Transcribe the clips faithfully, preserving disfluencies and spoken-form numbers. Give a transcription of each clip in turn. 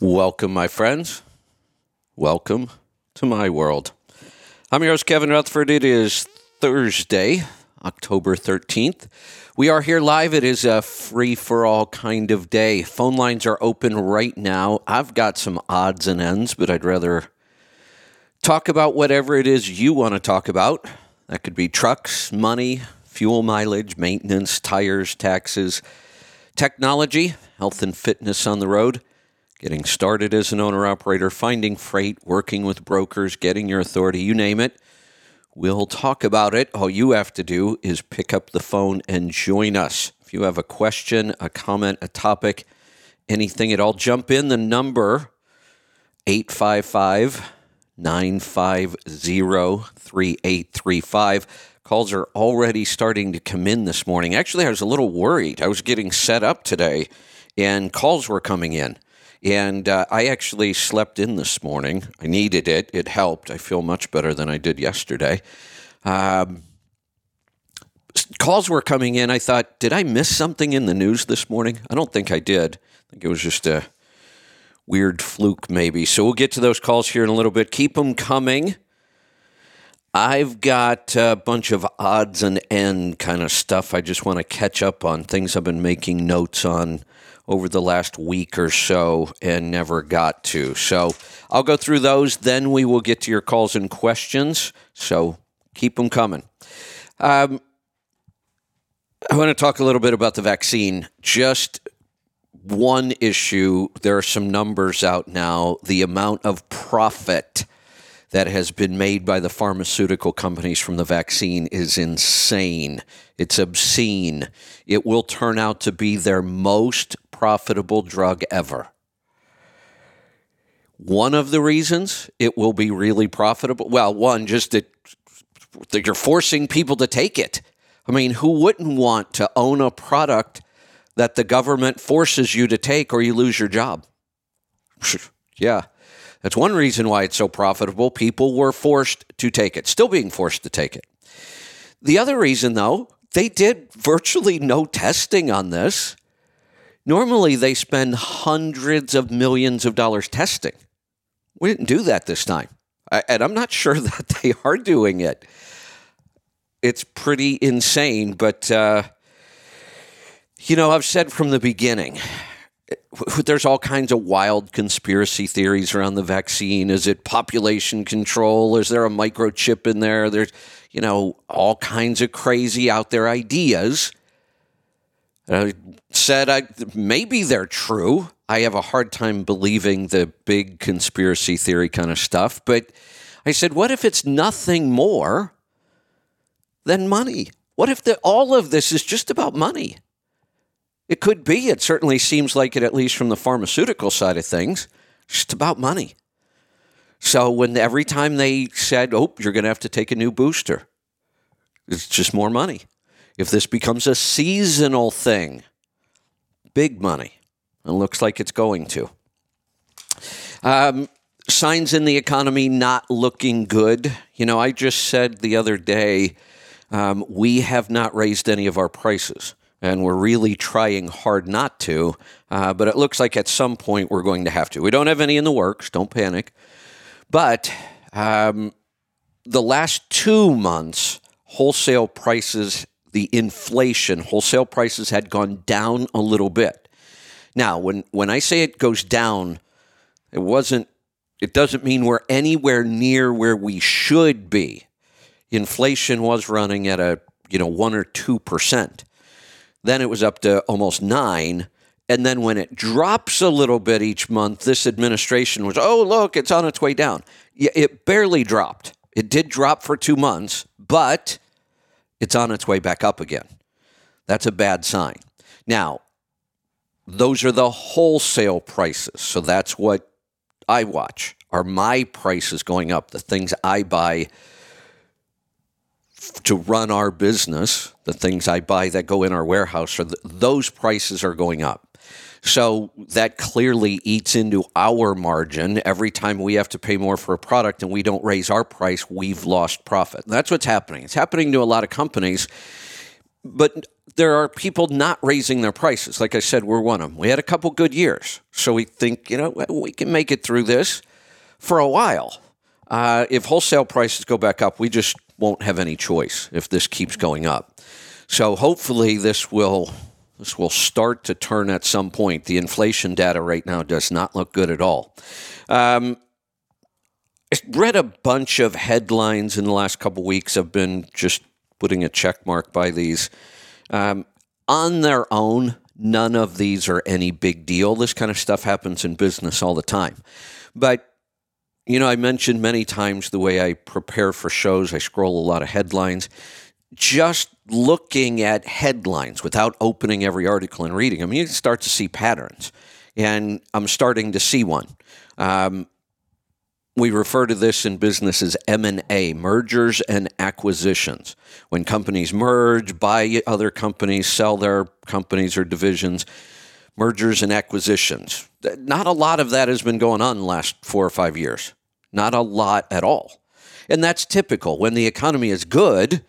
Welcome, my friends. Welcome to my world. I'm your host, Kevin Rutherford. It is Thursday, October thirteenth. We are here live. It is a free-for-all kind of day. Phone lines are open right now. I've got some odds and ends, but I'd rather talk about whatever it is you want to talk about. That could be trucks, money, fuel mileage, maintenance, tires, taxes, technology, health and fitness on the road, getting started as an owner-operator, finding freight, working with brokers, getting your authority, you name it. We'll talk about it. All you have to do is pick up the phone and join us. If you have a question, a comment, a topic, anything at all, jump in. The number, eight five five, nine five zero, three eight three five. Calls are already starting to come in this morning. Actually, I was a little worried. I was getting set up today, and calls were coming in. And uh, I actually slept in this morning. I needed it. It helped. I feel much better than I did yesterday. Um, calls were coming in. I thought, did I miss something in the news this morning? I don't think I did. I think it was just a weird fluke maybe. So we'll get to those calls here in a little bit. Keep them coming. I've got a bunch of odds and end kind of stuff. I just want to catch up on things I've been making notes on over the last week or so and never got to. So I'll go through those. Then we will get to your calls and questions. So keep them coming. Um, I want to talk a little bit about the vaccine. Just one issue. There are some numbers out now. The amount of profit that has been made by the pharmaceutical companies from the vaccine is insane. It's obscene. It will turn out to be their most profitable drug ever. One of the reasons it will be really profitable, well, one, just that, that you're forcing people to take it. I mean, who wouldn't want to own a product that the government forces you to take or you lose your job? Yeah. That's one reason why it's so profitable. People were forced to take it, still being forced to take it. The other reason, though, they did virtually no testing on this. Normally, they spend hundreds of millions of dollars testing. We didn't do that this time. And I'm not sure that they are doing it. It's pretty insane. But, uh, you know, I've said from the beginning, there's all kinds of wild conspiracy theories around the vaccine. Is it population control? Is there a microchip in there? There's, you know, all kinds of crazy out there ideas. And I said I, maybe they're true. I have a hard time believing the big conspiracy theory kind of stuff. But I said, what if it's nothing more than money? What if the, all of this is just about money? It could be. It certainly seems like it, at least from the pharmaceutical side of things, just about money. So when every time they said, oh, you're going to have to take a new booster, it's just more money. If this becomes a seasonal thing, big money. It looks like it's going to. Um, signs in the economy not looking good. You know, I just said the other day, um, we have not raised any of our prices. And we're really trying hard not to, uh, but it looks like at some point we're going to have to. We don't have any in the works. Don't panic. But um, the last two months, wholesale prices, the inflation, wholesale prices had gone down a little bit. Now, when, when I say it goes down, it wasn't. It doesn't mean we're anywhere near where we should be. Inflation was running at a, you know, one or two percent. Then it was up to almost nine. And then when it drops a little bit each month, this administration was, oh, look, it's on its way down. It barely dropped. It did drop for two months, but it's on its way back up again. That's a bad sign. Now, those are the wholesale prices. So that's what I watch. Are my prices going up? The things I buy to run our business, the things I buy that go in our warehouse, are th- those prices are going up. So that clearly eats into our margin. Every time we have to pay more for a product and we don't raise our price, we've lost profit. That's what's happening. It's happening to a lot of companies, but there are people not raising their prices. Like I said, we're one of them. We had a couple good years. So we think, you know, we can make it through this for a while. Uh, if wholesale prices go back up, we just won't have any choice if this keeps going up. So hopefully this will this will start to turn at some point. The inflation data right now does not look good at all. Um, I read a bunch of headlines in the last couple of weeks. I've been just putting a check mark by these. Um, on their own, none of these are any big deal. This kind of stuff happens in business all the time. But you know, I mentioned many times the way I prepare for shows, I scroll a lot of headlines. Just looking at headlines without opening every article and reading them, you can start to see patterns. And I'm starting to see one. Um, we refer to this in business as M and A, mergers and acquisitions. When companies merge, buy other companies, sell their companies or divisions, mergers and acquisitions. Not a lot of that has been going on in the last four or five years. Not a lot at all. And that's typical. When the economy is good,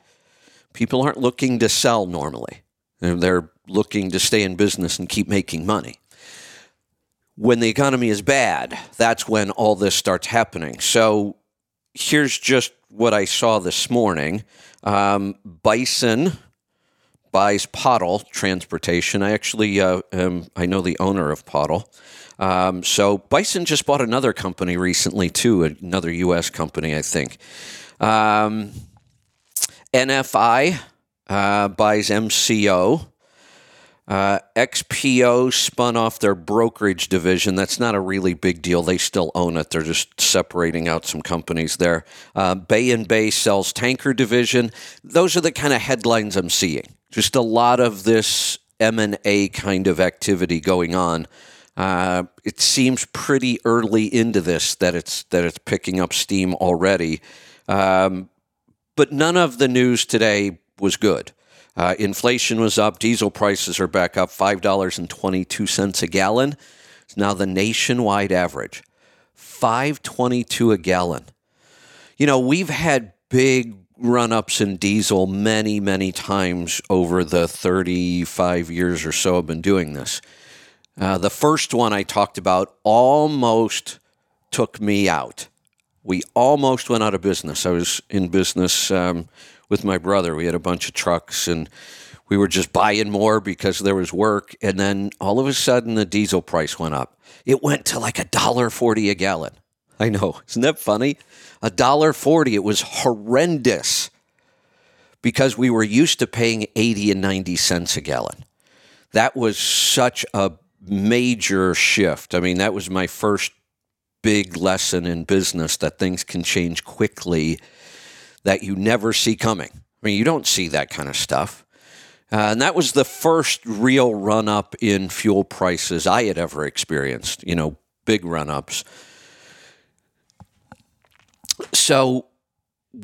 people aren't looking to sell normally. They're looking to stay in business and keep making money. When the economy is bad, that's when all this starts happening. So here's just what I saw this morning. Um, Bison buys Pottle Transportation. I actually, uh, um, I know the owner of Pottle. Um, so Bison just bought another company recently too, another U S company, I think. Um, N F I uh, buys M C O. Uh, X P O spun off their brokerage division. That's not a really big deal. They still own it. They're just separating out some companies there. Uh, Bay and Bay sells tanker division. Those are the kind of headlines I'm seeing. Just a lot of this M and A kind of activity going on. Uh, it seems pretty early into this that it's that it's picking up steam already. Um, but none of the news today was good. Uh, inflation was up. Diesel prices are back up five dollars and twenty-two cents a gallon. It's now the nationwide average, five twenty-two a gallon. You know, we've had big run-ups in diesel many, many times over the thirty-five years or so I've been doing this. Uh, the first one I talked about almost took me out. We almost went out of business. I was in business um with my brother. We had a bunch of trucks and we were just buying more because there was work. And then all of a sudden the diesel price went up. It went to like one dollar forty a gallon. I know, isn't that funny? one dollar forty, it was horrendous because we were used to paying eighty and ninety cents a gallon. That was such a major shift. I mean, that was my first big lesson in business that things can change quickly that you never see coming. I mean, you don't see that kind of stuff. Uh, and that was the first real run-up in fuel prices I had ever experienced, you know, big run-ups. So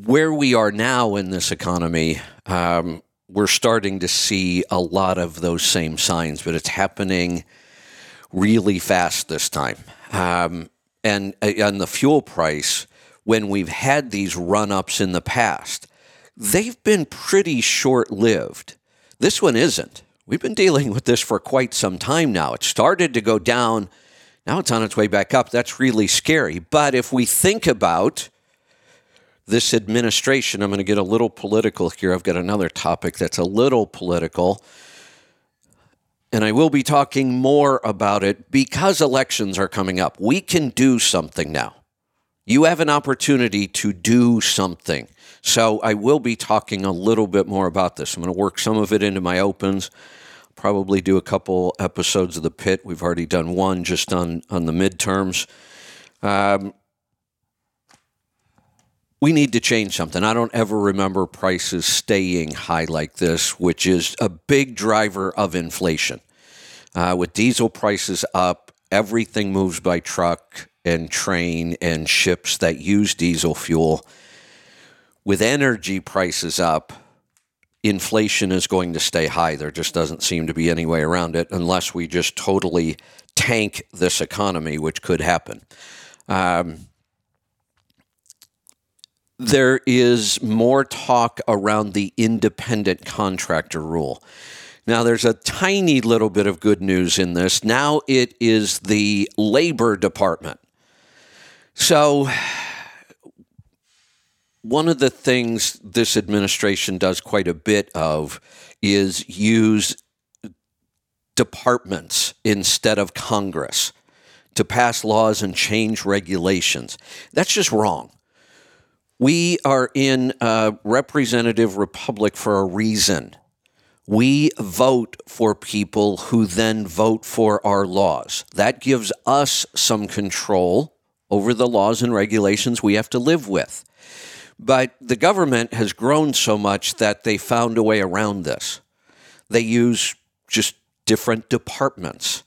where we are now in this economy, um, we're starting to see a lot of those same signs, but it's happening really fast this time. Um, and on the fuel price, when we've had these run-ups in the past, they've been pretty short-lived. This one isn't. We've been dealing with this for quite some time now. It started to go down. Now it's on its way back up. That's really scary. But if we think about this administration, I'm going to get a little political here. I've got another topic that's a little political. And I will be talking more about it because elections are coming up. We can do something now. You have an opportunity to do something. So I will be talking a little bit more about this. I'm going to work some of it into my opens, probably do a couple episodes of The Pit. We've already done one just on, on the midterms. Um, we need to change something. I don't ever remember prices staying high like this, which is a big driver of inflation. Uh, with diesel prices up, everything moves by truck and train and ships that use diesel fuel. With energy prices up, inflation is going to stay high. There just doesn't seem to be any way around it unless we just totally tank this economy, which could happen. Um, there is more talk around the independent contractor rule. Now, there's a tiny little bit of good news in this. Now it is the Labor Department. So one of the things this administration does quite a bit of is use departments instead of Congress to pass laws and change regulations. That's just wrong. We are in a representative republic for a reason. We vote for people who then vote for our laws. That gives us some control over the laws and regulations we have to live with. But the government has grown so much that they found a way around this. They use just different departments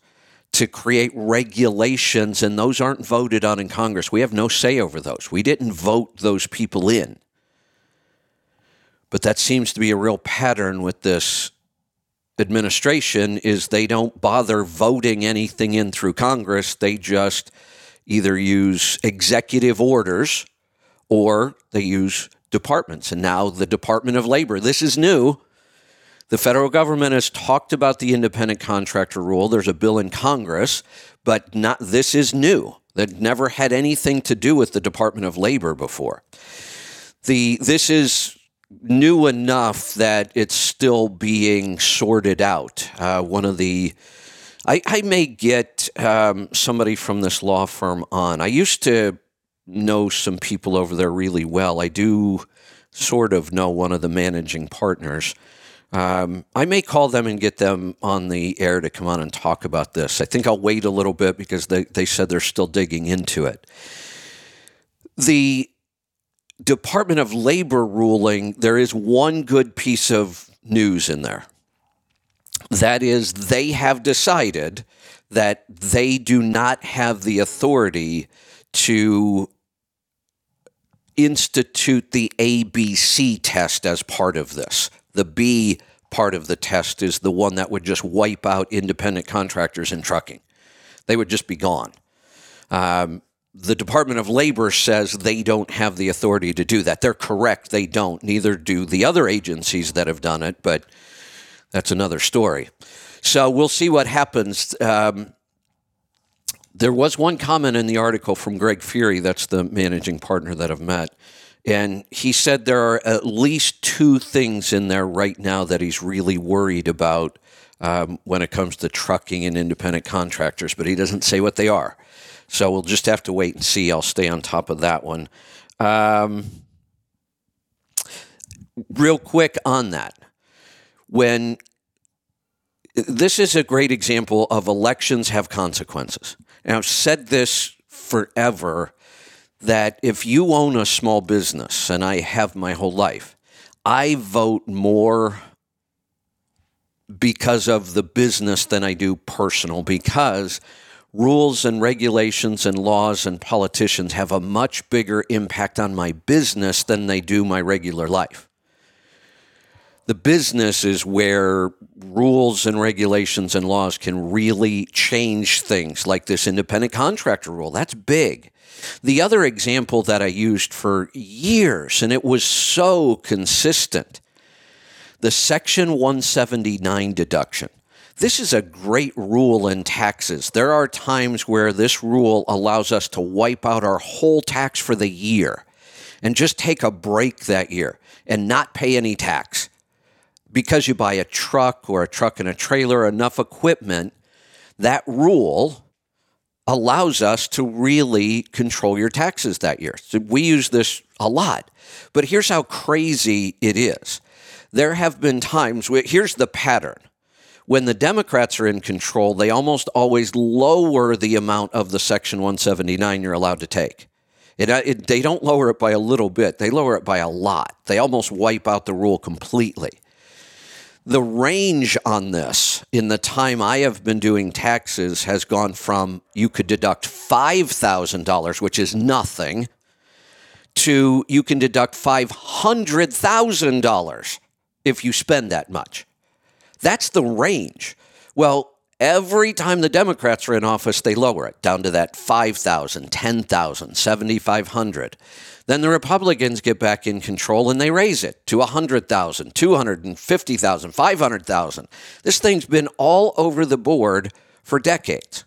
to create regulations, and those aren't voted on in Congress. We have no say over those. We didn't vote those people in. But that seems to be a real pattern with this administration, is they don't bother voting anything in through Congress. They just either use executive orders or they use departments. And now the Department of Labor, this is new. The federal government has talked about the independent contractor rule. There's a bill in Congress, but not this is new. That never had anything to do with the Department of Labor before. The this is new enough that it's still being sorted out. Uh, one of the I, I may get um, somebody from this law firm on. I used to know some people over there really well. I do sort of know one of the managing partners. Um, I may call them and get them on the air to come on and talk about this. I think I'll wait a little bit because they, they said they're still digging into it. The Department of Labor ruling, there is one good piece of news in there. That is, they have decided that they do not have the authority to institute the A B C test as part of this. The B part of the test is the one that would just wipe out independent contractors in trucking. They would just be gone. Um, the Department of Labor says they don't have the authority to do that. They're correct. They don't. Neither do the other agencies that have done it, but that's another story. So we'll see what happens. Um, there was one comment in the article from Greg Fury, that's the managing partner that I've met, and he said there are at least two things in there right now that he's really worried about um, when it comes to trucking and independent contractors, but he doesn't say what they are. So we'll just have to wait and see. I'll stay on top of that one. Um, real quick on that. When this is a great example of elections have consequences. And I've said this forever, that if you own a small business, and I have my whole life, I vote more because of the business than I do personal, because rules and regulations and laws and politicians have a much bigger impact on my business than they do my regular life. The business is where rules and regulations and laws can really change things, like this independent contractor rule. That's big. The other example that I used for years, and it was so consistent, the Section one seventy-nine deduction. This is a great rule in taxes. There are times where this rule allows us to wipe out our whole tax for the year and just take a break that year and not pay any tax. Because you buy a truck or a truck and a trailer, enough equipment, that rule allows us to really control your taxes that year. So we use this a lot. But here's how crazy it is. There have been times where, here's the pattern. When the Democrats are in control, they almost always lower the amount of the Section one seventy-nine you're allowed to take. It, it, they don't lower it by a little bit. They lower it by a lot. They almost wipe out the rule completely. The range on this in the time I have been doing taxes has gone from you could deduct five thousand dollars, which is nothing, to you can deduct five hundred thousand dollars if you spend that much. That's the range. Well, Every time the Democrats are in office, they lower it down to that five thousand, ten thousand, seventy-five hundred. Then the Republicans get back in control and they raise it to one hundred thousand, two hundred fifty thousand, five hundred thousand. This thing's been all over the board for decades.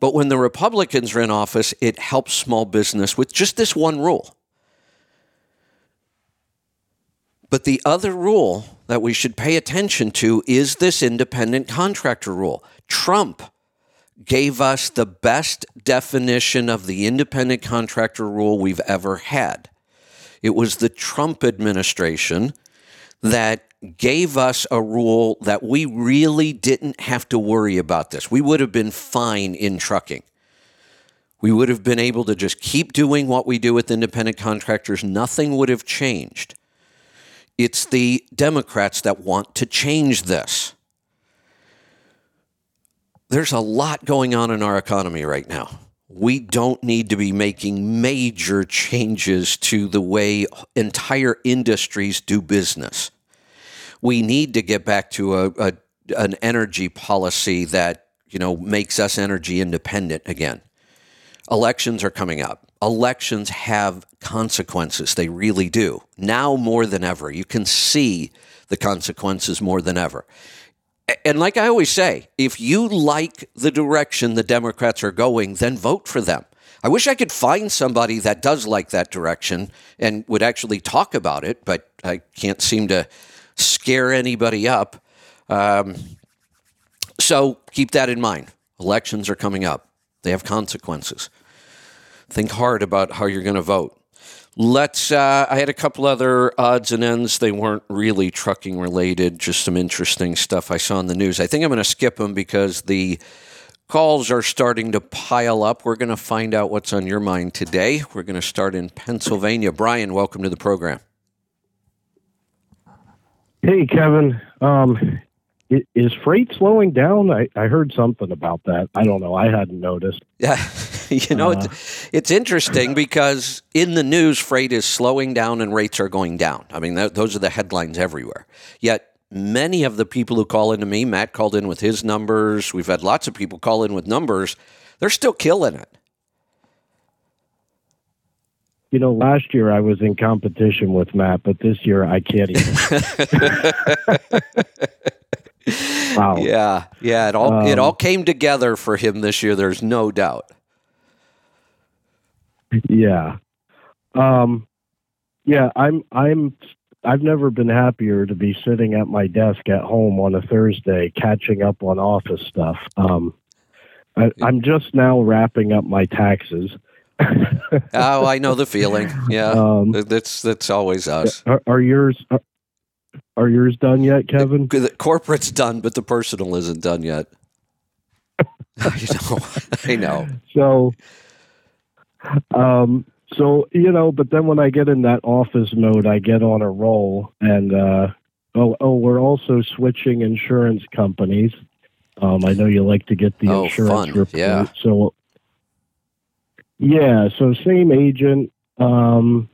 But when the Republicans are in office, it helps small business with just this one rule. But the other rule that we should pay attention to is this independent contractor rule. Trump gave us the best definition of the independent contractor rule we've ever had. It was the Trump administration that gave us a rule that we really didn't have to worry about this. We would have been fine in trucking. We would have been able to just keep doing what we do with independent contractors. Nothing would have changed. It's the Democrats that want to change this. There's a lot going on in our economy right now. We don't need to be making major changes to the way entire industries do business. We need to get back to a, a an energy policy that, you know, makes us energy independent again. Elections are coming up. Elections have consequences. They really do. Now more than ever. You can see the consequences more than ever. And like I always say, if you like the direction the Democrats are going, then vote for them. I wish I could find somebody that does like that direction and would actually talk about it, but I can't seem to scare anybody up. Um, so keep that in mind. Elections are coming up. They have consequences. Think hard about how you're going to vote. Let's, uh, I had a couple other odds and ends. They weren't really trucking related, just some interesting stuff I saw in the news. I think I'm going to skip them because the calls are starting to pile up. We're going to find out what's on your mind today. We're going to start in Pennsylvania. Brian, welcome to the program. Hey, Kevin. Um, is freight slowing down? I, I heard something about that. I don't know. I hadn't noticed. Yeah. You know, uh, it's, it's interesting because in the news, freight is slowing down and rates are going down. I mean, that, those are the headlines everywhere. Yet many of the people who call into me, Matt called in with his numbers. We've had lots of people call in with numbers. They're still killing it. You know, last year I was in competition with Matt, but this year I can't even. Wow. Yeah. Yeah. It all, um, it all came together for him this year. There's no doubt. Yeah. Um, yeah. I'm, I'm, I've never been happier to be sitting at my desk at home on a Thursday, catching up on office stuff. Um, I, I'm just now wrapping up my taxes. Oh, I know the feeling. Yeah. Um, that's, that's always us. Are, are yours, are, Are yours done yet, Kevin? The, the corporate's done, but the personal isn't done yet. I know. I know. So, um, so you know, but then when I get in that office mode, I get on a roll, and uh, oh, oh, we're also switching insurance companies. Um, I know you like to get the oh, insurance fun. report. Yeah. So, yeah. So same agent. Um,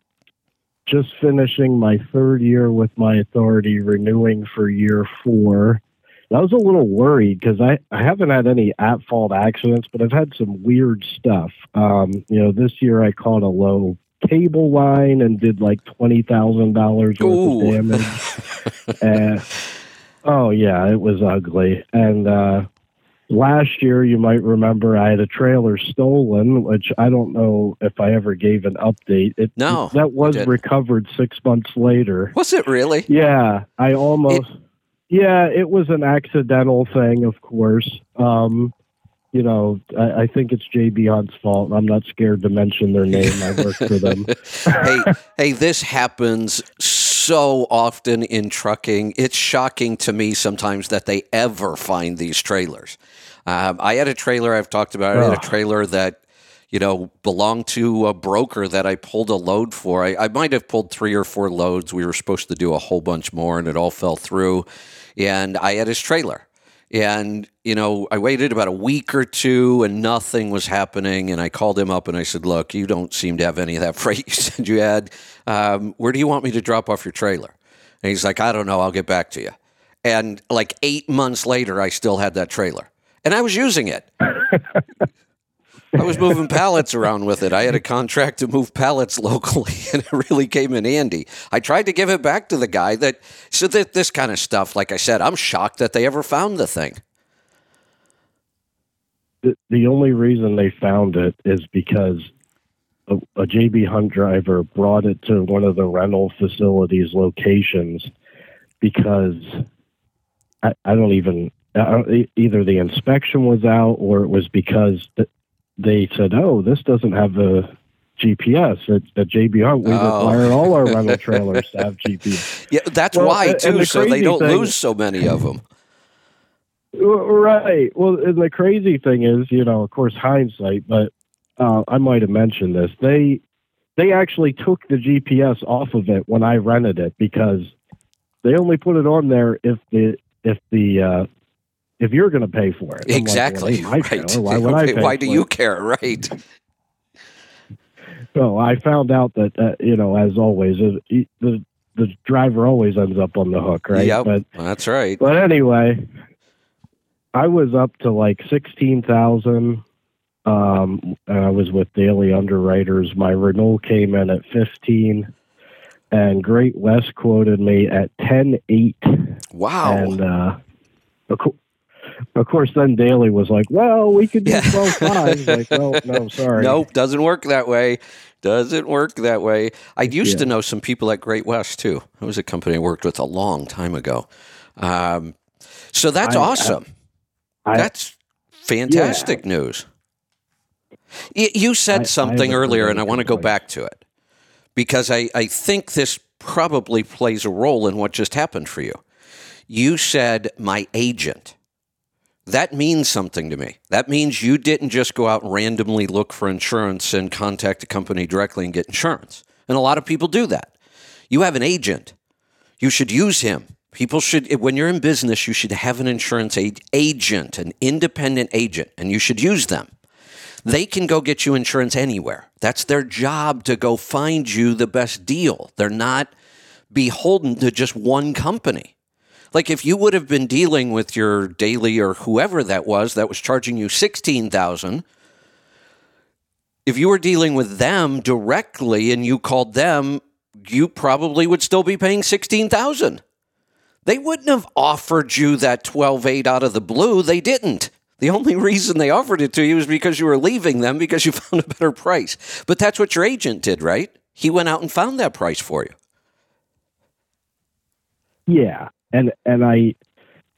Just finishing my third year with my authority, renewing for year four. And I was a little worried because I, I haven't had any at-fault accidents, but I've had some weird stuff. Um, you know, this year I caught a low cable line and did like twenty thousand dollars worth of damage. and, oh, yeah, it was ugly. And uh, last year, you might remember, I had a trailer stolen, which I don't know if I ever gave an update. It, no. That was recovered six months later. Was it really? Yeah. I almost... It, yeah, it was an accidental thing, of course. Um, you know, I, I think it's J B. Hunt's fault. I'm not scared to mention their name. I work for them. hey, hey, this happens so often in trucking. It's shocking to me sometimes that they ever find these trailers. Um, I had a trailer I've talked about. I had a trailer that, you know, belonged to a broker that I pulled a load for. I, I might have pulled three or four loads. We were supposed to do a whole bunch more, and it all fell through. And I had his trailer. And, you know, I waited about a week or two, and nothing was happening. And I called him up, and I said, look, you don't seem to have any of that freight you said you had. Um, where do you want me to drop off your trailer? And he's like, I don't know. I'll get back to you. And like eight months later, I still had that trailer. and I was using it. I was moving pallets around with it. I had a contract to move pallets locally, and it really came in handy. I tried to give it back to the guy that so that this kind of stuff. Like I said, I'm shocked that they ever found the thing. The, the only reason they found it is because a, a J B. Hunt driver brought it to one of the rental facilities locations because I, I don't even I, either the inspection was out or it was because. The, They said, "Oh, this doesn't have a G P S. At, at J B Hunt, we oh. require all our rental trailers to have G P S." Yeah, that's well, why too, the so they don't thing, lose so many of them. Right. Well, and the crazy thing is, you know, of course, hindsight, but uh, I might have mentioned this. They they actually took the G P S off of it when I rented it because they only put it on there if the if the uh, if you're going to pay for it. I'm exactly. Like, well, right. Why would I pay Why do you it? care? Right. So I found out that, uh, you know, as always, it, the the driver always ends up on the hook, right? Yep, but, that's right. But anyway, I was up to like sixteen thousand dollars, um, and I was with Daly Underwriters. My renewal came in at fifteen thousand dollars, and Great West quoted me at ten eight. Wow. And, uh, of course, Of course, then Daly was like, well, we could do yeah. twelve five. Like, well, no, sorry. Nope, doesn't work that way. Doesn't work that way. I used yeah. to know some people at Great West, too. It was a company I worked with a long time ago. Um, so that's I, awesome. I, I, that's fantastic yeah. news. You said I, something I earlier, and I want to go back to it, because I, I think this probably plays a role in what just happened for you. You said, my agent. That means something to me. That means you didn't just go out and randomly look for insurance and contact a company directly and get insurance. And a lot of people do that. You have an agent. You should use him. People should, when you're in business, you should have an insurance agent, an independent agent, and you should use them. They can go get you insurance anywhere. That's their job, to go find you the best deal. They're not beholden to just one company. Like, if you would have been dealing with your Daily or whoever that was that was charging you sixteen thousand dollars, if you were dealing with them directly and you called them, you probably would still be paying sixteen thousand dollars. They wouldn't have offered you that twelve eight out of the blue. They didn't. The only reason they offered it to you was because you were leaving them because you found a better price. But that's what your agent did, right? He went out and found that price for you. Yeah. And and I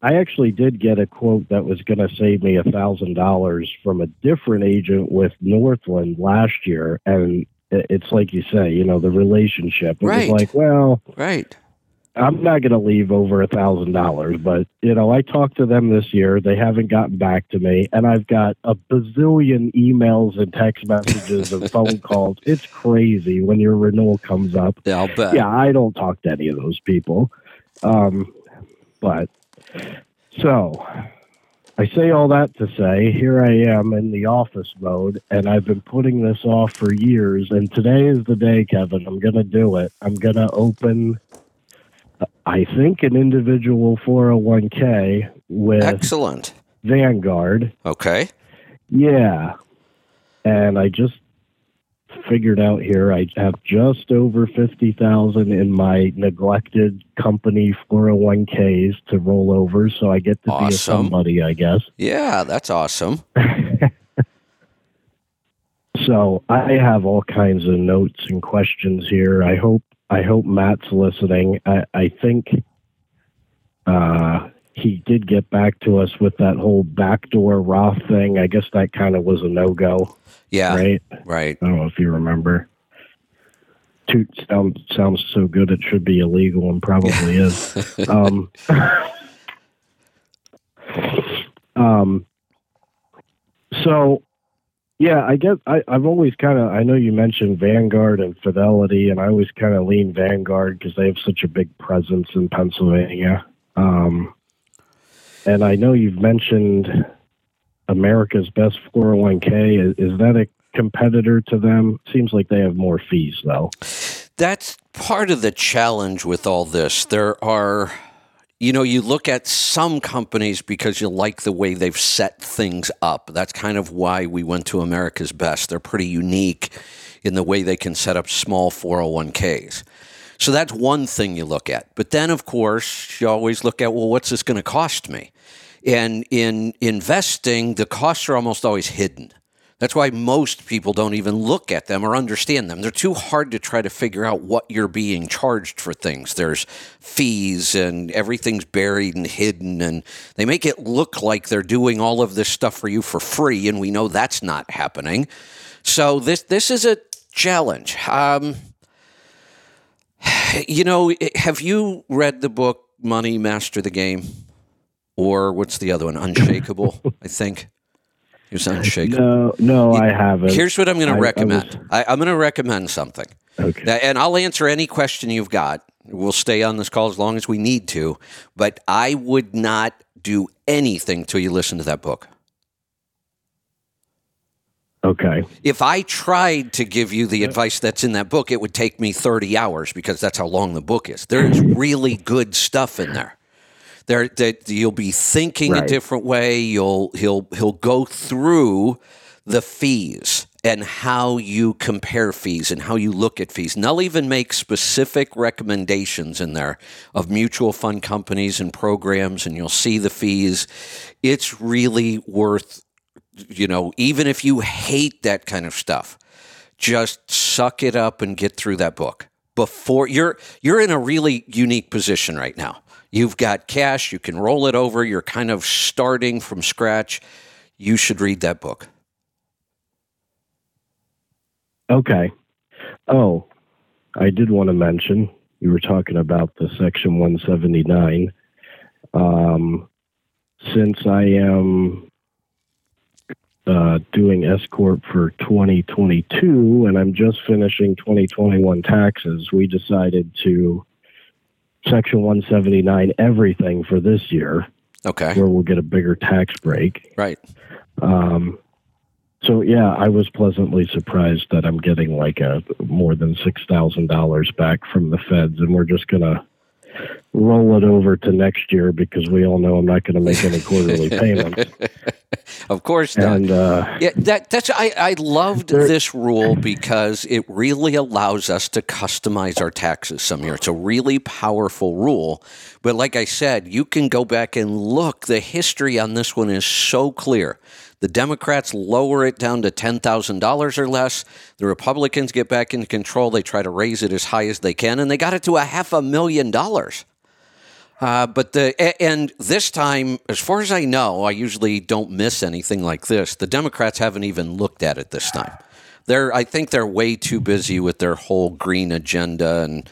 I actually did get a quote that was going to save me one thousand dollars from a different agent with Northland last year. And it's like you say, you know, the relationship. It right. was like, well, right. I'm not going to leave over one thousand dollars. But, you know, I talked to them this year. They haven't gotten back to me. And I've got a bazillion emails and text messages and phone calls. It's crazy when your renewal comes up. Yeah, I'll bet. Yeah, I don't talk to any of those people. Um, but so I say all that to say, here I am in the office mode, and I've been putting this off for years. And today is the day, Kevin. I'm going to do it. I'm going to open, I think, an individual four oh one k with Excellent. Vanguard. Okay. Yeah. And I just figured out here, I have just over fifty thousand in my neglected company four oh one k's to roll over, so I get to awesome. be a somebody, I guess. Yeah, that's awesome. So I have all kinds of notes and questions here. I hope I hope Matt's listening. I, I think uh, he did get back to us with that whole backdoor Roth thing. I guess that kind of was a no-go. Yeah. Right. Right. I don't know if you remember. Toot sound, sounds so good it should be illegal, and probably yeah. is. Um, um. So, yeah, I guess I, I've always kind of, I know you mentioned Vanguard and Fidelity, and I always kind of lean Vanguard because they have such a big presence in Pennsylvania. Um, and I know you've mentioned America's Best four oh one k. Is, is that a competitor to them? Seems like they have more fees, though. That's part of the challenge with all this. There are, you know, you look at some companies because you like the way they've set things up. That's kind of why we went to America's Best. They're pretty unique in the way they can set up small four oh one k's. So that's one thing you look at. But then, of course, you always look at, well, what's this going to cost me? And in investing, the costs are almost always hidden. That's why most people don't even look at them or understand them. They're too hard to try to figure out what you're being charged for things. There's fees and everything's buried and hidden, and they make it look like they're doing all of this stuff for you for free, and we know that's not happening. So this this is a challenge. Um, you know, have you read the book Money Master the Game? Or what's the other one? Unshakable, I think. It was Unshakable. No, no, I haven't. Here's what I'm going to recommend. I, I was... I, I'm going to recommend something. Okay. And I'll answer any question you've got. We'll stay on this call as long as we need to. But I would not do anything till you listen to that book. Okay. If I tried to give you the advice that's in that book, it would take me thirty hours because that's how long the book is. There is really good stuff in there. There, that you'll be thinking right. a different way. You'll he'll he'll go through the fees and how you compare fees and how you look at fees. And they'll even make specific recommendations in there of mutual fund companies and programs, and you'll see the fees. It's really worth, you know, even if you hate that kind of stuff, just suck it up and get through that book before you're you're in a really unique position right now. You've got cash. You can roll it over. You're kind of starting from scratch. You should read that book. Okay. Oh, I did want to mention, you were talking about the Section one seventy-nine. Um, since I am uh, doing S-Corp for twenty twenty-two and I'm just finishing twenty twenty-one taxes, we decided to Section one seventy-nine everything for this year. Okay. Where we'll get a bigger tax break. Right. Um, so, yeah, I was pleasantly surprised that I'm getting like a more than six thousand dollars back from the feds, and we're just going to roll it over to next year because we all know I'm not going to make any quarterly payments. Of course not. And, uh, yeah, that, that's, I, I loved there, this rule because it really allows us to customize our taxes some year. It's a really powerful rule. But like I said, you can go back and look. The history on this one is so clear. The Democrats lower it down to ten thousand dollars or less. The Republicans get back into control. They try to raise it as high as they can, and they got it to a half a million dollars. Uh, but the and this time, as far as I know, I usually don't miss anything like this. The Democrats haven't even looked at it this time. They're I think they're way too busy with their whole green agenda and,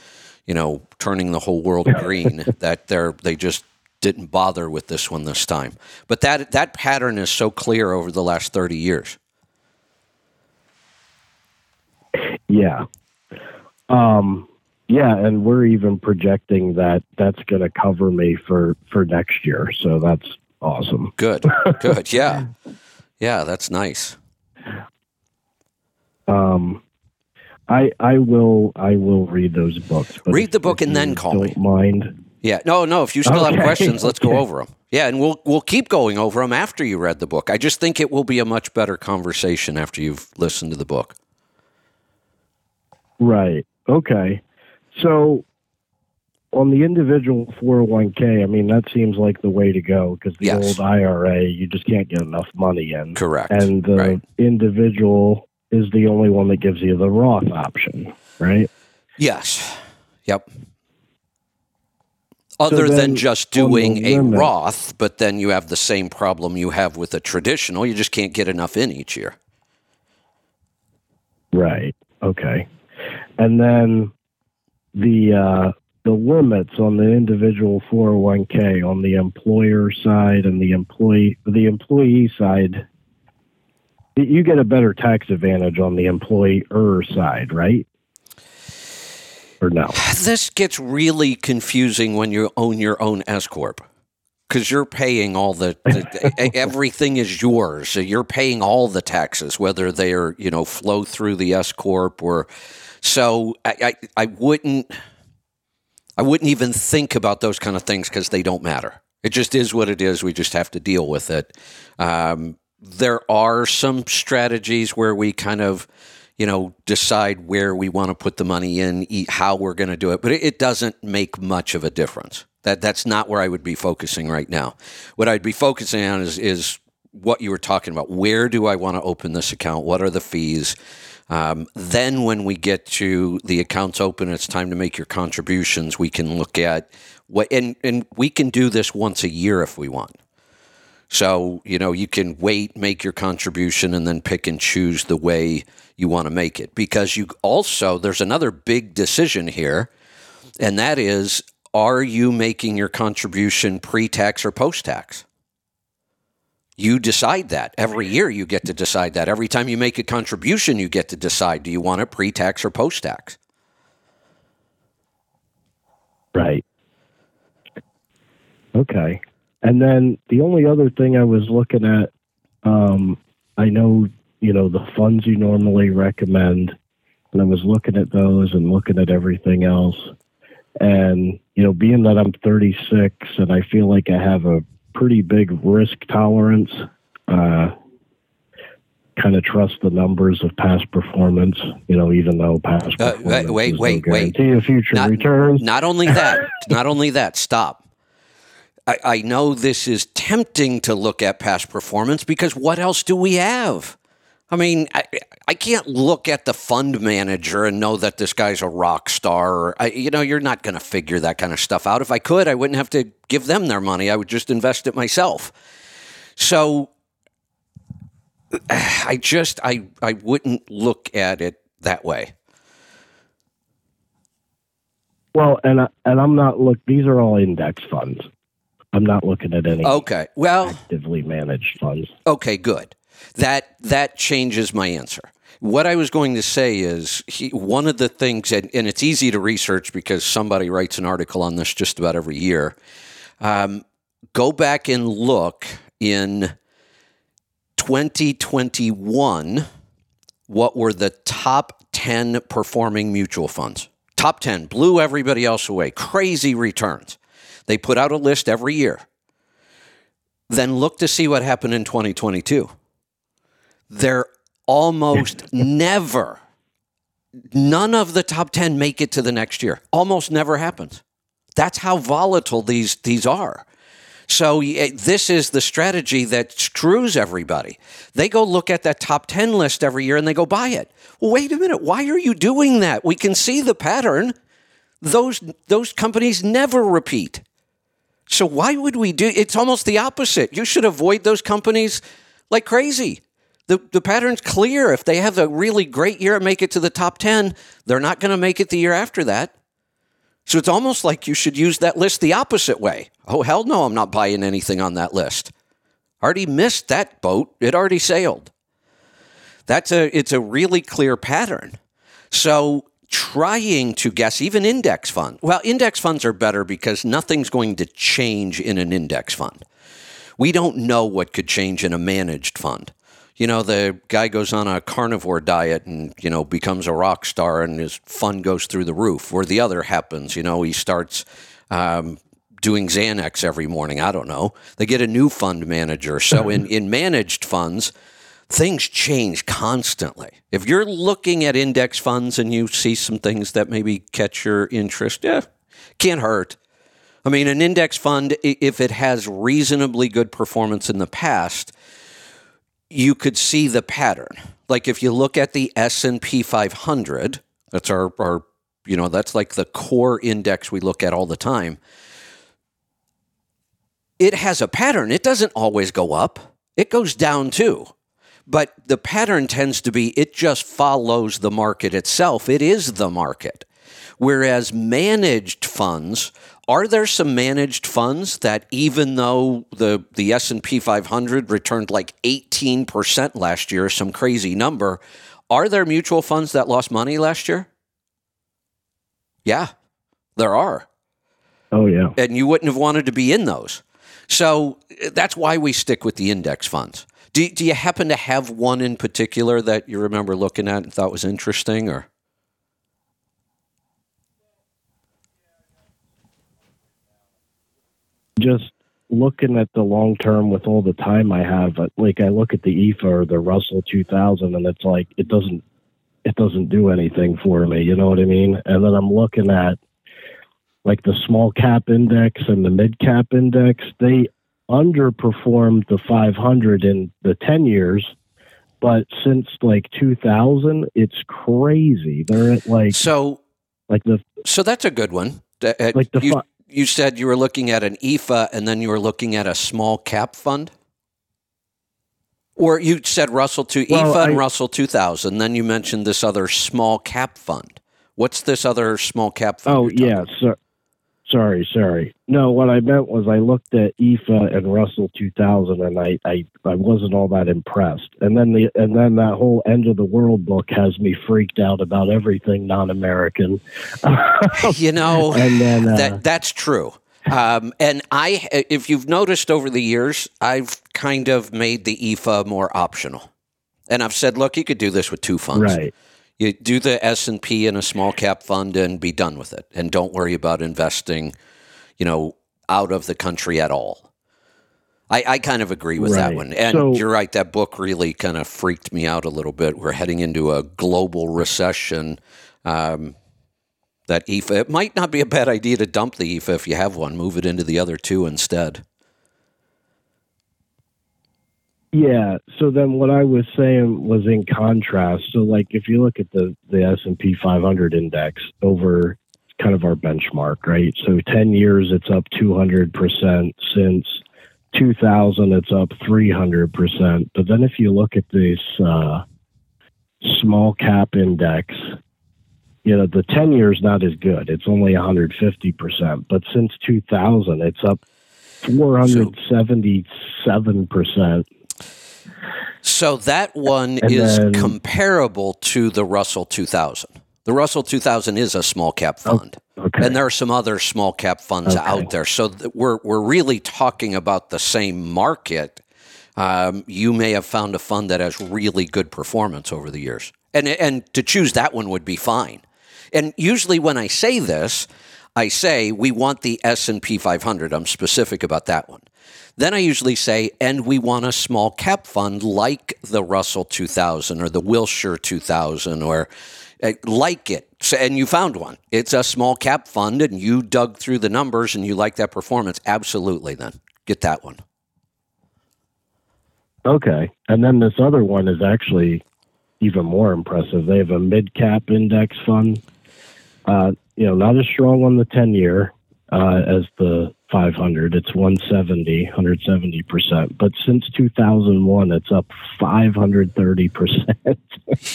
you know, turning the whole world green that they're they just didn't bother with this one this time. But that that pattern is so clear over the last thirty years. Yeah. Um Yeah, and we're even projecting that that's going to cover me for, for next year. So that's awesome. Good, good, yeah. Yeah, that's nice. Um, I I will I will read those books. Read the book and then call me. Don't mind. Yeah, no, no, if you still okay. have questions, let's okay. go over them. Yeah, and we'll we'll keep going over them after you read the book. I just think it will be a much better conversation after you've listened to the book. Right, okay. So on the individual four oh one k, I mean, that seems like the way to go because the yes. old I R A, you just can't get enough money in. Correct. And the right. individual is the only one that gives you the Roth option, right? Yes. Yep. Other so than just doing a limit, Roth, but then you have the same problem you have with a traditional. You just can't get enough in each year. Right. Okay. And then the uh, the limits on the individual four oh one k on the employer side and the employee the employee side, you get a better tax advantage on the employer side, right? Or no? This gets really confusing when you own your own S-Corp because you're paying all the, the everything is yours. So you're paying all the taxes, whether they are, you know, flow through the S-Corp or. So I, I, I wouldn't I wouldn't even think about those kind of things because they don't matter. It just is what it is. We just have to deal with it. Um, there are some strategies where we kind of, you know, decide where we want to put the money in, how we're going to do it, but it doesn't make much of a difference. That that's not where I would be focusing right now. What I'd be focusing on is is what you were talking about. Where do I want to open this account? What are the fees? Um, then when we get to the accounts open, it's time to make your contributions. We can look at what, and, and we can do this once a year if we want. So, you know, you can wait, make your contribution, and then pick and choose the way you want to make it. Because you also, there's another big decision here, and that is, are you making your contribution pre-tax or post-tax? You decide that. Every year you get to decide that. Every time you make a contribution, you get to decide, do you want it pre-tax or post-tax? Right. Okay. And then the only other thing I was looking at, um, I know, you know, the funds you normally recommend, and I was looking at those and looking at everything else. And, you know, being that I'm thirty-six and I feel like I have a pretty big risk tolerance, uh, kind of trust the numbers of past performance, you know, even though past uh, performance wait, is wait, no wait, guarantee of future not, returns. Not only that, not only that, stop. I, I know this is tempting to look at past performance because what else do we have? I mean, I, I can't look at the fund manager and know that this guy's a rock star. Or, I, you know, you're not going to figure that kind of stuff out. If I could, I wouldn't have to give them their money. I would just invest it myself. So I just, I, I wouldn't look at it that way. Well, and, I, and I'm not, look, these are all index funds. I'm not looking at any okay. well, actively managed funds. Okay, good. That that changes my answer. What I was going to say is he, one of the things, and, and it's easy to research because somebody writes an article on this just about every year. Um, go back and look in twenty twenty-one, what were the top ten performing mutual funds? Top ten, blew everybody else away. Crazy returns. They put out a list every year. Then look to see what happened in twenty twenty-two. They're almost never, none of the top ten make it to the next year. Almost never happens. That's how volatile these these are. So this is the strategy that screws everybody. They go look at that top ten list every year and they go buy it. Well, wait a minute. Why are you doing that? We can see the pattern. Those those companies never repeat. So why would we do? It's almost the opposite. You should avoid those companies like crazy. The the pattern's clear. If they have a really great year and make it to the top ten, they're not going to make it the year after that. So it's almost like you should use that list the opposite way. Oh, hell no, I'm not buying anything on that list. Already missed that boat. It already sailed. That's a it's a really clear pattern. So trying to guess, even index fund. Well, index funds are better because nothing's going to change in an index fund. We don't know what could change in a managed fund. You know, the guy goes on a carnivore diet and, you know, becomes a rock star and his fund goes through the roof, or the other happens. You know, he starts um, doing Xanax every morning. I don't know. They get a new fund manager. So in, in managed funds, things change constantly. If you're looking at index funds and you see some things that maybe catch your interest, yeah, can't hurt. I mean, an index fund, if it has reasonably good performance in the past, you could see the pattern. Like if you look at the S and P five hundred, that's our, our, you know, that's like the core index we look at all the time. It has a pattern. It doesn't always go up. It goes down too. But the pattern tends to be, it just follows the market itself. It is the market. Whereas managed funds, are there some managed funds that even though the, the S and P five hundred returned like eighteen percent last year, some crazy number, are there mutual funds that lost money last year? Yeah, there are. Oh, yeah. And you wouldn't have wanted to be in those. So that's why we stick with the index funds. Do, do you happen to have one in particular that you remember looking at and thought was interesting, or? just looking at the long term with all the time I have, like I look at the I F A or the Russell two thousand, and it's like it doesn't it doesn't do anything for me. You know what I mean? And then I'm looking at like the small cap index and the mid cap index. They underperformed the five hundred in the ten years, but since like two thousand, it's crazy. They're at like so like the so that's a good one. Like the. You, You said you were looking at an I F A and then you were looking at a small cap fund? Or you said Russell two, well, I F A and Russell two thousand, then you mentioned this other small cap fund. What's this other small cap fund? Oh, yeah. So, sorry, sorry. No, what I meant was I looked at I F A and Russell two thousand and I, I, I wasn't all that impressed. And then the and then that whole end of the world book has me freaked out about everything non-American. You know, and then, uh, that that's true. Um, and I, if you've noticed over the years, I've kind of made the I F A more optional. And I've said, look, you could do this with two funds. Right. You do the S and P in a small cap fund and be done with it. And don't worry about investing, you know, out of the country at all. I, I kind of agree with right. that one. And so, you're right, that book really kind of freaked me out a little bit. We're heading into a global recession. Um, that I F A, it might not be a bad idea to dump the I F A if you have one. Move it into the other two instead. Yeah. So then what I was saying was in contrast. So like if you look at the, the S and P five hundred index over kind of our benchmark, right? So ten years, it's up two hundred percent. Since two thousand, it's up three hundred percent. But then if you look at this uh, small cap index, you know, the ten year is not as good. It's only one hundred fifty percent. But since two thousand, it's up four hundred seventy-seven percent. So that one and is then, comparable to the Russell two thousand. The Russell two thousand is a small cap fund, okay. And there are some other small cap funds okay. out there. So th- we're we're really talking about the same market. Um, you may have found a fund that has really good performance over the years, and and to choose that one would be fine. And usually when I say this, I say we want the S and P five hundred. I'm specific about that one. Then I usually say, and we want a small cap fund like the Russell two thousand or the Wilshire two thousand or uh, like it. So, and you found one. It's a small cap fund and you dug through the numbers and you like that performance. Absolutely. Then get that one. Okay. And then this other one is actually even more impressive. They have a mid cap index fund. Uh, you know, not as strong on the ten year uh, as the five hundred. It's one hundred seventy percent. But since two thousand one, it's up five hundred thirty percent.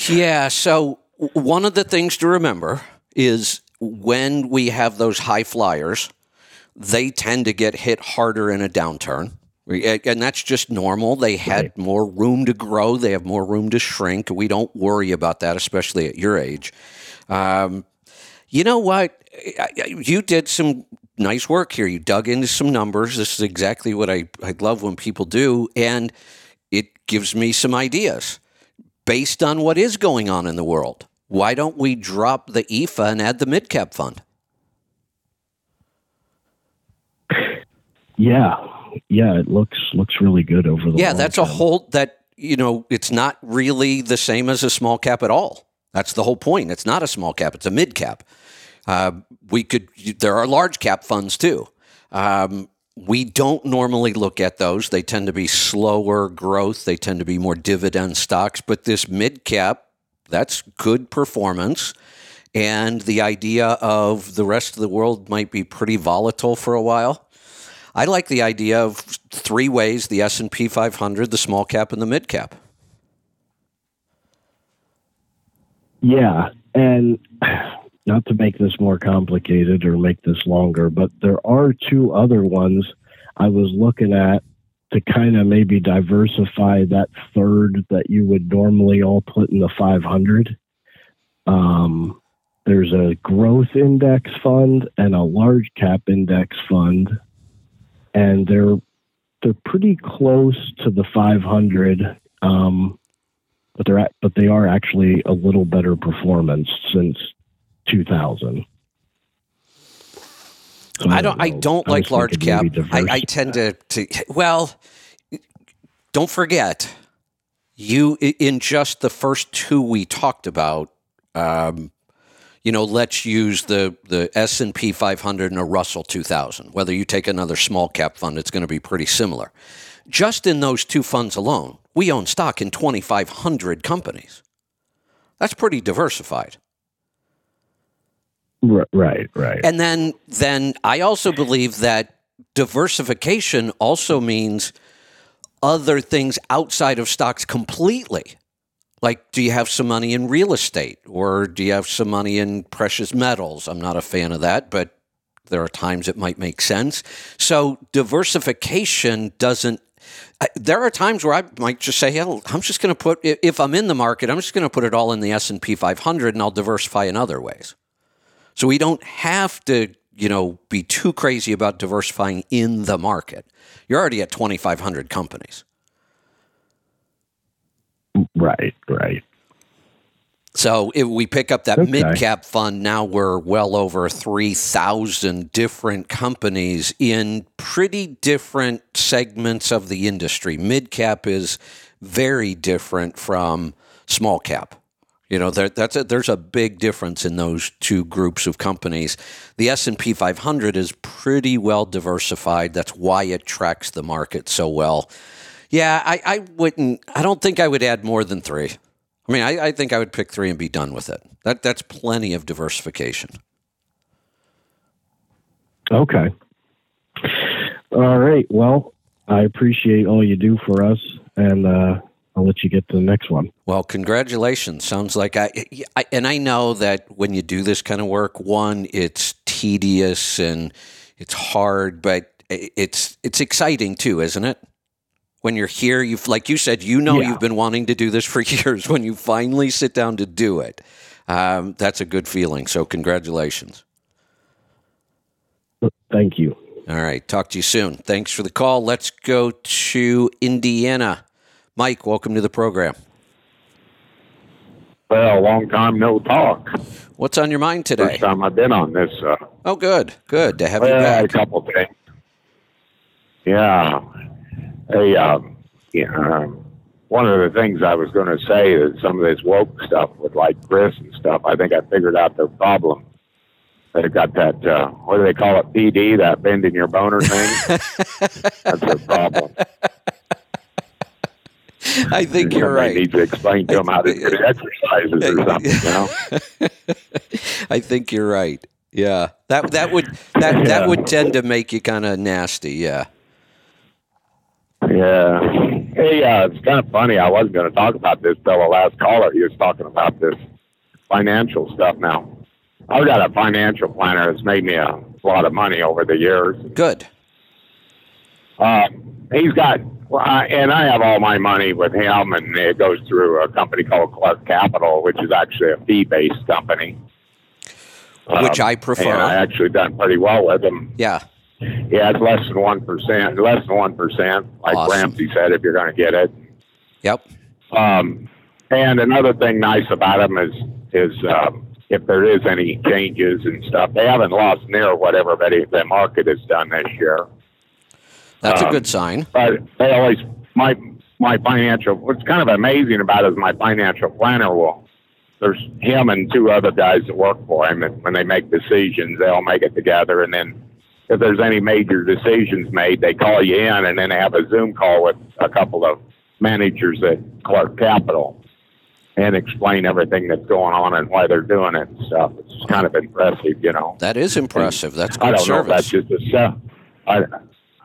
Yeah. So one of the things to remember is when we have those high flyers, they tend to get hit harder in a downturn. And that's just normal. They had right. more room to grow. They have more room to shrink. We don't worry about that, especially at your age. Um, you know what? You did some nice work here. You dug into some numbers. This is exactly what I, I love when people do, and it gives me some ideas based on what is going on in the world. Why don't we drop the I F A and add the mid-cap fund? Yeah. Yeah, it looks looks really good over the Yeah, that's time. A whole that, you know, it's not really the same as a small cap at all. That's the whole point. It's not a small cap. It's a mid-cap. Uh, we could. There are large cap funds too. Um, we don't normally look at those. They tend to be slower growth. They tend to be more dividend stocks. But this mid cap, that's good performance. And the idea of the rest of the world might be pretty volatile for a while. I like the idea of three ways: the S and P five hundred, the small cap, and the mid cap. Yeah, and. Not to make this more complicated or make this longer, but there are two other ones I was looking at to kind of maybe diversify that third that you would normally all put in the five hundred. Um, there's a growth index fund and a large cap index fund, and they're they're pretty close to the five hundred. Um, but they're at, but they are actually a little better performance since two thousand. Oh, I don't. I don't I like large cap. I, I tend to, to. Well, don't forget, you in just the first two we talked about. Um, you know, let's use the the S and P five hundred and a Russell two thousand. Whether you take another small cap fund, it's going to be pretty similar. Just in those two funds alone, we own stock in twenty-five hundred companies. That's pretty diversified. Right, right. And then then I also believe that diversification also means other things outside of stocks completely. Like, do you have some money in real estate, or do you have some money in precious metals? I'm not a fan of that, but there are times it might make sense. So diversification doesn't – there are times where I might just say, hell, I'm just going to put – if I'm in the market, I'm just going to put it all in the S and P five hundred and I'll diversify in other ways. So we don't have to, you know, be too crazy about diversifying in the market. You're already at twenty-five hundred companies. Right, right. So if we pick up that okay. mid-cap fund, now we're well over three thousand different companies in pretty different segments of the industry. Mid-cap is very different from small cap. You know, there, that's a, there's a big difference in those two groups of companies. The S and P five hundred is pretty well diversified. That's why it tracks the market so well. Yeah, I, I wouldn't. I don't think I would add more than three. I mean, I, I think I would pick three and be done with it. That that's plenty of diversification. Okay. All right. Well, I appreciate all you do for us, and uh, I'll let you get to the next one. Well, congratulations. Sounds like I, I and I know that when you do this kind of work, one, it's tedious and it's hard, but it's it's exciting too, isn't it? When you're here, you've like you said, you know, yeah. you've been wanting to do this for years. When you finally sit down to do it, um, that's a good feeling. So congratulations. Thank you. All right. Talk to you soon. Thanks for the call. Let's go to Indiana. Mike, welcome to the program. Well, long time no talk. What's on your mind today? First time I've been on this. Uh, oh, good. Good to have well, you back. A couple of things. Yeah. Hey, um, you know, one of the things I was going to say is some of this woke stuff with like Chris and stuff, I think I figured out their problem. They've got that, uh, what do they call it, P D, that bend in your boner thing? That's their problem. I think you're right. They need to explain to them how to do exercises or something, you know? I think you're right. Yeah. That that would that, yeah. that would tend to make you kind of nasty, yeah. Yeah. Hey, uh, it's kind of funny. I wasn't going to talk about this till the last caller. He was talking about this financial stuff now. I've got a financial planner that's made me a lot of money over the years. Good. Uh, he's got, well, I, and I have all my money with him, and it goes through a company called Clark Capital, which is actually a fee-based company. Which um, I prefer. And I actually done pretty well with him. Yeah. Yeah, it's less than one percent. Less than one percent, like awesome. Ramsey said, if you're going to get it. Yep. Um, and another thing nice about them is is um, if there is any changes and stuff, they haven't lost near whatever they, the market has done this year. That's um, a good sign. But they always my my financial. What's kind of amazing about it is my financial planner will. There's him and two other guys that work for him, and when they make decisions, they all make it together, and then. If there's any major decisions made, they call you in and then have a Zoom call with a couple of managers at Clark Capital and explain everything that's going on and why they're doing it and stuff. It's kind of impressive, you know. That is impressive. And that's good I don't service. Know if that's just a, I,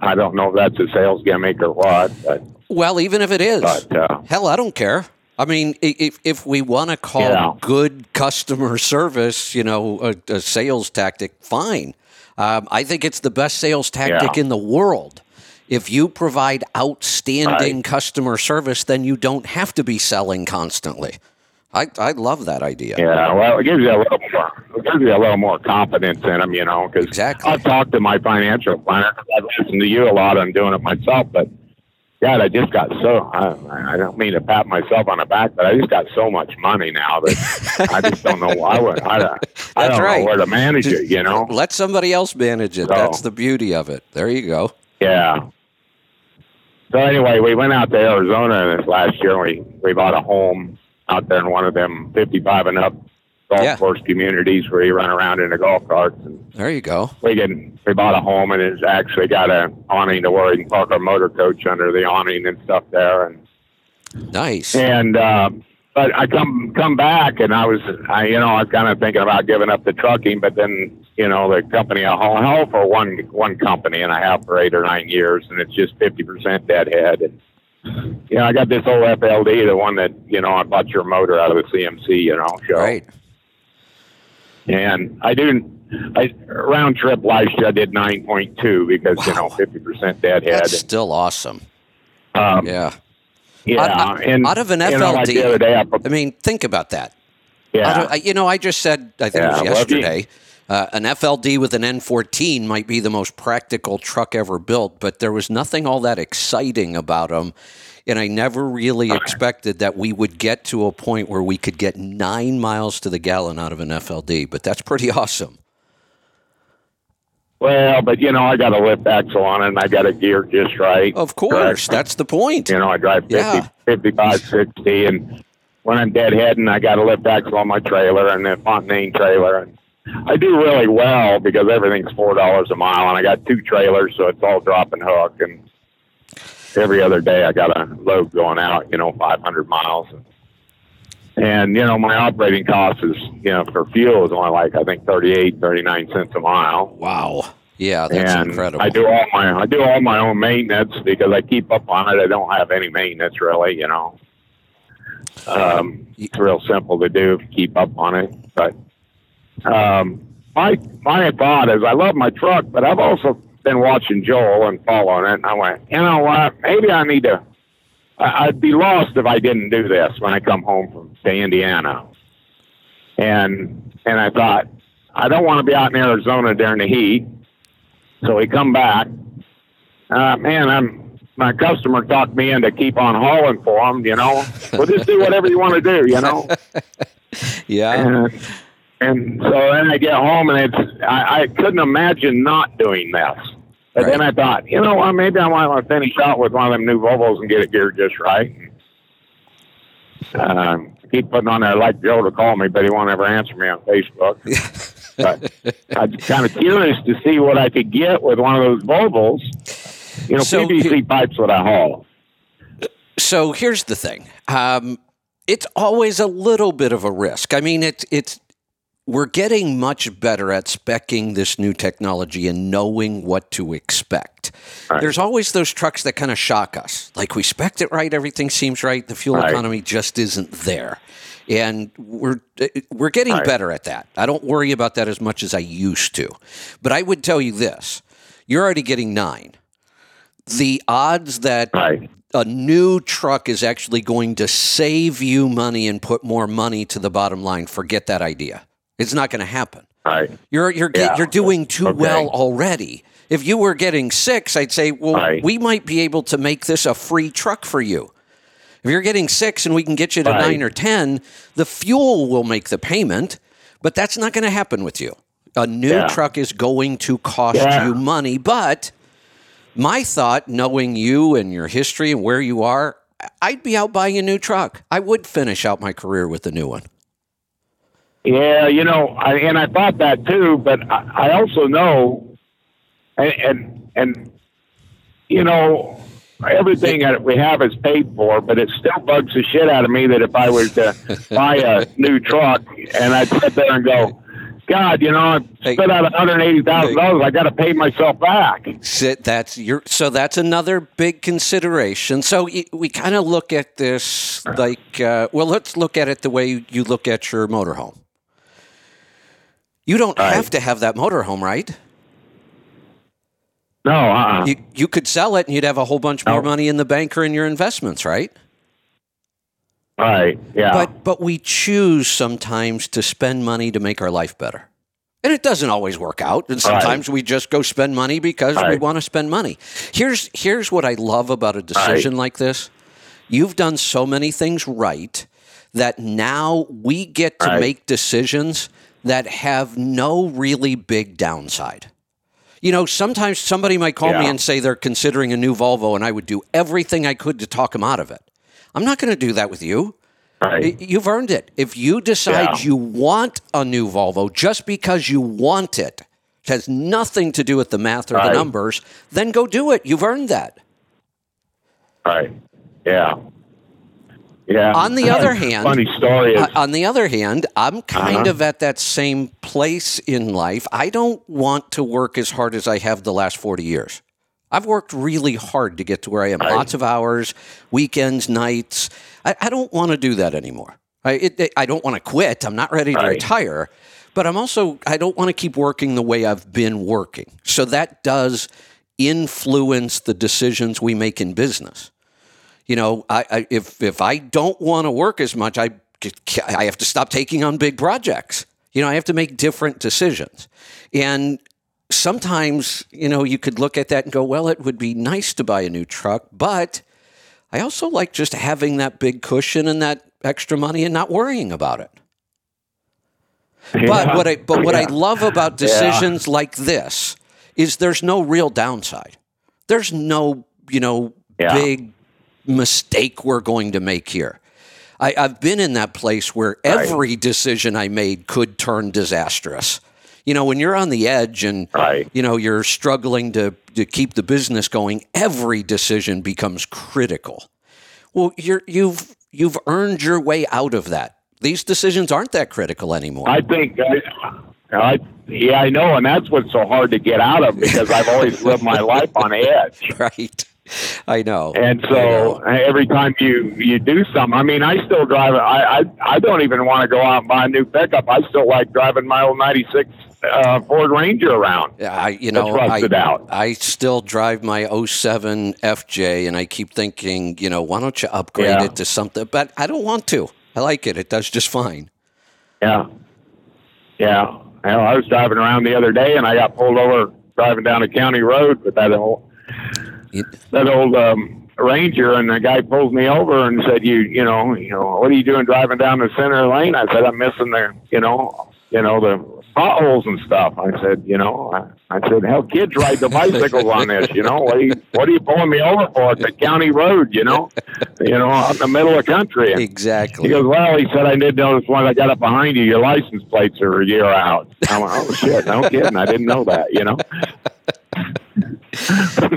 I don't know if that's a sales gimmick or what. But, well, even if it is, but, uh, hell, I don't care. I mean, if if we want to call yeah. good customer service, you know, a, a sales tactic, fine. Um, I think it's the best sales tactic yeah. in the world. If you provide outstanding right. customer service, then you don't have to be selling constantly. I I love that idea. Yeah, well, it gives you a little more, it gives you a little more confidence in them, you know, because exactly. I've talked to my financial planner. I've listened to you a lot. I'm doing it myself, but God, I just got so, I, I don't mean to pat myself on the back, but I just got so much money now that I just don't know why I would, I, I That's don't right. know where to manage just, it, you know? Let somebody else manage it. So, that's the beauty of it. There you go. Yeah. So anyway, we went out to Arizona this last year. We, we bought a home out there in one of them fifty-five and up golf yeah. course communities where you run around in the golf carts. And there you go. We did, we bought a home, and it's actually got an awning to where we can park our motor coach under the awning and stuff there. And nice. And uh, but I come come back, and I was, I, you know, I was kind of thinking about giving up the trucking, but then, you know, the company I haul for one one company, and I have for eight or nine years, and it's just fifty percent deadhead. And, you know, I got this old F L D, the one that, you know, I bought your motor out of the C M C, you know, show. Right. And I do, I round trip last year I did nine point two because wow. you know fifty percent deadhead. That's still awesome. Um, yeah, yeah. Out, out, and, out of an F L D, you know, like the other day I, I mean, think about that. Yeah. Of, you know, I just said I think yeah, it was yesterday. Uh, an F L D with an N fourteen might be the most practical truck ever built, but there was nothing all that exciting about them. And I never really expected that we would get to a point where we could get nine miles to the gallon out of an F L D, but that's pretty awesome. Well, but, you know, I got a lift axle on it, and I got a gear just right. Of course. Correct. That's the point. You know, I drive fifty, yeah. fifty-five, sixty, and when I'm deadheading, I got a lift axle on my trailer and a Fontaine trailer. I do really well because everything's four dollars a mile, and I got two trailers, so it's all drop and hook, and every other day I got a load going out, you know, five hundred miles. And, you know, my operating cost is, you know, for fuel is only like, I think, thirty-eight, thirty-nine cents a mile. Wow. Yeah, that's and incredible. I do all my I do all my own maintenance because I keep up on it. I don't have any maintenance, really, you know. Um, it's real simple to do, keep up on it. But um, my, my thought is I love my truck, but I've also been watching Joel and following it, and I went, you know what, maybe I need to, I, I'd be lost if I didn't do this when I come home from, say, Indiana. And and I thought, I don't want to be out in Arizona during the heat, so we come back. Uh, man, I'm my customer talked me into keep on hauling for him, you know. Well, just do whatever you want to do, you know. Yeah. And, And so then I get home, and it's I, I couldn't imagine not doing this. But right. then I thought, you know what, maybe I want to finish out with one of them new Volvos and get it geared just right. Um, keep putting on there, I'd like Joe to call me, but he won't ever answer me on Facebook. But I'm kind of curious to see what I could get with one of those Volvos, you know, so, P V C pipes that I haul. So here's the thing. Um, it's always a little bit of a risk. I mean, it's it's... We're getting much better at speccing this new technology and knowing what to expect. Right. There's always those trucks that kind of shock us. Like, we specced it right, everything seems right, the fuel right. economy just isn't there. And we're we're getting right. better at that. I don't worry about that as much as I used to. But I would tell you this. You're already getting nine. The odds that... Right. A new truck is actually going to save you money and put more money to the bottom line. Forget that idea. It's not going to happen. Right. You're you're yeah. you're doing too okay. well already. If you were getting six, I'd say, well, right. we might be able to make this a free truck for you. If you're getting six and we can get you to right. nine or ten, the fuel will make the payment, but that's not going to happen with you. A new yeah. truck is going to cost yeah. you money. But my thought, knowing you and your history and where you are, I'd be out buying a new truck. I would finish out my career with a new one. Yeah, you know, I, and I thought that too, but I, I also know, and, and, and, you know, everything that we have is paid for, but it still bugs the shit out of me that if I was to buy a new truck and I'd sit there and go, God, you know, I spent out one hundred eighty thousand dollars. I got to pay myself back. That's your, so that's another big consideration. So we kind of look at this like, uh, well, let's look at it the way you look at your motorhome. You don't right. have to have that motorhome, right? No. Uh-uh. You, you could sell it and you'd have a whole bunch no. more money in the bank or in your investments, right? Right. Yeah. But but we choose sometimes to spend money to make our life better. And it doesn't always work out. And sometimes right. we just go spend money because right. we want to spend money. Here's here's what I love about a decision right. like this. You've done so many things right that now we get to right. make decisions that have no really big downside. You know, sometimes somebody might call yeah. me and say they're considering a new Volvo, and I would do everything I could to talk them out of it. I'm not going to do that with you. Right. You've earned it. If you decide yeah. you want a new Volvo just because you want it, it has nothing to do with the math or right. the numbers, then go do it. You've earned that. Right. Yeah. Yeah. On the other hand, funny story is, on the other hand, I'm kind uh-huh. of at that same place in life. I don't want to work as hard as I have the last forty years. I've worked really hard to get to where I am. Right. Lots of hours, weekends, nights. I, I don't want to do that anymore. I, it, it, I don't want to quit. I'm not ready to right. retire. But I'm also, I don't want to keep working the way I've been working. So that does influence the decisions we make in business. You know, I, I, if if I don't want to work as much, I, I have to stop taking on big projects. You know, I have to make different decisions. And sometimes, you know, you could look at that and go, well, it would be nice to buy a new truck, but I also like just having that big cushion and that extra money and not worrying about it. Yeah. But what I but what yeah. I love about decisions yeah. like this is there's no real downside. There's no, you know, yeah. big mistake we're going to make here. I, I've been in that place where every right. decision I made could turn disastrous. You know, when you're on the edge and, right. you know, you're struggling to, to keep the business going, every decision becomes critical. Well, you're, you've you've earned your way out of that. These decisions aren't that critical anymore. I think, I, I, yeah, I know. And that's what's so hard to get out of because I've always lived my life on edge. Right. I know. And so know. every time you, you do something, I mean, I still drive it. I, I don't even want to go out and buy a new pickup. I still like driving my old ninety-six uh, Ford Ranger around. Yeah, I, you know, I, out. I still drive my oh seven F J, and I keep thinking, you know, why don't you upgrade yeah. it to something? But I don't want to. I like it. It does just fine. Yeah. Yeah. Well, I was driving around the other day, and I got pulled over driving down a county road with that whole... It, that old um, Ranger, and the guy pulls me over and said, "You, you know, you know, what are you doing driving down the center lane?" I said, "I'm missing the, you know, you know, the potholes and stuff." I said, "You know, I, I said, hell, kids ride the bicycles on this, you know. What are you, what are you pulling me over for? It's a county road, you know, you know, out in the middle of country." And exactly. He goes, "Well," he said, "I did notice when I got up behind you, your license plates are a year out." I'm like, "Oh shit, no kidding, I didn't know that," you know.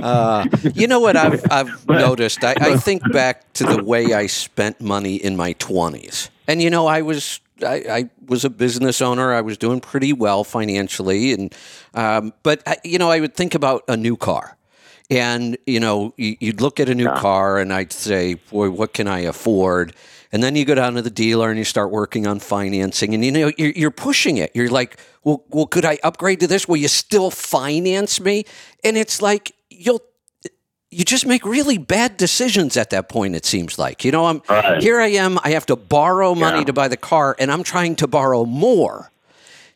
Uh, you know what I've I've noticed? I, I think back to the way I spent money in my twenties, and you know I was I, I was a business owner. I was doing pretty well financially, and um, but I, you know I would think about a new car, and you know you'd look at a new yeah. car, and I'd say, boy, what can I afford? And then you go down to the dealer and you start working on financing, and you know you're, you're pushing it. You're like, well, well, could I upgrade to this? Will you still finance me? And it's like you'll you just make really bad decisions at that point. It seems like you know I'm right. here. I am. I have to borrow money yeah. to buy the car, and I'm trying to borrow more.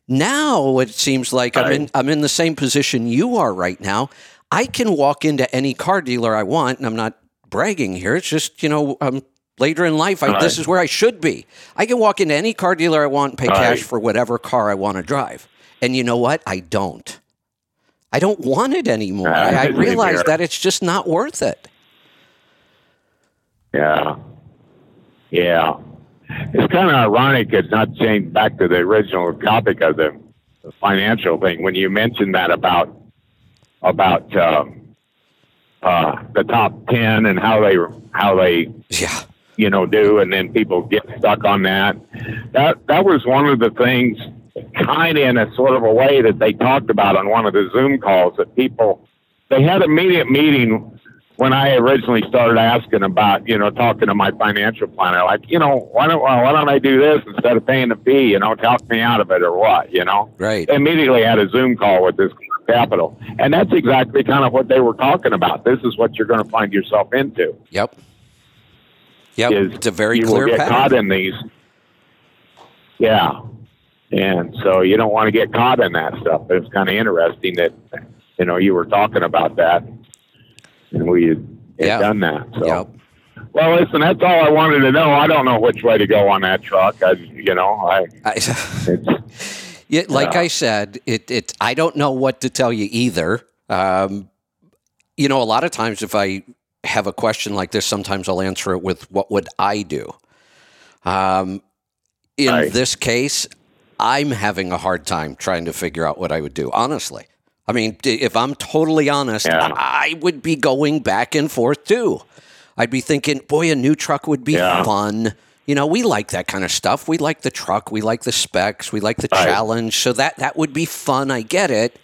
Now it seems like right. I'm in I'm in the same position you are right now. I can walk into any car dealer I want, and I'm not bragging here. It's just you know I'm. Later in life, I, right. this is where I should be. I can walk into any car dealer I want and pay All cash right. for whatever car I want to drive. And you know what? I don't. I don't want it anymore. Uh, I, I realize that it's just not worth it. Yeah. Yeah. It's kind of ironic. It's not changed back to the original topic of the, the financial thing. When you mentioned that about, about um, uh, the top ten and how they, how they, yeah. you know, do, and then people get stuck on that. That that was one of the things, kind of in a sort of a way, that they talked about on one of the Zoom calls, that people, they had a meeting when I originally started asking about, you know, talking to my financial planner, like, you know, why don't why don't I do this instead of paying the fee, you know, talk me out of it or what, you know? Right. They immediately had a Zoom call with this capital. And that's exactly kind of what they were talking about. This is what you're going to find yourself into. Yep. Yeah, it's a very clear pattern. You will get caught in these. Yeah, And so you don't want to get caught in that stuff. But it's kind of interesting that, you know, you were talking about that and we had yeah. done that. So, yep. Well, listen, that's all I wanted to know. I don't know which way to go on that truck. I, you know, I, I it's, yeah, like uh, I said, it, it, I don't know what to tell you either. Um, you know, a lot of times if I have a question like this, sometimes I'll answer it with what would I do? Um, in right. this case, I'm having a hard time trying to figure out what I would do, honestly. I mean, if I'm totally honest, yeah. I would be going back and forth, too. I'd be thinking, boy, a new truck would be yeah. fun. You know, we like that kind of stuff. We like the truck. We like the specs. We like the right. challenge. So that, that would be fun. I get it.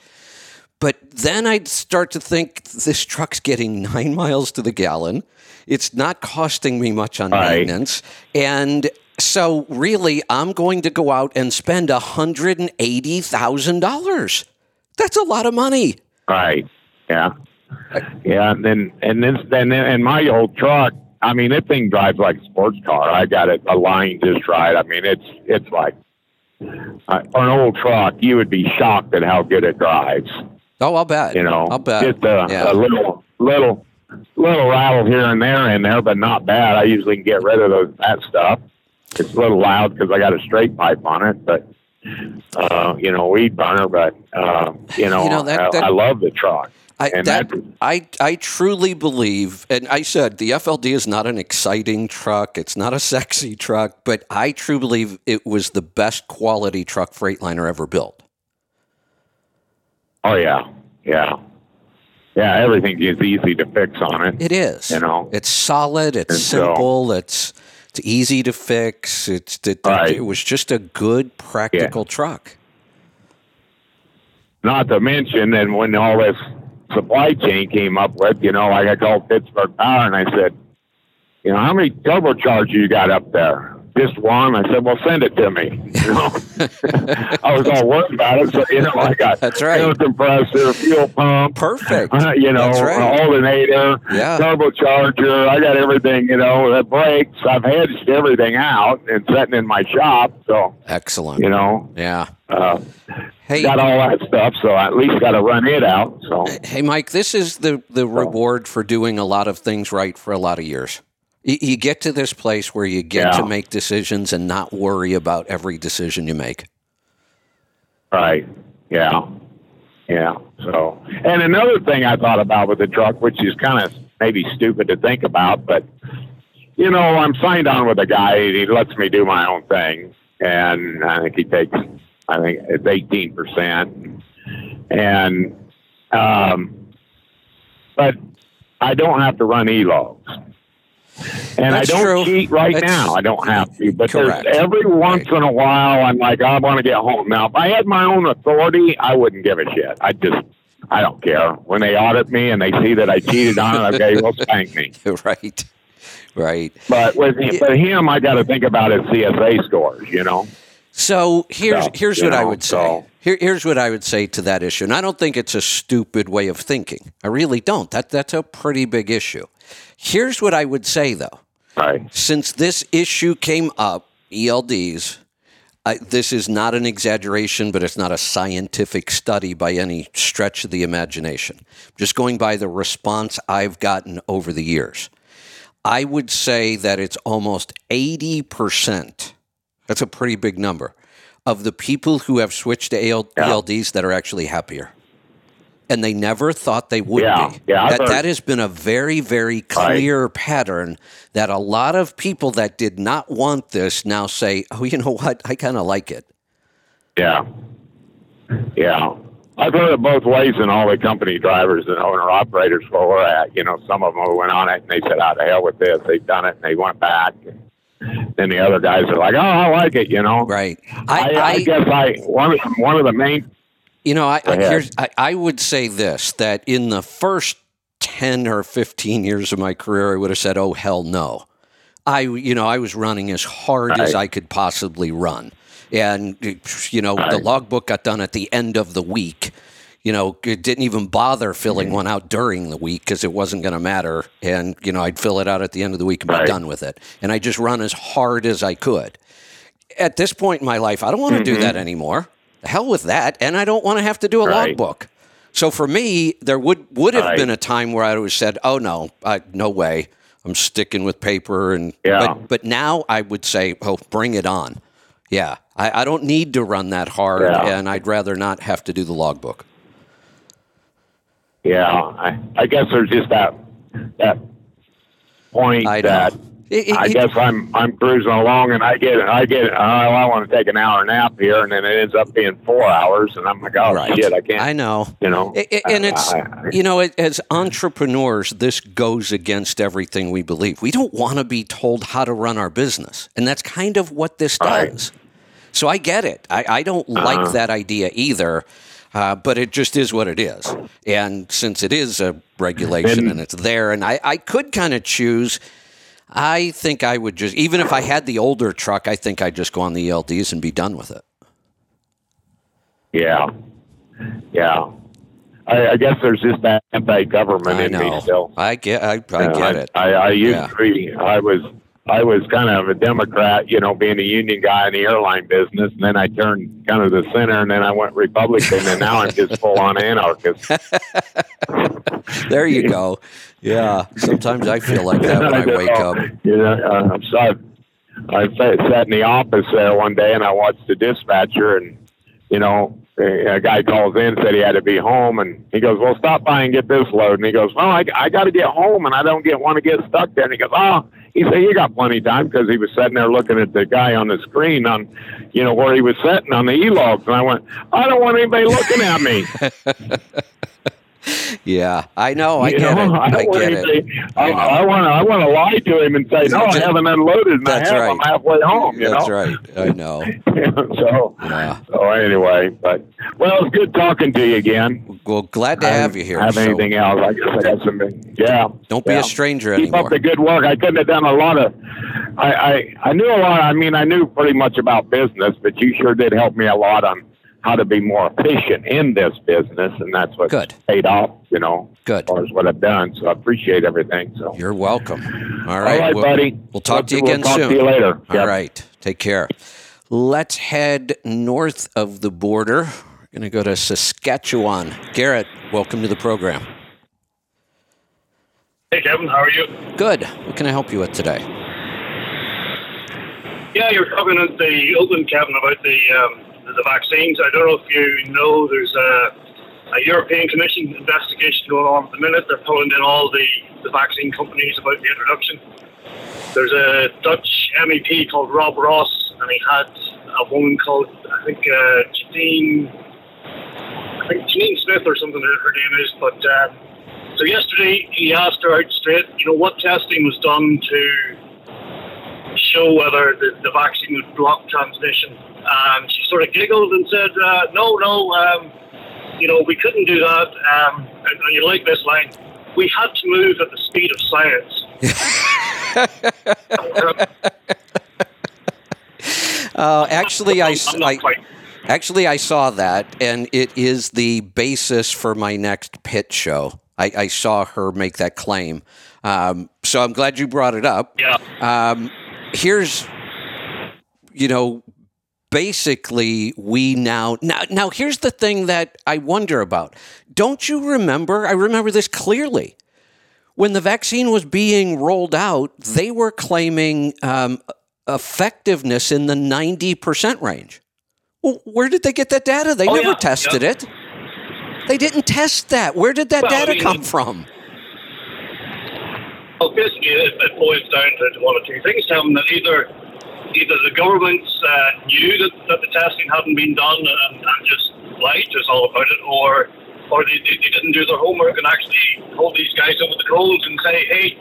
But then I'd start to think, this truck's getting nine miles to the gallon. It's not costing me much on right. maintenance. And so really, I'm going to go out and spend one hundred eighty thousand dollars. That's a lot of money. Right. Yeah. Yeah. And then, and then, and then, and my old truck, I mean, that thing drives like a sports car. I got it aligned just right. I mean, it's, it's like uh, an old truck. You would be shocked at how good it drives. Oh, I'll bet. You know, I'll bet. Just a, yeah. a little, little, little rattle here and there in there, but not bad. I usually can get rid of those, that stuff. It's a little loud because I got a straight pipe on it, but, uh, you know, weed burner, but, uh, you know, you know that, I, that, I love the truck. I, and that, that, I, I truly believe, and I said, the F L D is not an exciting truck. It's not a sexy truck, but I truly believe it was the best quality truck Freightliner ever built. Oh, yeah. Yeah. Yeah. Everything is easy to fix on it. It is. You know, it's solid. It's and simple. So, it's, It's easy to fix. It's it, right. it was just a good, practical yeah. truck. Not to mention that when all this supply chain came up with, you know, like I called Pittsburgh Power and I said, you know, how many turbochargers you got up there? Just one. I said, well, send it to me. You know, I was all worried about it. So, you know, I got That's right. fuel compressor, fuel pump. Perfect. Uh, you know, right. alternator, yeah. turbocharger. I got everything, you know, the brakes. I've hedged everything out and setting in my shop. So excellent. You know. Yeah. Uh, hey, got all that stuff. So I at least got to run it out. So Hey, Mike, this is the, the so. reward for doing a lot of things right for a lot of years. You get to this place where you get yeah. to make decisions and not worry about every decision you make. Right. Yeah. Yeah. So, and another thing I thought about with the truck, which is kind of maybe stupid to think about, but, you know, I'm signed on with a guy. He lets me do my own thing. And I think he takes, I think it's eighteen percent. And, um, but I don't have to run E L Os. And That's I don't true. cheat right That's, now. I don't have to. But there's, every once right. in a while, I'm like, I want to get home. Now, if I had my own authority, I wouldn't give a shit. I just, I don't care. When they audit me and they see that I cheated on it, okay, well, spank me. Right. Right. But with him, yeah. but him I got to think about his C S A scores, you know? So here's, so, here's what know, I would say. So. Here, here's what I would say to that issue. And I don't think it's a stupid way of thinking. I really don't. That That's a pretty big issue. Here's what I would say, though. Right. Since this issue came up, E L Ds, I, this is not an exaggeration, but it's not a scientific study by any stretch of the imagination. Just going by the response I've gotten over the years, I would say that it's almost eighty percent. That's a pretty big number of the people who have switched to A L- yeah. E L Ds that are actually happier. And they never thought they would yeah, be. Yeah, that, that has been a very, very clear right. pattern that a lot of people that did not want this now say, oh, you know what? I kind of like it. Yeah. Yeah. I've heard it both ways in all the company drivers and owner-operators where we're at. You know, some of them went on it and they said, oh, the hell with this. They've done it and they went back. Then the other guys are like, oh, I like it, you know. Right. I, I, I, I guess I one, one of the main... You know, I, I, here's, I I would say this, that in the first ten or fifteen years of my career, I would have said, oh, hell no. I, you know, I was running as hard right. as I could possibly run. And, you know, right. the logbook got done at the end of the week. You know, it didn't even bother filling one out during the week because it wasn't going to matter. And, you know, I'd fill it out at the end of the week and right. be done with it. And I just run as hard as I could. at this point in my life, I don't want to mm-hmm. do that anymore. The hell with that. And I don't want to have to do a right. logbook. So for me, there would, would have right. been a time where I would have said, oh, no, I, no way. I'm sticking with paper. And yeah. but, but now I would say, oh, bring it on. Yeah, I, I don't need to run that hard, yeah. and I'd rather not have to do the logbook. Yeah, I, I guess there's just that that point I that it, it, I it, guess I'm I'm cruising along, and I get I get oh, I want to take an hour nap here, and then it ends up being four hours, and I'm like, oh right. shit, I can't. I know, you know, it, it, and I, it's I, I, you know, it, as entrepreneurs, this goes against everything we believe. We don't want to be told how to run our business, and that's kind of what this right. does. So I get it. I, I don't uh-huh. like that idea either. Uh, but it just is what it is. And since it is a regulation and it's there, and I, I could kind of choose, I think I would just, even if I had the older truck, I think I'd just go on the E L Ds and be done with it. Yeah. Yeah. I, I guess there's just that anti-government I in know. me still. I get, I, I you know, get I, it. I, I used yeah. to be, I was, I was kind of a Democrat, you know, being a union guy in the airline business. And then I turned kind of the center, and then I went Republican, and now I'm just full-on anarchist. There you go. Yeah. Sometimes I feel like that when I, I wake up. You know, uh, so I, I sat in the office there one day, and I watched the dispatcher, and, you know, a guy calls in, said he had to be home, and he goes, well, stop by and get this load. And he goes, well, I, I got to get home, and I don't get want to get stuck there. And he goes, oh, he said, you got plenty of time, because he was sitting there looking at the guy on the screen on, you know, where he was sitting on the e-logs. And I went, I don't want anybody looking at me. yeah, I know. I you get know, it. I, I get it. I, I want to I want to lie to him and say, no, I haven't unloaded. And That's I have, right. I'm halfway home, you That's know? That's right. I know. so, yeah. so anyway, but, well, it's good talking to you again. Well, glad to have you here. I have anything so, else. I guess I got something. Yeah. Don't be yeah. a stranger anymore. Keep up the good work. I couldn't have done a lot of, I, I, I knew a lot. I mean, I knew pretty much about business, but you sure did help me a lot on how to be more efficient in this business. And that's what good. paid off, you know, good. as far as what I've done. So I appreciate everything. So you're welcome. All right, All right we'll, buddy. We'll talk to you again we'll soon. Talk to you later. All yep. right. Take care. Let's head north of the border. Going to go to Saskatchewan. Garrett, welcome to the program. Hey, Kevin. How are you? Good. What can I help you with today? Yeah, you're talking at the open, Kevin, about the um, the vaccines. I don't know if you know, there's a, a European Commission investigation going on at the minute. They're pulling in all the, the vaccine companies about the introduction. There's a Dutch M E P called Rob Ross, and he had a woman called, I think, uh, Jadine... I think Jean Smith or something her name is, but uh, so yesterday he asked her out straight, you know, what testing was done to show whether the, the vaccine would block transmission, and she sort of giggled and said, uh, no, no, um, you know, we couldn't do that, um, and, and you like this line, we had to move at the speed of science. uh, actually, I'm, I... I'm not quite. Actually, I saw that, and it is the basis for my next pit show. I, I saw her make that claim. Um, so I'm glad you brought it up. Yeah. Um, here's, you know, basically we now, now, now here's the thing that I wonder about. Don't you remember, I remember this clearly. When the vaccine was being rolled out, they were claiming um, effectiveness in the ninety percent range. Well, where did they get that data? They oh, never yeah, tested yeah. it. They didn't test that. Where did that well, data I mean, come from? Well, basically, it, it boils down to one or two things, Kevin, that either either the governments uh, knew that, that the testing hadn't been done and, and just lied to us all about it, or or they, they didn't do their homework and actually hold these guys over the coals and say, hey,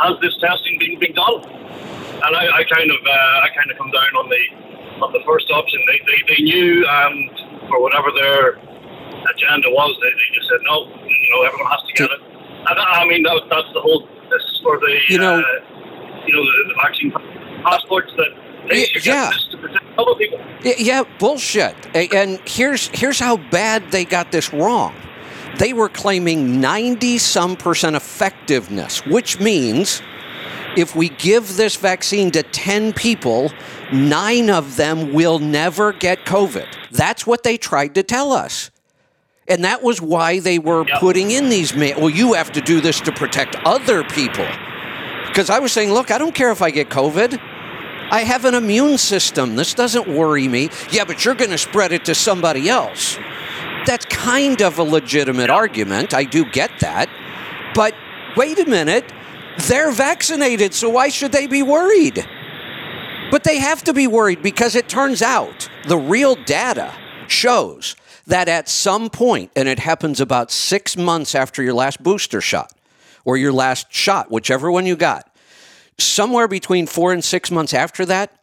has this testing been, been done? And I, I kind of uh, I kind of come down on the... But the first option, they, they, they knew, and um, for whatever their agenda was, they, they just said, no, you know, everyone has to get it. And I mean, that, that's the whole, this is for the, you know, uh, you know the, the vaccine passports that they should yeah. get this to protect other people. Yeah, bullshit. And here's here's how bad they got this wrong. They were claiming ninety-some percent effectiveness, which means if we give this vaccine to ten people, nine of them will never get COVID. That's what they tried to tell us. And that was why they were yep. putting in these, well, you have to do this to protect other people. Because I was saying, look, I don't care if I get COVID. I have an immune system. This doesn't worry me. Yeah, but you're going to spread it to somebody else. That's kind of a legitimate argument. I do get that. But wait a minute. They're vaccinated, so why should they be worried? But they have to be worried because it turns out the real data shows that at some point, and it happens about six months after your last booster shot or your last shot, whichever one you got, somewhere between four and six months after that,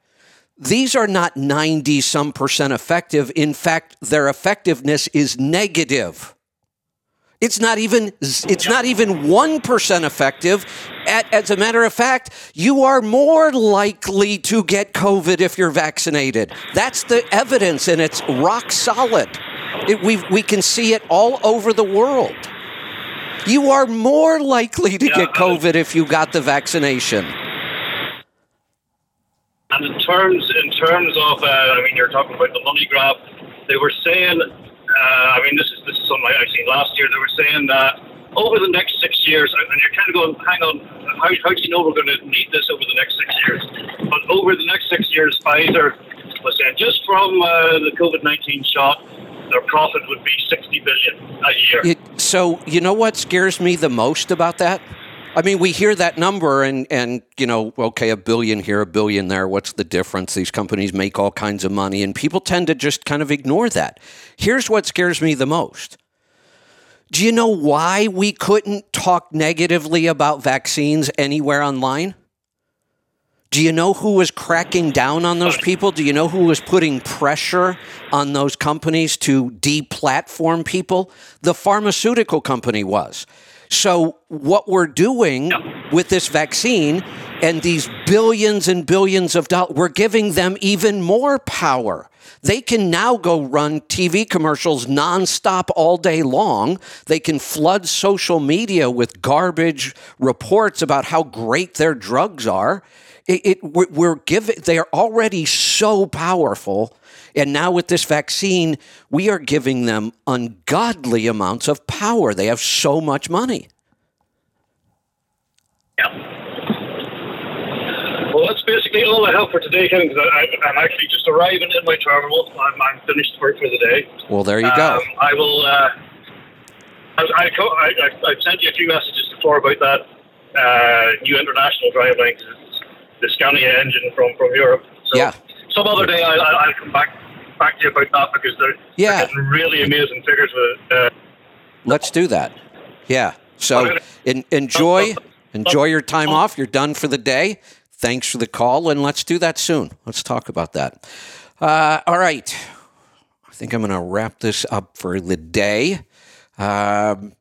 these are not ninety some percent effective. In fact, their effectiveness is negative. It's not even it's not even one percent effective. At, as a matter of fact, you are more likely to get COVID if you're vaccinated. That's the evidence, and it's rock solid. It, we we can see it all over the world. You are more likely to yeah, get COVID if you got the vaccination. And in terms in terms of, uh, I mean, you're talking about the money grab. They were saying. Uh, I mean, this is this is something I seen last year. They were saying that over the next six years, and you're kind of going, hang on, how, how do you know we're going to need this over the next six years? But over the next six years, Pfizer was saying just from uh, the COVID nineteen shot, their profit would be sixty billion dollars a year. It, so you know what scares me the most about that? I mean, we hear that number and, and, you know, okay, a billion here, a billion there. What's the difference? These companies make all kinds of money, and people tend to just kind of ignore that. Here's what scares me the most. Do you know why we couldn't talk negatively about vaccines anywhere online? Do you know who was cracking down on those people? Do you know who was putting pressure on those companies to de-platform people? The pharmaceutical company was. So what we're doing with this vaccine and these billions and billions of dollars, we're giving them even more power. They can now go run T V commercials nonstop all day long. They can flood social media with garbage reports about how great their drugs are. It, it we're giving. They are already so powerful, and now with this vaccine, we are giving them ungodly amounts of power. They have so much money. Yeah. Well, that's basically all I have for today, Kevin. Because I'm actually just arriving in my terminal. I'm, I'm finished work for the day. Well, there you um, go. I will. Uh, I, I, I, I sent you a few messages before about that uh, new international driveline. The Scania engine from, from Europe. So yeah. Some other day I'll, I'll come back back to you about that because they're, yeah. they're getting really amazing figures with it. Uh, Let's do that. Yeah. So in, enjoy enjoy your time off. You're done for the day. Thanks for the call, and let's do that soon. Let's talk about that. Uh, all right. I think I'm going to wrap this up for the day. Um,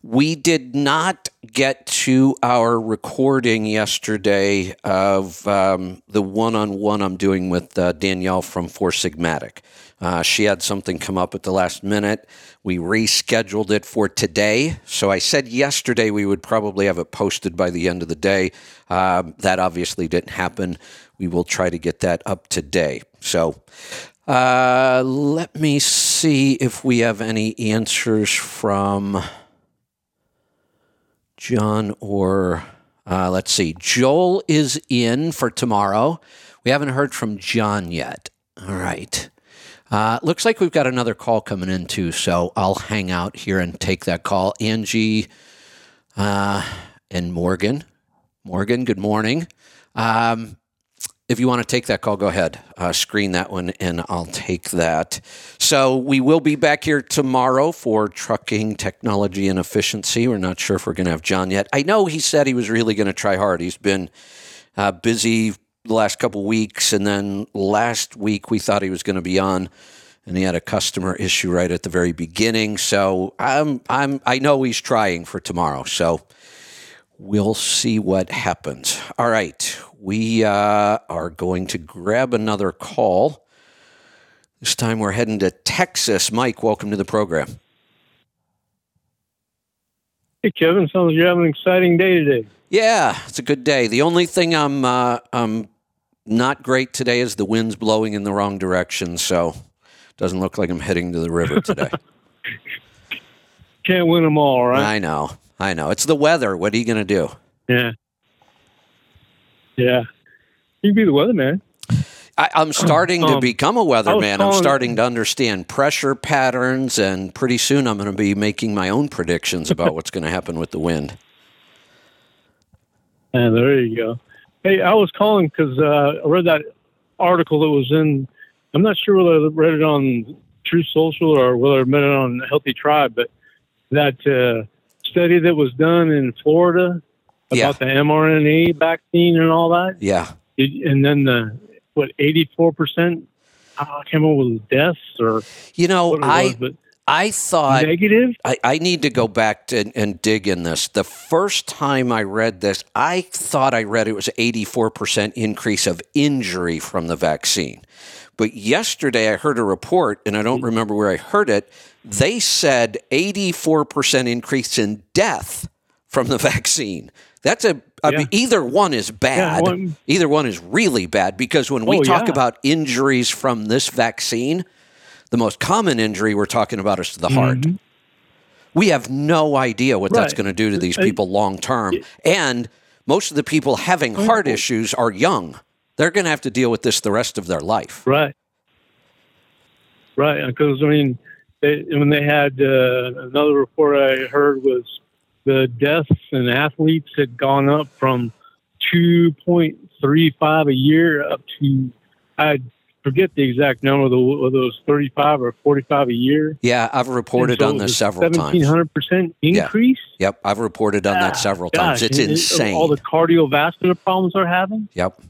we did not get to our recording yesterday of um, the one-on-one I'm doing with uh, Danielle from Four Sigmatic. Uh, she had something come up at the last minute. We rescheduled it for today. So I said yesterday we would probably have it posted by the end of the day. Uh, that obviously didn't happen. We will try to get that up today. So uh, let me see if we have any answers from John or, uh, let's see, Joel is in for tomorrow. We haven't heard from John yet. All right. Uh, looks like we've got another call coming in, too, so I'll hang out here and take that call. Angie uh, and Morgan. Morgan, good morning. Um, if you want to take that call, go ahead. Uh, screen that one, and I'll take that. So we will be back here tomorrow for Trucking Technology and Efficiency. We're not sure if we're going to have John yet. I know he said he was really going to try hard. He's been uh, busy the last couple weeks, and then last week we thought he was going to be on, and he had a customer issue right at the very beginning. So I'm, I'm, I know he's trying for tomorrow. So we'll see what happens. All right. We uh, are going to grab another call. This time we're heading to Texas. Mike, welcome to the program. Hey, Kevin. Sounds like you're having an exciting day today. Yeah, it's a good day. The only thing I'm uh, I'm not great today is the wind's blowing in the wrong direction, so it doesn't look like I'm heading to the river today. Can't win them all, right? I know, I know. It's the weather. What are you going to do? Yeah. Yeah. You can be the weatherman. I, I'm starting um, to become a weatherman. I'm starting to understand pressure patterns, and pretty soon I'm going to be making my own predictions about what's going to happen with the wind. And there you go. Hey, I was calling because uh, I read that article that was in, I'm not sure whether I read it on True Social or whether I read it on Healthy Tribe, but that uh, study that was done in Florida about yeah. the mRNA vaccine and all that. Yeah. It, and then the... What, eighty-four percent came up with deaths or you know, I was, I thought negative. I, I need to go back to, and, and dig in this. The first time I read this, I thought I read it was eighty-four percent increase of injury from the vaccine. But yesterday I heard a report, and I don't remember where I heard it. They said eighty-four percent increase in death from the vaccine. That's a, I yeah. mean, either one is bad. Yeah, one, either one is really bad, because when we oh, talk yeah. about injuries from this vaccine, the most common injury we're talking about is to the mm-hmm. heart. We have no idea what right. that's going to do to these people long term. And most of the people having heart issues are young. They're going to have to deal with this the rest of their life. Right. Right. Because, I mean, they, when they had uh, another report I heard was, the deaths in athletes had gone up from two point three five a year up to, I forget the exact number, whether it was thirty-five or forty-five a year. Yeah, I've reported so on this several times. seventeen hundred percent increase? Yeah. Yep, I've reported on ah, that several gosh, times. It's insane. All the cardiovascular problems they're having? Yep.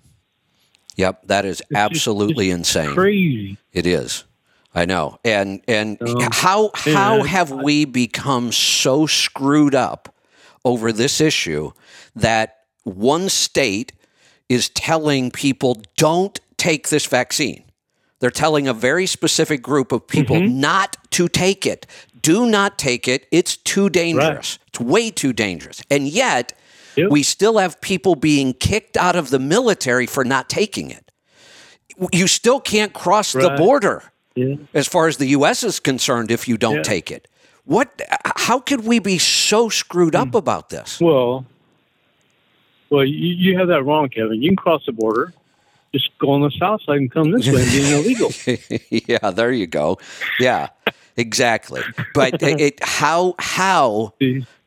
Yep, that is it's absolutely just, just insane. Crazy. It is. I know. And and um, how how have we become so screwed up over this issue that one state is telling people don't take this vaccine? They're telling a very specific group of people mm-hmm. not to take it. Do not take it. It's too dangerous. Right. It's way too dangerous. And yet yep. we still have people being kicked out of the military for not taking it. You still can't cross right. the border. Yeah. As far as the U S is concerned, if you don't yeah. take it, what? How could we be so screwed up mm. about this? Well, well, you, you have that wrong, Kevin. You can cross the border, just go on the south side and come this way and be illegal. Yeah, there you go. Yeah, exactly. But it, it, how how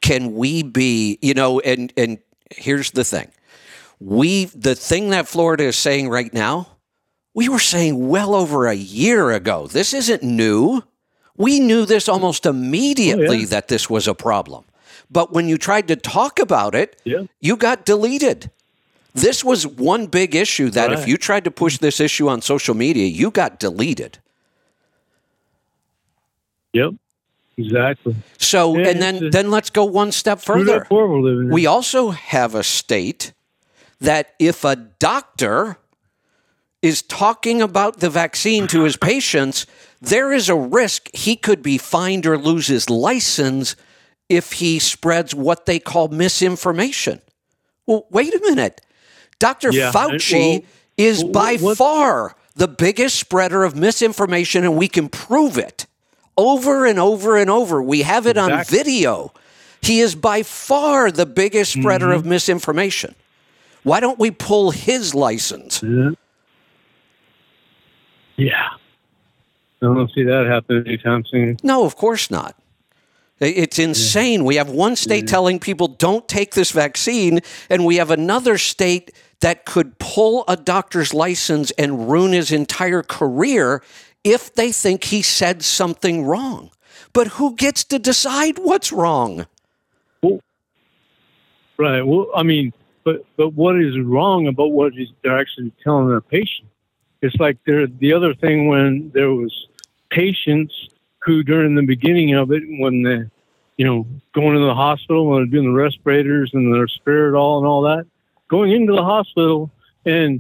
can we be? You know, and and here's the thing: we the thing that Florida is saying right now. We were saying well over a year ago. This isn't new. We knew this almost immediately oh, yeah. that this was a problem. But when you tried to talk about it, yeah. you got deleted. This was one big issue that right. if you tried to push this issue on social media, you got deleted. Yep, exactly. So, yeah, and then, then let's go one step further. We also have a state that if a doctor is talking about the vaccine to his patients, there is a risk he could be fined or lose his license if he spreads what they call misinformation. Well, wait a minute. Doctor yeah, Fauci I, well, is well, by what? far the biggest spreader of misinformation, and we can prove it over and over and over. We have it exactly. on video. He is by far the biggest spreader mm-hmm. of misinformation. Why don't we pull his license? Yeah. Yeah. I don't see that happen anytime soon. No, of course not. It's insane. Yeah. We have one state yeah. telling people don't take this vaccine, and we have another state that could pull a doctor's license and ruin his entire career if they think he said something wrong. But who gets to decide what's wrong? Well, right. Well, I mean, but, but what is wrong about what they're actually telling their patient? It's like there, the other thing when there was patients who, during the beginning of it, when they, you know, going to the hospital, when they're doing the respirators and their Spiridol and all that, going into the hospital and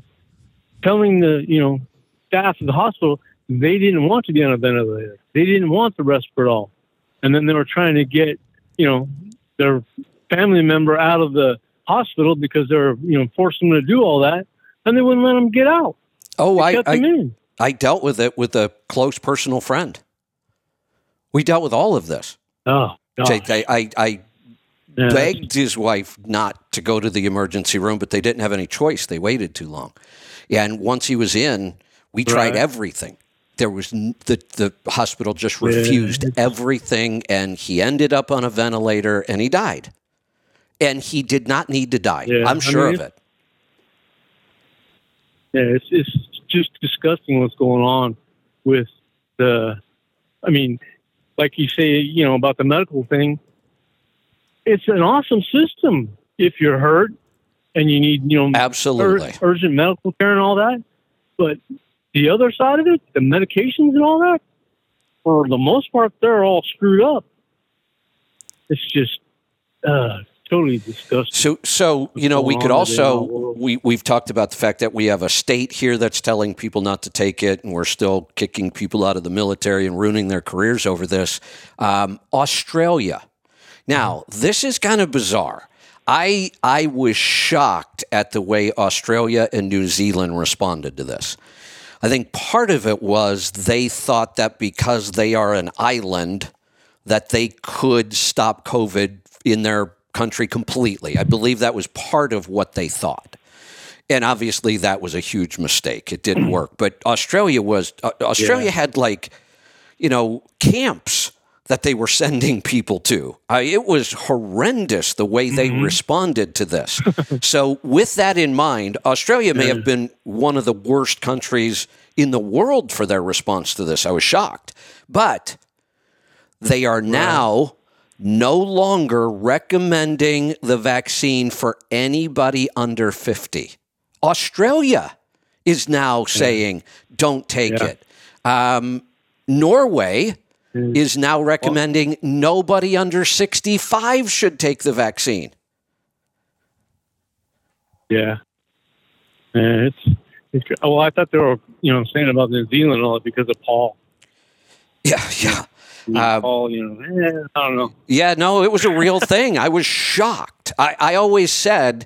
telling the, you know, staff of the hospital they didn't want to be on a ventilator, they didn't want the Respiridol, and then they were trying to get, you know, their family member out of the hospital because they were, you know, forcing them to do all that, and they wouldn't let them get out. Oh, I, I, I dealt with it with a close personal friend. We dealt with all of this. Oh, gosh. I, I, I yeah. begged his wife not to go to the emergency room, but they didn't have any choice. They waited too long. And once he was in, we tried right. everything. There was the the hospital just refused yeah. everything, and he ended up on a ventilator, and he died. And he did not need to die. Yeah. I'm sure I mean, of it. Yeah, it's it's just disgusting what's going on with the. I mean, like you say, you know about the medical thing. It's an awesome system if you're hurt and you need, you know, absolutely ur- urgent medical care and all that, but. The other side of it, the medications and all that, for the most part, they're all screwed up. It's just uh, totally disgusting. So, so you know, we could also, we, we've talked about the fact that we have a state here that's telling people not to take it, and we're still kicking people out of the military and ruining their careers over this. Um, Australia. Now, this is kind of bizarre. I I was shocked at the way Australia and New Zealand responded to this. I think part of it was they thought that because they are an island, that they could stop COVID in their country completely. I believe that was part of what they thought. And obviously that was a huge mistake. It didn't work. But Australia was, uh, Australia yeah. had like, you know, camps that they were sending people to. Uh, it was horrendous the way they mm-hmm. responded to this. So with that in mind, Australia may yeah. have been one of the worst countries in the world for their response to this. I was shocked. But they are now wow. no longer recommending the vaccine for anybody under fifty. Australia is now saying, yeah. don't take yeah. it. Um, Norway is now recommending well, nobody under sixty-five should take the vaccine. Yeah. yeah it's, it's, well, I thought they were, you know, saying about New Zealand all because of Paul. Yeah, yeah. Uh, Paul, you know, eh, I don't know. Yeah, no, it was a real thing. I was shocked. I, I always said,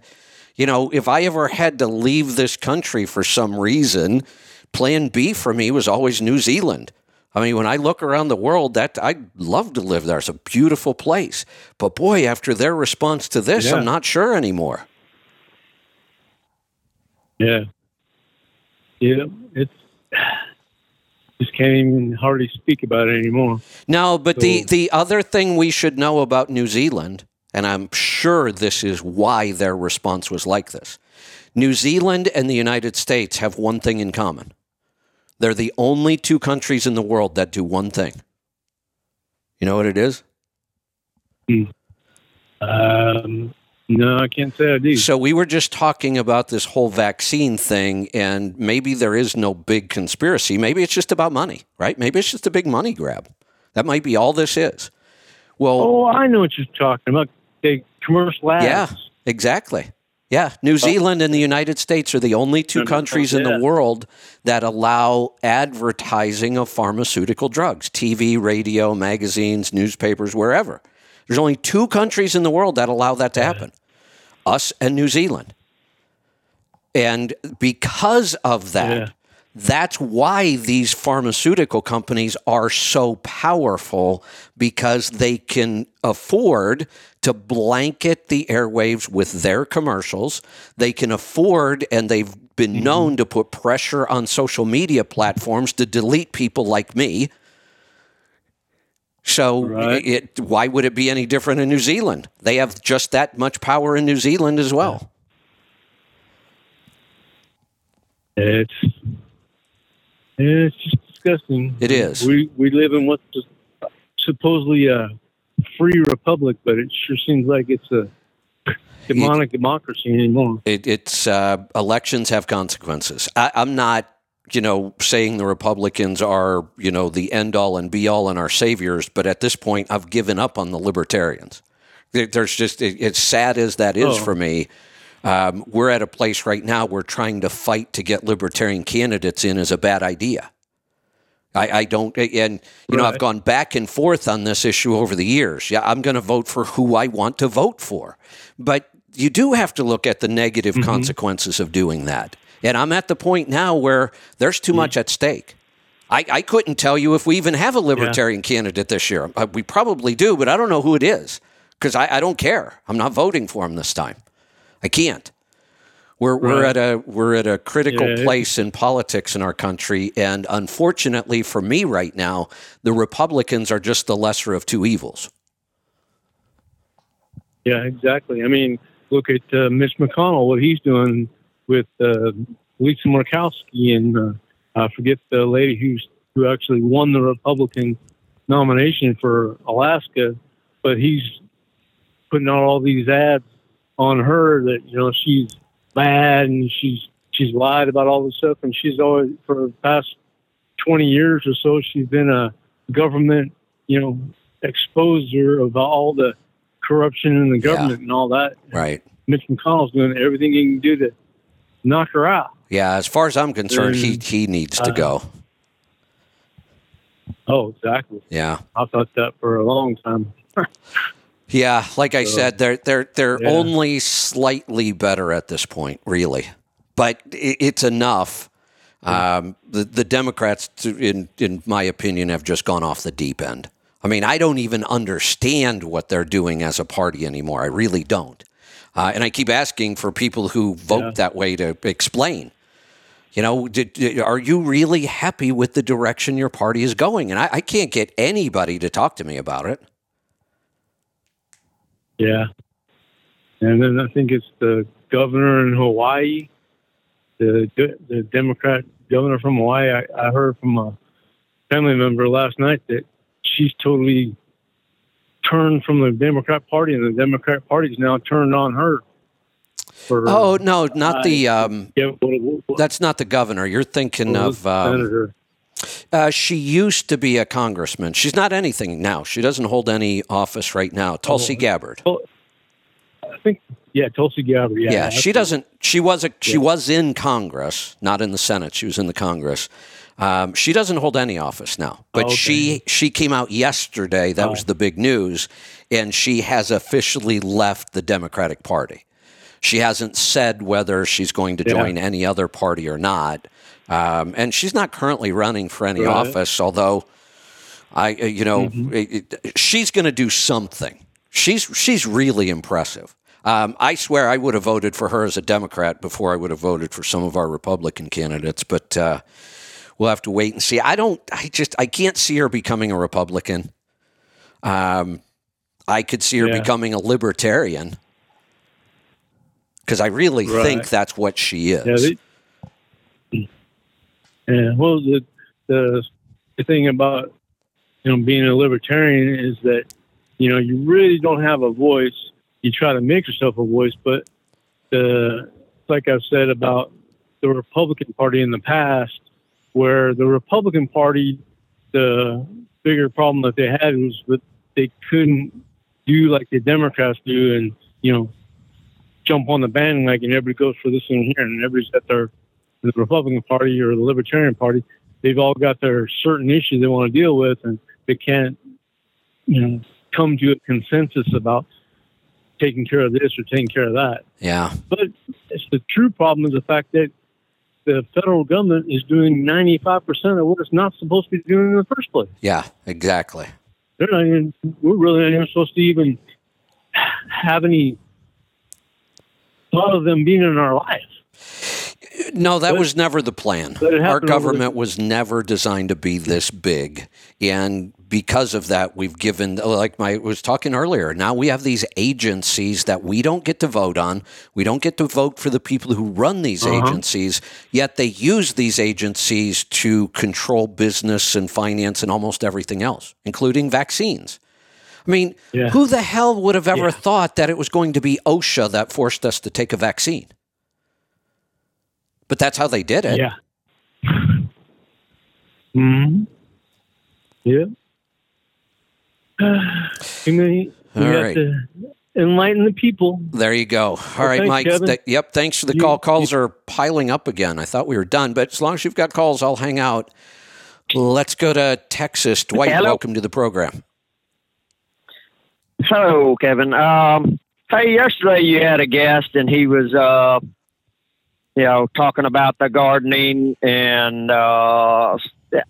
you know, if I ever had to leave this country for some reason, plan B for me was always New Zealand. I mean, when I look around the world, that I'd love to live there. It's a beautiful place. But boy, after their response to this, yeah. I'm not sure anymore. Yeah. Yeah. It's just can't even hardly speak about it anymore. No, but so. the, the other thing we should know about New Zealand, and I'm sure this is why their response was like this. New Zealand and the United States have one thing in common. They're the only two countries in the world that do one thing. You know what it is? Um, no, I can't say I do. So we were just talking about this whole vaccine thing, and maybe there is no big conspiracy. Maybe it's just about money, right? Maybe it's just a big money grab. That might be all this is. Well, oh, I know what you're talking about. They commercial labs. Yeah, exactly. Yeah, New Zealand and the United States are the only two countries in the world that allow advertising of pharmaceutical drugs, T V, radio, magazines, newspapers, wherever. There's only two countries in the world that allow that to happen, us and New Zealand. And because of that, yeah. that's why these pharmaceutical companies are so powerful, because they can afford to blanket the airwaves with their commercials. They can afford, and they've been known to put pressure on social media platforms to delete people like me. So right. it, why would it be any different in New Zealand? They have just that much power in New Zealand as well. It's... It's just disgusting. It is. We we live in what's supposedly a free republic, but it sure seems like it's a demonic it, democracy anymore. It, it's uh, elections have consequences. I, I'm not, you know, saying the Republicans are, you know, the end all and be all and our saviors, but at this point, I've given up on the libertarians. There, there's just it, it's sad as that is oh. for me. Um, we're at a place right now where trying to fight to get libertarian candidates in is a bad idea. I, I don't, and you right. know, I've gone back and forth on this issue over the years. Yeah, I'm going to vote for who I want to vote for, but you do have to look at the negative mm-hmm. consequences of doing that. And I'm at the point now where there's too mm-hmm. much at stake. I, I couldn't tell you if we even have a libertarian yeah. candidate this year. We probably do, but I don't know who it is because I, I don't care. I'm not voting for him this time. I can't. We're right. we're at a we're at a critical yeah. place in politics in our country, and unfortunately for me right now, the Republicans are just the lesser of two evils. Yeah, exactly. I mean, look at uh, Mitch McConnell, what he's doing with uh, Lisa Murkowski, and uh, I forget the lady who's who actually won the Republican nomination for Alaska, but he's putting out all these ads on her that, you know, she's bad and she's she's lied about all this stuff, and she's always, for the past twenty years or so, she's been a government, you know, exposer of all the corruption in the government yeah. and all that. Right. Mitch McConnell's doing everything he can do to knock her out. Yeah, as far as I'm concerned, and, he he needs uh, to go. Oh, exactly. Yeah. I thought that for a long time. Yeah, like I said, they're they're they're yeah. only slightly better at this point, really, but it, it's enough. Um, the the Democrats, in in my opinion, have just gone off the deep end. I mean, I don't even understand what they're doing as a party anymore. I really don't, uh, and I keep asking for people who vote yeah. that way to explain. You know, did, did, are you really happy with the direction your party is going? And I, I can't get anybody to talk to me about it. Yeah. And then I think it's the governor in Hawaii, the the Democrat governor from Hawaii. I, I heard from a family member last night that she's totally turned from the Democrat Party, and the Democrat Party's now turned on her. For, oh, no, not I, the um, yeah, what, what, what, that's not the governor. You're thinking of um, senator. Uh, she used to be a congressman. She's not anything now. She doesn't hold any office right now. Tulsi Gabbard. I think, yeah, Tulsi Gabbard. Yeah, yeah she doesn't. She was a. She yeah. was in Congress, not in the Senate. She was in the Congress. Um, she doesn't hold any office now. But okay. she she came out yesterday. That oh. was the big news, and she has officially left the Democratic Party. She hasn't said whether she's going to yeah. join any other party or not. Um, and she's not currently running for any right. office, although, I, you know, mm-hmm. it, it, she's going to do something. She's she's really impressive. Um, I swear I would have voted for her as a Democrat before I would have voted for some of our Republican candidates. But uh, we'll have to wait and see. I don't I just I can't see her becoming a Republican. Um, I could see her yeah. becoming a libertarian. Because I really right. think that's what she is. Yeah, they, yeah. Well, the, the the thing about, you know, being a libertarian is that, you know, you really don't have a voice. You try to make yourself a voice, but the like I've said about the Republican Party in the past, where the Republican Party, the bigger problem that they had was that they couldn't do like the Democrats do, and, you know, jump on the bandwagon, and everybody goes for this and here, and everybody's at their the Republican Party or the Libertarian Party. They've all got their certain issues they want to deal with, and they can't, you know, come to a consensus about taking care of this or taking care of that. Yeah. But it's the true problem is the fact that the federal government is doing ninety-five percent of what it's not supposed to be doing in the first place. Yeah, exactly. They're not even, we're really not even supposed to even have any thought of them being in our lives. No, that but, was never the plan. Our government was never designed to be this big. And because of that, we've given, like I was talking earlier, now we have these agencies that we don't get to vote on. We don't get to vote for the people who run these uh-huh. agencies, yet they use these agencies to control business and finance and almost everything else, including vaccines. I mean, yeah. who the hell would have ever yeah. thought that it was going to be OSHA that forced us to take a vaccine? But that's how they did it. Yeah. Mm-hmm. Yeah. Uh, you mean, we All right. to enlighten the people. There you go. All well, right, thanks, Mike. Th- yep, thanks for the you, call. Calls you, are piling up again. I thought we were done, but as long as you've got calls, I'll hang out. Let's go to Texas. Dwight, Hello. Welcome to the program. So, Kevin, um, Hey, yesterday you had a guest, and he was, uh, you know, talking about the gardening, and uh,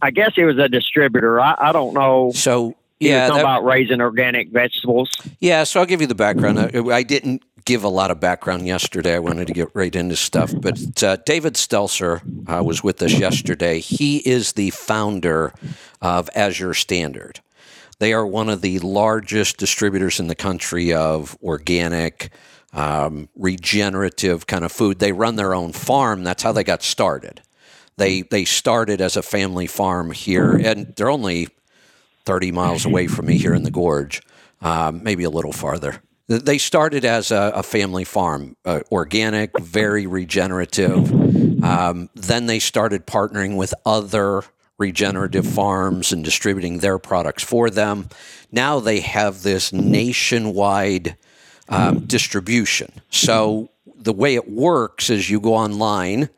I guess he was a distributor. I, I don't know. So, yeah, he was talking that, about raising organic vegetables. Yeah, so I'll give you the background. I, I didn't give a lot of background yesterday. I wanted to get right into stuff. But uh, David Stelzer uh, was with us yesterday. He is the founder of Azure Standard. They are one of the largest distributors in the country of organic, um, regenerative kind of food. They run their own farm. That's how they got started. They they started as a family farm here, and they're only thirty miles away from me here in the Gorge, um, maybe a little farther. They started as a, a family farm, uh, organic, very regenerative. Um, then they started partnering with other regenerative farms and distributing their products for them. Now they have this nationwide um, distribution. So the way it works is you go online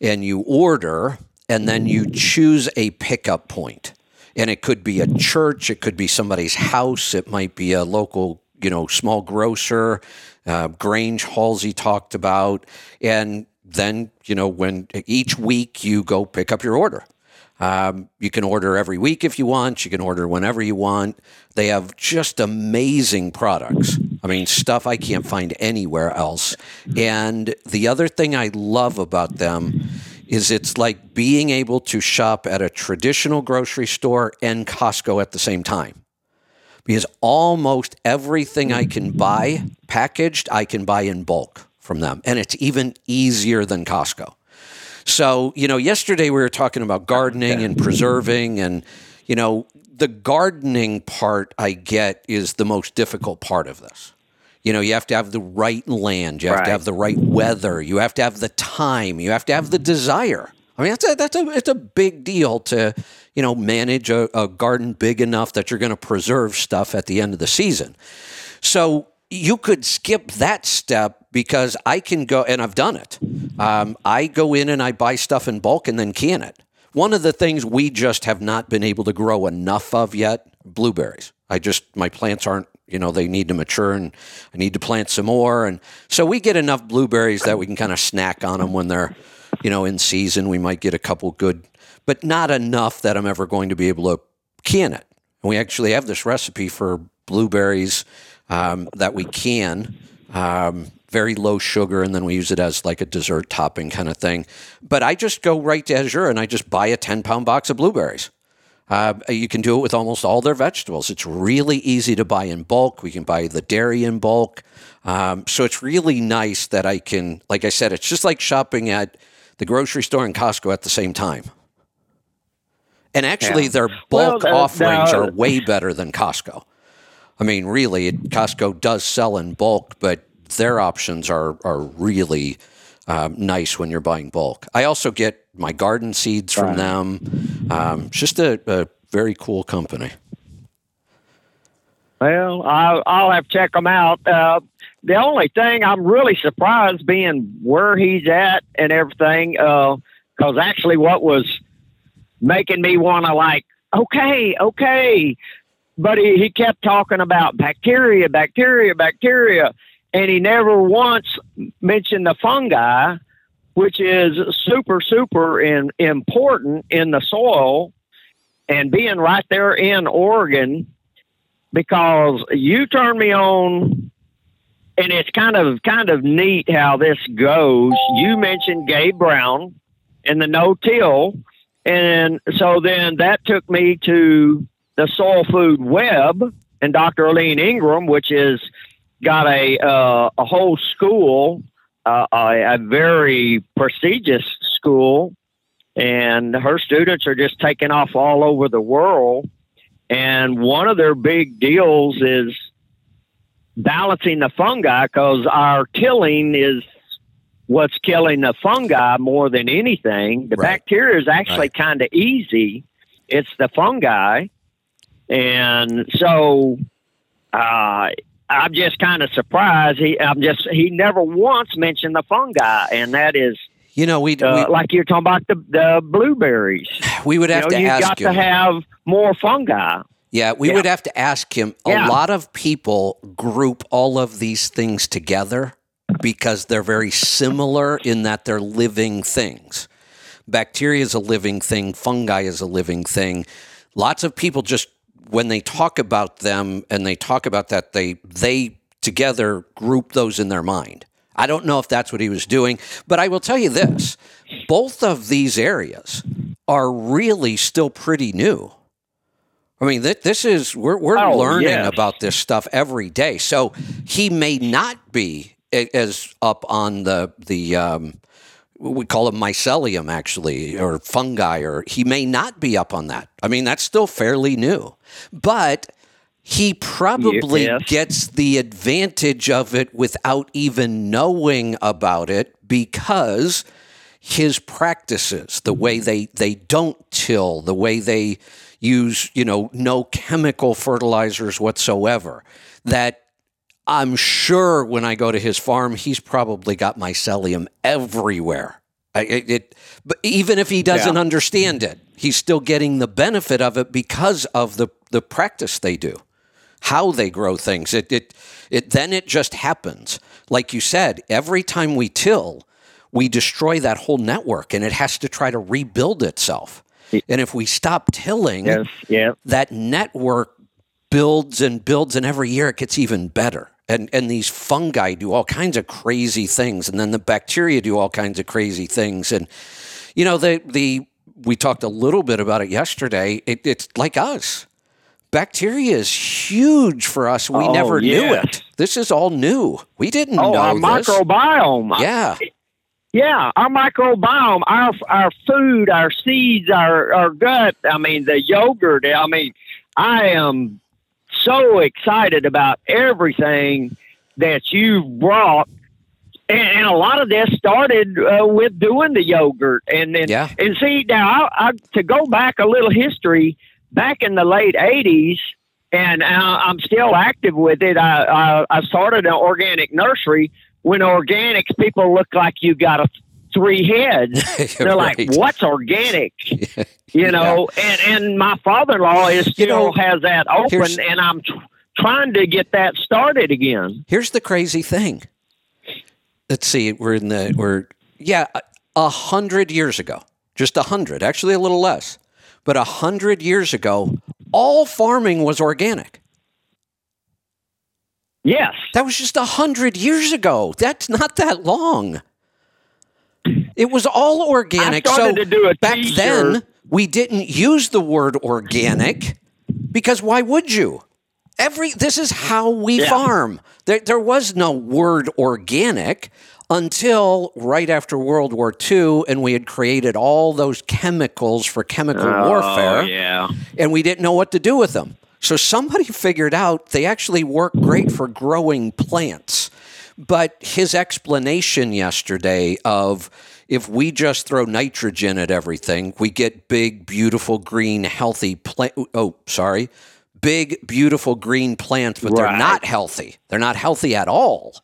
and you order, and then you choose a pickup point. And it could be a church, it could be somebody's house, it might be a local, you know, small grocer, uh, Grange Halsey talked about. And then, you know, when each week you go pick up your order. Um, you can order every week if you want. You can order whenever you want. They have just amazing products. I mean, stuff I can't find anywhere else. And the other thing I love about them is it's like being able to shop at a traditional grocery store and Costco at the same time. Because almost everything I can buy packaged, I can buy in bulk from them. And it's even easier than Costco. So, you know, yesterday we were talking about gardening and preserving, and, you know, the gardening part I get is the most difficult part of this. You know, you have to have the right land. You have right. to have the right weather. You have to have the time. You have to have the desire. I mean, that's a, that's a, it's a big deal to, you know, manage a, a garden big enough that you're going to preserve stuff at the end of the season. So you could skip that step, because I can go, and I've done it. Um, I go in and I buy stuff in bulk and then can it. One of the things we just have not been able to grow enough of yet, blueberries. I just, my plants aren't, you know, they need to mature, and I need to plant some more. And so we get enough blueberries that we can kind of snack on them when they're, you know, in season. We might get a couple good, but not enough that I'm ever going to be able to can it. And we actually have this recipe for blueberries um, that we can. Um, very low sugar, and then we use it as like a dessert topping kind of thing. But I just go right to Azure and I just buy a ten-pound box of blueberries. Uh, you can do it with almost all their vegetables. It's really easy to buy in bulk. We can buy the dairy in bulk. Um, so it's really nice that I can, like I said, it's just like shopping at the grocery store and Costco at the same time. And actually, yeah. their bulk well, uh, offerings no. are way better than Costco. I mean, really, Costco does sell in bulk, but their options are are really um, nice when you're buying bulk. I also get my garden seeds from them. Um, just a, a very cool company. Well, I'll, I'll have to check them out. Uh, the only thing I'm really surprised being where he's at and everything, because uh, actually what was making me want to like, okay, okay. But he, he kept talking about bacteria, bacteria, bacteria. And he never once mentioned the fungi, which is super, super in, important in the soil, and being right there in Oregon, because you turned me on, and it's kind of kind of neat how this goes. You mentioned Gabe Brown and the no-till, and so then that took me to the Soil Food Web and Doctor Elaine Ingham, which is got a uh, a whole school, uh, a, a very prestigious school, and her students are just taking off all over the world. And one of their big deals is balancing the fungi, because our tilling is what's killing the fungi more than anything. The right. bacteria is actually right. kind of easy. It's the fungi. And so uh I'm just kind of surprised. He, I'm just. He never once mentioned the fungi, and that is, you know, we, uh, we like you're talking about the, the blueberries. We would have you know, to ask you. You've got him. to have more fungi. Yeah, we yeah. would have to ask him. A yeah. lot of people group all of these things together because they're very similar in that they're living things. Bacteria is a living thing. Fungi is a living thing. Lots of people just, when they talk about them and they talk about that, they they together group those in their mind. I don't know if that's what he was doing, but I will tell you this. Both of these areas are really still pretty new. I mean, this is, we're, we're oh, learning yes. about this stuff every day. So he may not be as up on the, the um, we call them mycelium, actually, or fungi, or he may not be up on that. I mean, that's still fairly new. But he probably yes. gets the advantage of it without even knowing about it because his practices, the way they, they don't till, the way they use, you know, no chemical fertilizers whatsoever, that I'm sure when I go to his farm, he's probably got mycelium everywhere. It, it, but even if he doesn't yeah. understand it, he's still getting the benefit of it because of the, the practice they do, how they grow things. It, it, it, then it just happens. Like you said, every time we till, we destroy that whole network and it has to try to rebuild itself. And if we stop tilling, yes, yeah. that network builds and builds, and every year it gets even better. And and these fungi do all kinds of crazy things, and then the bacteria do all kinds of crazy things. And, you know, the the we talked a little bit about it yesterday. It, it's like us. Bacteria is huge for us. We oh, never yes. knew it. This is all new. We didn't oh, know our this. microbiome. Yeah. Yeah, our microbiome, our our food, our seeds, our, our gut, I mean, the yogurt. I mean, I am so excited about everything that you brought. And, and a lot of this started uh, with doing the yogurt. And and, yeah. and see, now, I, I, to go back a little history, back in the late eighties, and I, I'm still active with it, I, I, I started an organic nursery. When organics, people look like you got a three heads. They're right. like, what's organic? yeah. You know, yeah. and, and my father-in-law is still you know, has that open, and I'm tr- trying to get that started again. Here's the crazy thing. Let's see, we're in the, we're, yeah, a hundred years ago, just a hundred, actually a little less, but a hundred years ago, all farming was organic. Yes. That was just one hundred years ago. That's not that long. It was all organic. I started so to do a back t-shirt. Then, we didn't use the word organic because why would you? Every This is how we yeah. farm. There, there was no word organic until right after World War Two, and we had created all those chemicals for chemical oh, warfare, yeah. and we didn't know what to do with them. So somebody figured out they actually work great for growing plants. But his explanation yesterday of if we just throw nitrogen at everything, we get big, beautiful, green, healthy plant. Oh, sorry. Big, beautiful, green plants, but right. they're not healthy. They're not healthy at all.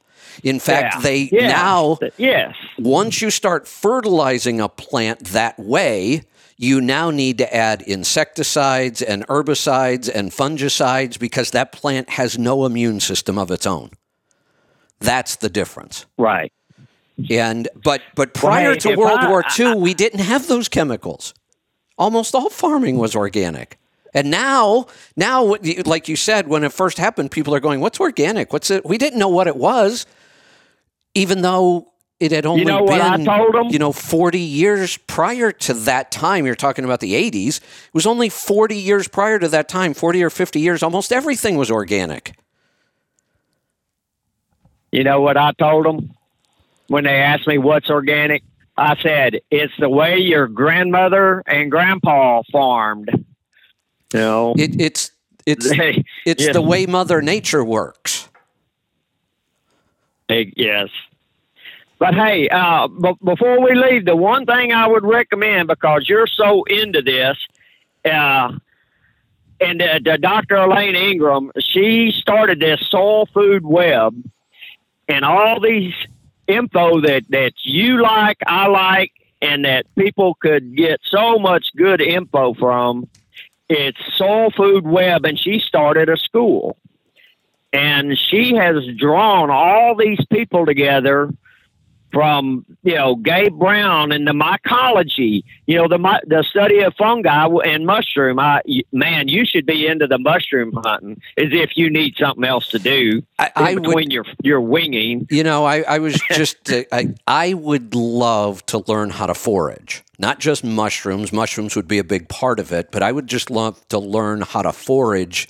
In fact, yeah. they yeah. now, yes. once you start fertilizing a plant that way, you now need to add insecticides and herbicides and fungicides because that plant has no immune system of its own. That's the difference. Right. And but but prior well, to World I, War II, I, we didn't have those chemicals. Almost all farming was organic. And now, now, like you said, when it first happened, people are going, what's organic? What's it? We didn't know what it was, even though it had only you know been, you know, forty years prior to that time. You're talking about the eighties. It was only forty years prior to that time, forty or fifty years. Almost everything was organic. You know what I told them when they asked me what's organic? I said, it's the way your grandmother and grandpa farmed. You know, it, it's it's they, it's yeah. the way Mother Nature works. Hey, yes. But, hey, uh, b- before we leave, the one thing I would recommend, because you're so into this, uh, and uh, the Doctor Elaine Ingham, she started this Soil Food Web, and all these info that, that you like, I like, and that people could get so much good info from, It's Soil Food Web, and she started a school. And she has drawn all these people together from, you know, Gabe Brown and the mycology, you know, the the study of fungi and mushroom. I, man, you should be into the mushroom hunting as if you need something else to do I, I between would, your, your winging. You know, I, I was just, I, I would love to learn how to forage. Not just mushrooms. Mushrooms would be a big part of it, but I would just love to learn how to forage.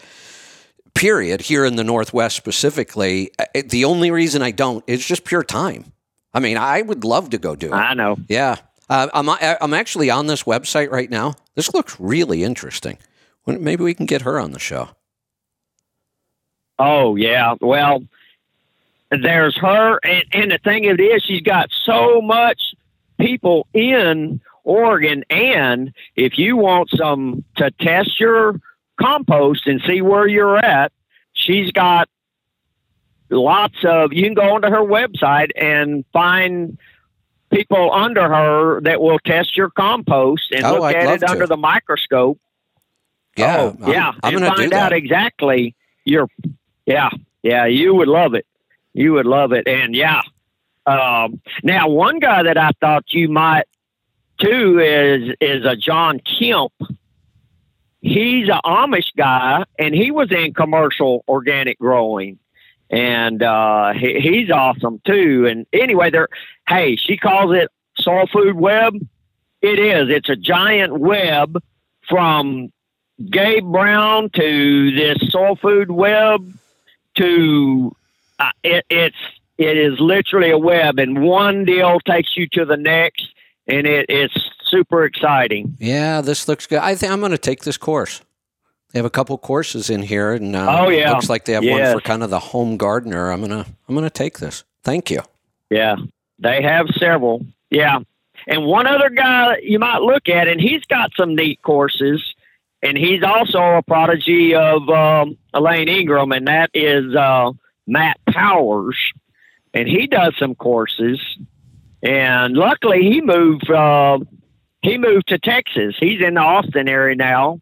Period, here in the Northwest specifically. The only reason I don't is just pure time. I mean, I would love to go do it. I know. Yeah. Uh, I'm I'm actually on this website right now. This looks really interesting. Maybe we can get her on the show. Oh, yeah. Well, there's her. And, and the thing of it is, she's got so much people in Oregon. And if you want some to test your compost and see where you're at, she's got lots of, you can go onto her website and find people under her that will test your compost and oh, look I'd at it under to. the microscope. Yeah. Oh, I'm, yeah. I'm and find out exactly your, yeah, yeah, you would love it. You would love it. And yeah. Um, now one guy that I thought you might too is, is a John Kemp. He's an Amish guy, and he was in commercial organic growing, and uh, he, he's awesome too. And anyway, there. Hey, she calls it Soil Food Web. It is. It's a giant web from Gabe Brown to this Soil Food Web to uh, it, it's. It is literally a web, and one deal takes you to the next, and it, it's. super exciting. Yeah, this looks good. I think I'm going to take this course. They have a couple courses in here, and uh, oh, yeah. it looks like they have yes. one for kind of the home gardener. I'm gonna, I'm gonna take this. Thank you. Yeah, they have several. Yeah, and one other guy you might look at, and he's got some neat courses, and he's also a prodigy of um, Elaine Ingham, and that is uh, Matt Powers, and he does some courses, and luckily he moved. Uh, He moved to Texas. He's in the Austin area now,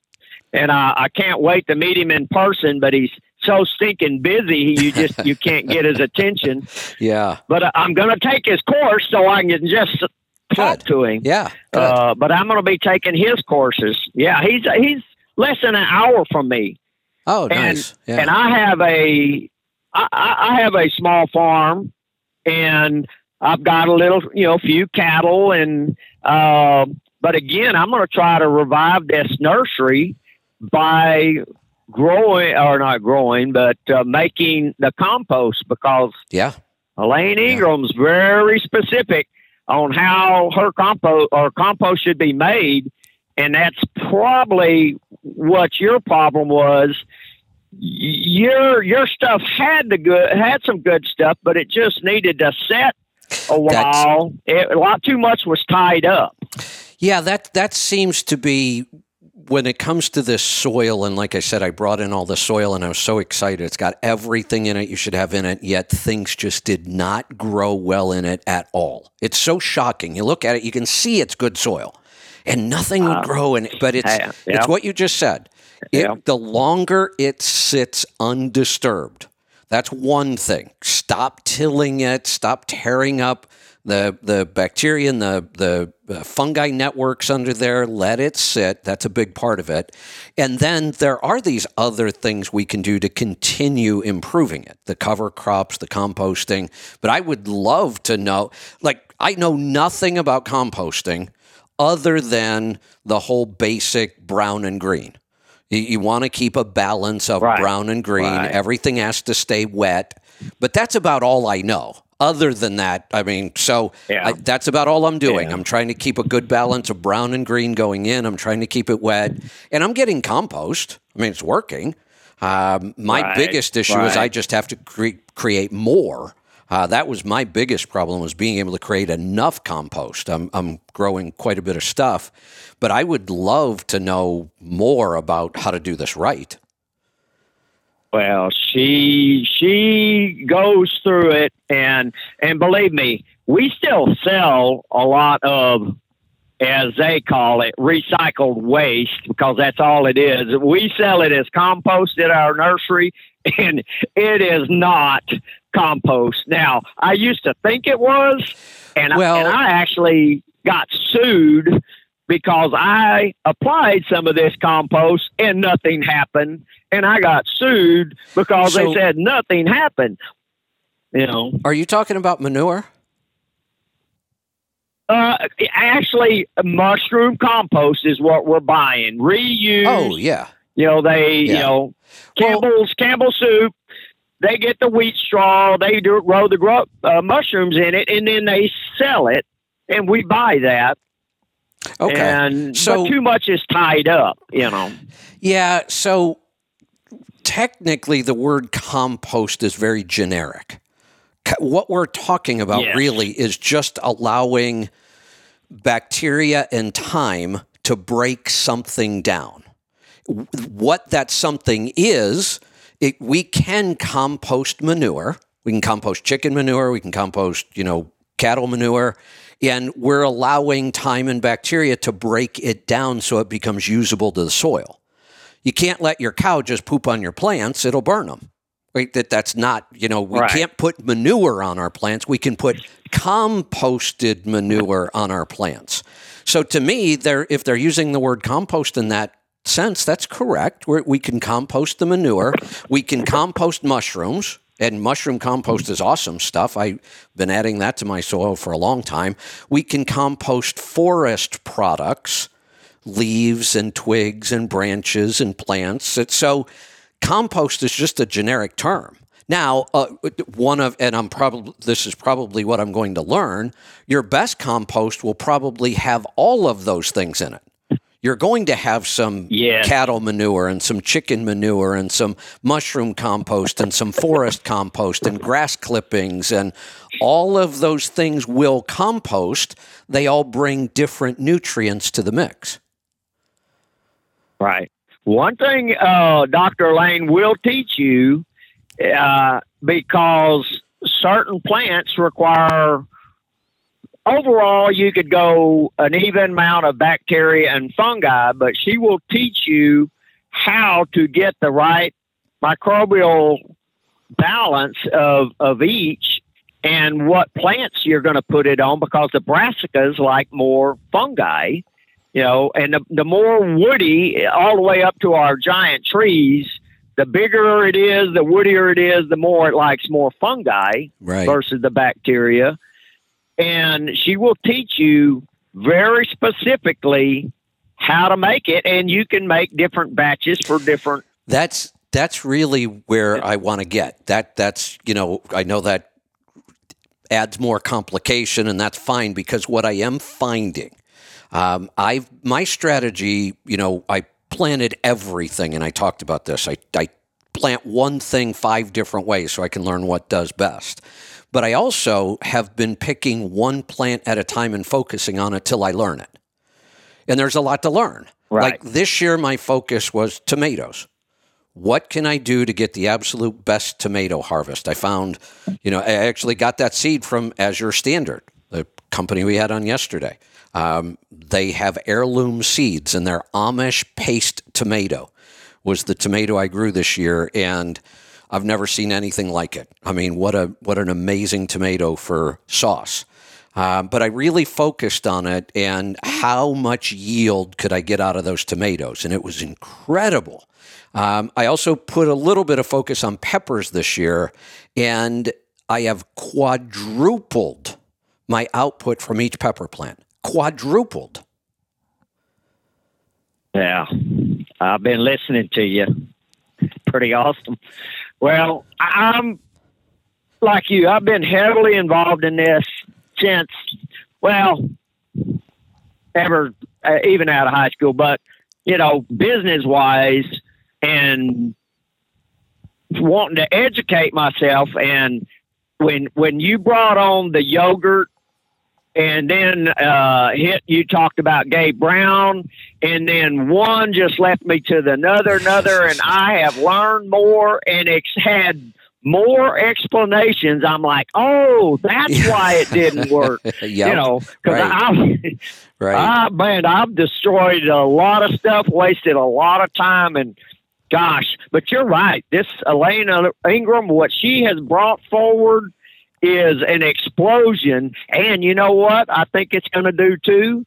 and I, I can't wait to meet him in person. But he's so stinking busy, you just you can't get his attention. Yeah. But I'm going to take his course so I can just talk good. to him. Yeah. Uh, but I'm going to be taking his courses. Yeah. He's he's less than an hour from me. Oh, and, nice. Yeah. And I have a I, I have a small farm, and I've got a little you know few cattle and. Uh, But again, I'm going to try to revive this nursery by growing, or not growing, but uh, making the compost, because yeah. Elaine Ingram's yeah. very specific on how her compost or compost should be made, and that's probably what your problem was. Your your stuff had the good, had some good stuff, but it just needed to set a while. It, a lot too much was tied up. Yeah, that that seems to be, when it comes to this soil, and like I said, I brought in all the soil, and I was so excited. It's got everything in it you should have in it, yet things just did not grow well in it at all. It's so shocking. You look at it, you can see it's good soil, and nothing would uh, grow in it, but it's, yeah. it's what you just said. It, yeah. The longer it sits undisturbed, that's one thing. Stop tilling it, stop tearing up the the bacteria and the, the fungi networks under there. Let it sit. That's a big part of it. And then there are these other things we can do to continue improving it, the cover crops, the composting. But I would love to know, like, I know nothing about composting other than the whole basic brown and green. You, you want to keep a balance of right. brown and green. Right. Everything has to stay wet. But that's about all I know. Other than that, I mean, so yeah. I, that's about all I'm doing. Yeah. I'm trying to keep a good balance of brown and green going in. I'm trying to keep it wet. And I'm getting compost. I mean, it's working. Um, my right. biggest issue right. is I just have to cre- create more. Uh, that was my biggest problem, was being able to create enough compost. I'm, I'm growing quite a bit of stuff. But I would love to know more about how to do this right. Well, she she goes through it, and and believe me, we still sell a lot of as they call it, recycled waste, because that's all it is. We sell it as compost at our nursery, and it is not compost. Now, I used to think it was, and, well, I, and I actually got sued because I applied some of this compost and nothing happened, and I got sued because so, they said nothing happened. You know, are you talking about manure? Uh, actually, mushroom compost is what we're buying. Reuse. Oh, yeah. You know, they, yeah. you know, Campbell's, well, Campbell Soup, they get the wheat straw, they do grow the gro- uh, mushrooms in it, and then they sell it, and we buy that. Okay. And, so, but too much is tied up, you know. Yeah, so technically the word compost is very generic. What we're talking about yes. really is just allowing bacteria and time to break something down. What that something is, it, we can compost manure. We can compost chicken manure. We can compost, you know, cattle manure. And we're allowing time and bacteria to break it down so it becomes usable to the soil. You can't let your cow just poop on your plants. It'll burn them. Right, that that's not, you know, we right. can't put manure on our plants. We can put composted manure on our plants. So to me, they're, if they're using the word compost in that sense, that's correct. We're, we can compost the manure. We can compost mushrooms, and mushroom compost is awesome stuff. I've been adding that to my soil for a long time. We can compost forest products, leaves and twigs and branches and plants. It's so... Compost is just a generic term. Now, uh, one of, and I'm probably, this is probably what I'm going to learn, your best compost will probably have all of those things in it. You're going to have some yeah. cattle manure and some chicken manure and some mushroom compost and some forest compost and grass clippings, and all of those things will compost. They all bring different nutrients to the mix. Right. One thing uh, Doctor Lane will teach you, uh, because certain plants require, overall you could go an even amount of bacteria and fungi, but she will teach you how to get the right microbial balance of, of each and what plants you're going to put it on, because the brassicas like more fungi. You know, and the, the more woody, all the way up to our giant trees, the bigger it is, the woodier it is, the more it likes more fungi right. versus the bacteria. And she will teach you very specifically how to make it, and you can make different batches for different. That's that's really where I want to get. That that's, you know, I know that adds more complication, and that's fine, because what I am finding. Um, I've, my strategy, you know, I planted everything, and I talked about this. I, I plant one thing five different ways so I can learn what does best. But I also have been picking one plant at a time and focusing on it till I learn it. And there's a lot to learn. Right. Like this year, my focus was tomatoes. What can I do to get the absolute best tomato harvest? I found, you know, I actually got that seed from Azure Standard, the company we had on yesterday. Um, they have heirloom seeds, and their Amish paste tomato was the tomato I grew this year, and I've never seen anything like it. I mean, what a what an amazing tomato for sauce. Um, but I really focused on it and how much yield could I get out of those tomatoes, and it was incredible. Um, I also put a little bit of focus on peppers this year, and I have quadrupled my output from each pepper plant. Quadrupled. Yeah, I've been listening to you. Pretty awesome. Well, I'm like you. I've been heavily involved in this since, well, ever, uh, even out of high school. But, you know, business-wise and wanting to educate myself. And when when you brought on the yogurt, and then uh, hit, you talked about Gabe Brown, and then one just left me to the another, another, and I have learned more and it's had more explanations, I'm like, oh, that's why it didn't work. Yep. You know, because right. right. uh, man, I've destroyed a lot of stuff, wasted a lot of time, and gosh, but you're right. This Elaine Ingham, what she has brought forward is an explosion. And you know what I think it's going to do too?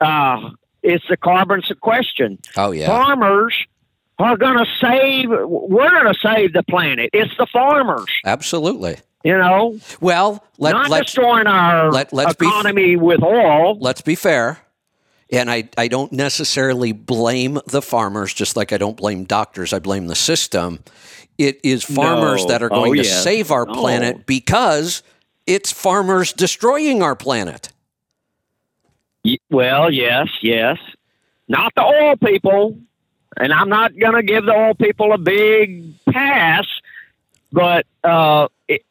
Uh, it's the carbon sequestration. Oh, yeah. Farmers are going to save, we're going to save the planet. It's the farmers. Absolutely. You know? Well, let, not let's, destroying our let, let's economy be, with oil. Let's be fair. And I, I don't necessarily blame the farmers, just like I don't blame doctors. I blame the system. It is farmers no. that are going oh, to yeah. save our no. planet because it's farmers destroying our planet. Y- well, yes, yes. Not the oil people. And I'm not going to give the oil people a big pass, but uh, it,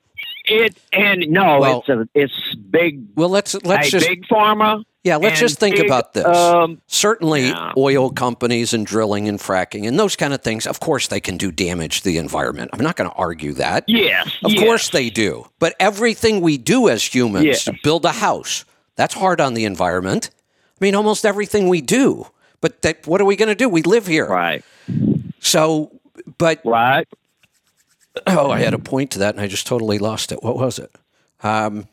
it and no, well, it's a it's big. Well, let's let's hey, just big pharma. Yeah, let's just think big, about this. Um, Certainly, yeah. oil companies and drilling and fracking and those kind of things, of course, they can do damage to the environment. I'm not going to argue that. Yes, of yes. course they do. But everything we do as humans, yes. build a house, that's hard on the environment. I mean, almost everything we do. But that, what are we going to do? We live here. Right. So, but. Right. Oh, I had a point to that, and I just totally lost it. What was it? Um,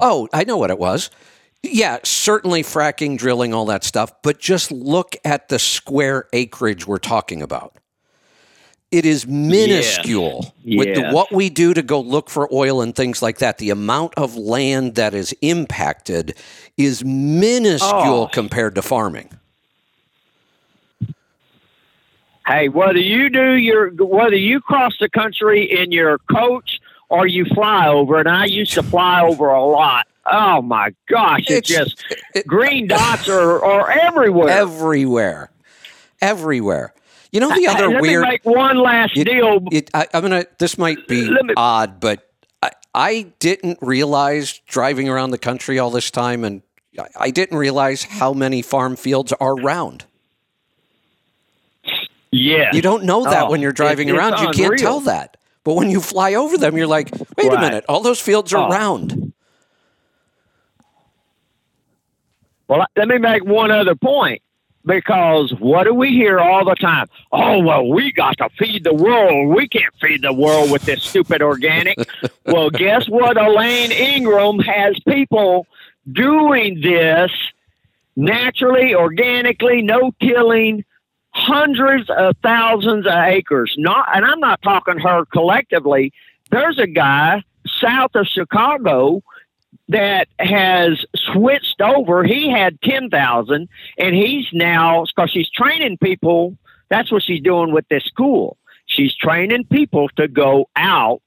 oh, I know what it was. Yeah, certainly fracking, drilling, all that stuff. But just look at the square acreage we're talking about. It is minuscule yeah. with yeah. The, what we do to go look for oil and things like that. The amount of land that is impacted is minuscule oh. compared to farming. Hey, whether you do your whether you cross the country in your coach or you fly over, and I used to fly over a lot. Oh my gosh, it's, it's just it, green dots are, are everywhere. Everywhere. Everywhere. You know the other let weird. Let me make one last it, deal. It, I, I'm gonna. This might be me, odd, but I, I didn't realize driving around the country all this time, and I, I didn't realize how many farm fields are round. Yeah, you don't know that oh, when you're driving it, around. You unreal. Can't tell that, but when you fly over them, you're like, wait right. a minute, all those fields are oh. round. Well, let me make one other point. Because what do we hear all the time? Oh, well, we got to feed the world. We can't feed the world with this stupid organic. Well, guess what? Elaine Ingham has people doing this naturally, organically, no killing, hundreds of thousands of acres. Not, and I'm not talking her collectively. There's a guy south of Chicago that has switched over. He had ten thousand, and he's now, because she's training people, that's what she's doing with this school. She's training people to go out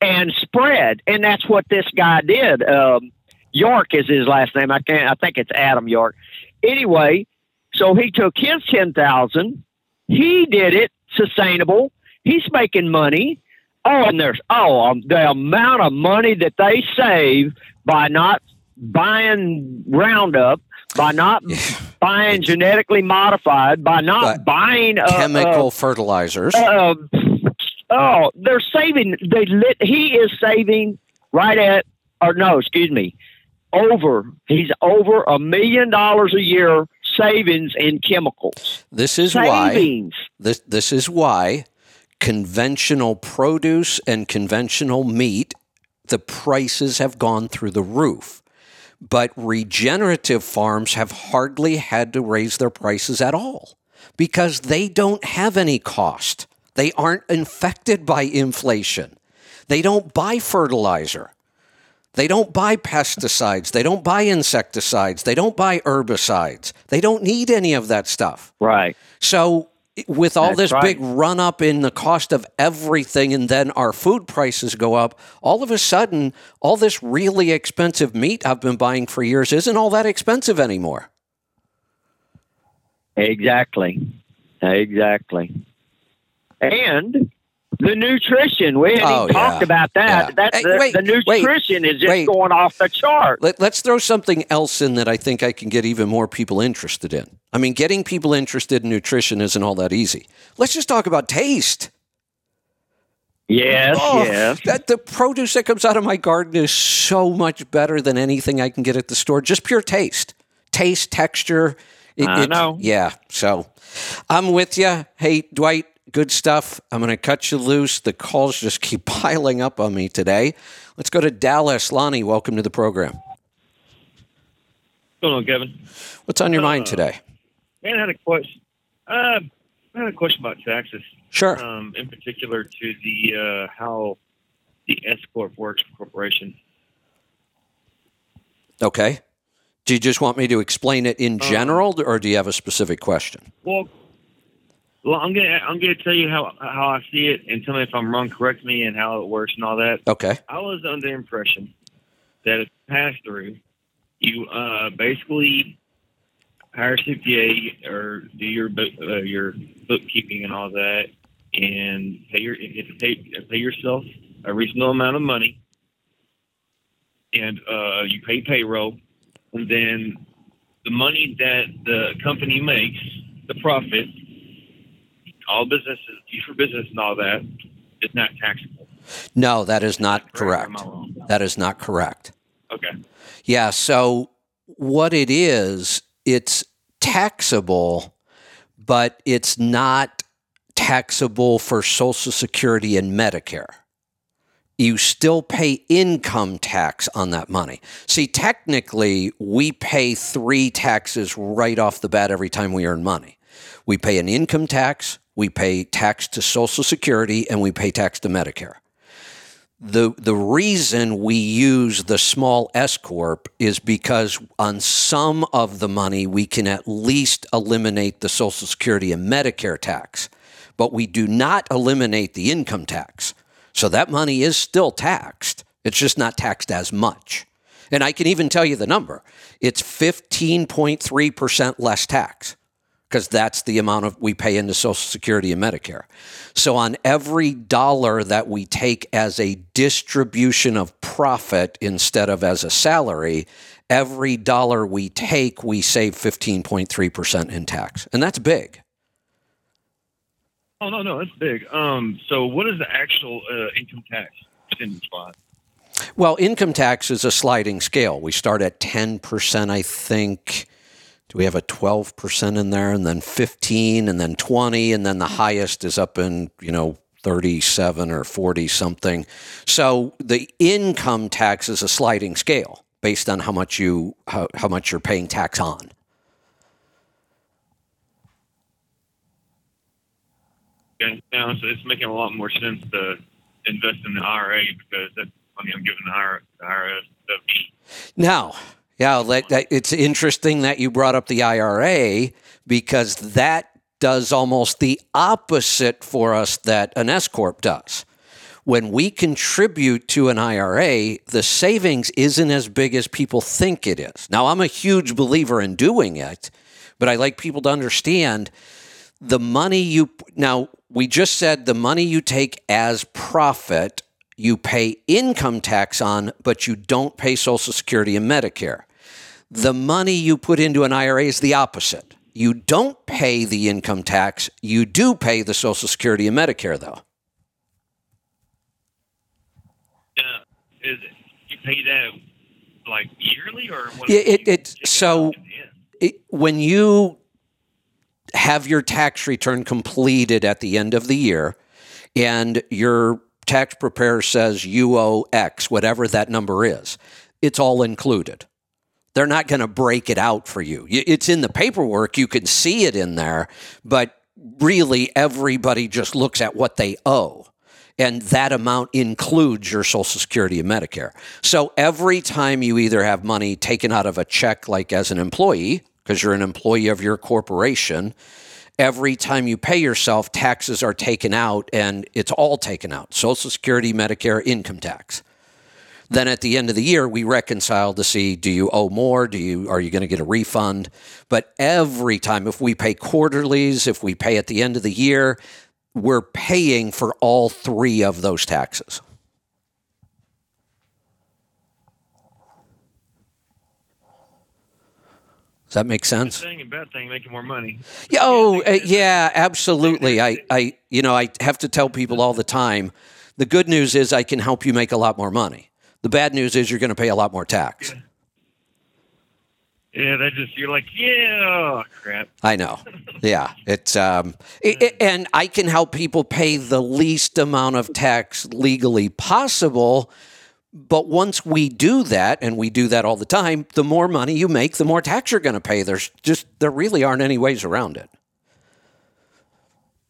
and spread, and that's what this guy did. Um, York is his last name. I can't. I think it's Adam York. Anyway, so he took his ten thousand. He did it sustainable. He's making money. Oh, and there's oh um, the amount of money that they save by not buying Roundup, by not buying genetically modified, by not but buying uh, chemical uh, fertilizers. Uh, oh, they're saving. They lit, he is saving right at or no, excuse me, over. He's over a million dollars a year savings in chemicals. This is savings. why. This this is why. Conventional produce and conventional meat, the prices have gone through the roof. But regenerative farms have hardly had to raise their prices at all because they don't have any cost. They aren't infected by inflation. They don't buy fertilizer. They don't buy pesticides. They don't buy insecticides. They don't buy herbicides. They don't need any of that stuff. Right. So with all That's this right. big run up in the cost of everything, and then our food prices go up, all of a sudden, all this really expensive meat I've been buying for years isn't all that expensive anymore. Exactly. Exactly. And the nutrition. We haven't oh, even yeah. talked about that. Yeah. That's hey, the, wait, the nutrition wait, is just wait. going off the chart. Let, let's throw something else in that I think I can get even more people interested in. I mean, getting people interested in nutrition isn't all that easy. Let's just talk about taste. Yes, oh, yes. That, the produce that comes out of my garden is so much better than anything I can get at the store. Just pure taste. Taste, texture. It, I it, know. Yeah, so I'm with you. Hey, Dwight, good stuff. I'm going to cut you loose. The calls just keep piling up on me today. Let's go to Dallas. Lonnie, welcome to the program. What's going on, Kevin? What's on your uh, mind today? Man, I had a question. Uh, I had a question about taxes. Sure. Um, in particular to the uh, how the S-Corp works for corporation. Okay. Do you just want me to explain it in general, um, or do you have a specific question? Well, well I'm going I'm gonna to tell you how, how I see it, and tell me if I'm wrong, correct me, and how it works and all that. Okay. I was under the impression that it's pass-through. You uh, basically hire a C P A or do your uh, your bookkeeping and all that, and pay your pay, pay yourself a reasonable amount of money, and uh, you pay payroll, and then the money that the company makes, the profit, all businesses, use for business and all that, is not taxable. No, that is not correct. correct. That is not correct. Okay. Yeah, so what it is, it's taxable, but it's not taxable for Social Security and Medicare. You still pay income tax on that money. See, technically, we pay three taxes right off the bat every time we earn money. We pay an income tax, we pay tax to Social Security, and we pay tax to Medicare. The the reason we use the small S-Corp is because on some of the money, we can at least eliminate the Social Security and Medicare tax, but we do not eliminate the income tax. So that money is still taxed. It's just not taxed as much. And I can even tell you the number. It's fifteen point three percent less tax, because that's the amount of we pay into Social Security and Medicare. So on every dollar that we take as a distribution of profit instead of as a salary, every dollar we take, we save fifteen point three percent in tax. And that's big. Oh, no, no, that's big. Um, so what is the actual uh, income tax percentage wise? Well, income tax is a sliding scale. We start at ten percent, I think. Do we have a twelve percent in there, and then fifteen, and then twenty, and then the highest is up in, you know, thirty-seven or forty something. So the income tax is a sliding scale based on how much you how, how much you're paying tax on. Yeah, no, so it's making a lot more sense to invest in the I R A because that's money I'm giving the I R A. Now. Yeah, it's interesting that you brought up the I R A because that does almost the opposite for us that an S-Corp does. When we contribute to an I R A, the savings isn't as big as people think it is. Now, I'm a huge believer in doing it, but I like people to understand the money you – now, we just said the money you take as profit – you pay income tax on, but you don't pay Social Security and Medicare. The money you put into an I R A is the opposite. You don't pay the income tax. You do pay the Social Security and Medicare, though. Yeah, is it, you pay that like yearly or what? Yeah, it, it, so it, when you have your tax return completed at the end of the year and your tax preparer says you owe X, whatever that number is, it's all included. They're not going to break it out for you. It's in the paperwork. You can see it in there, but really everybody just looks at what they owe. And that amount includes your Social Security and Medicare. So every time you either have money taken out of a check, like as an employee, because you're an employee of your corporation, every time you pay yourself, taxes are taken out, and it's all taken out. Social Security, Medicare, income tax. Then at the end of the year, we reconcile to see, do you owe more? Do you Are you going to get a refund? But every time, if we pay quarterlies, if we pay at the end of the year, we're paying for all three of those taxes. Does that make sense? Good thing and bad thing, making more money. Yeah, oh, uh, yeah, absolutely. I, I, you know, I have to tell people all the time The good news is I can help you make a lot more money. The bad news is you're going to pay a lot more tax. Yeah, that just, you're like, yeah, oh, crap. I know. Yeah. It's, um, it, it, and I can help people pay the least amount of tax legally possible. But once we do that, and we do that all the time, the more money you make, the more tax you're going to pay. There's just, there really aren't any ways around it.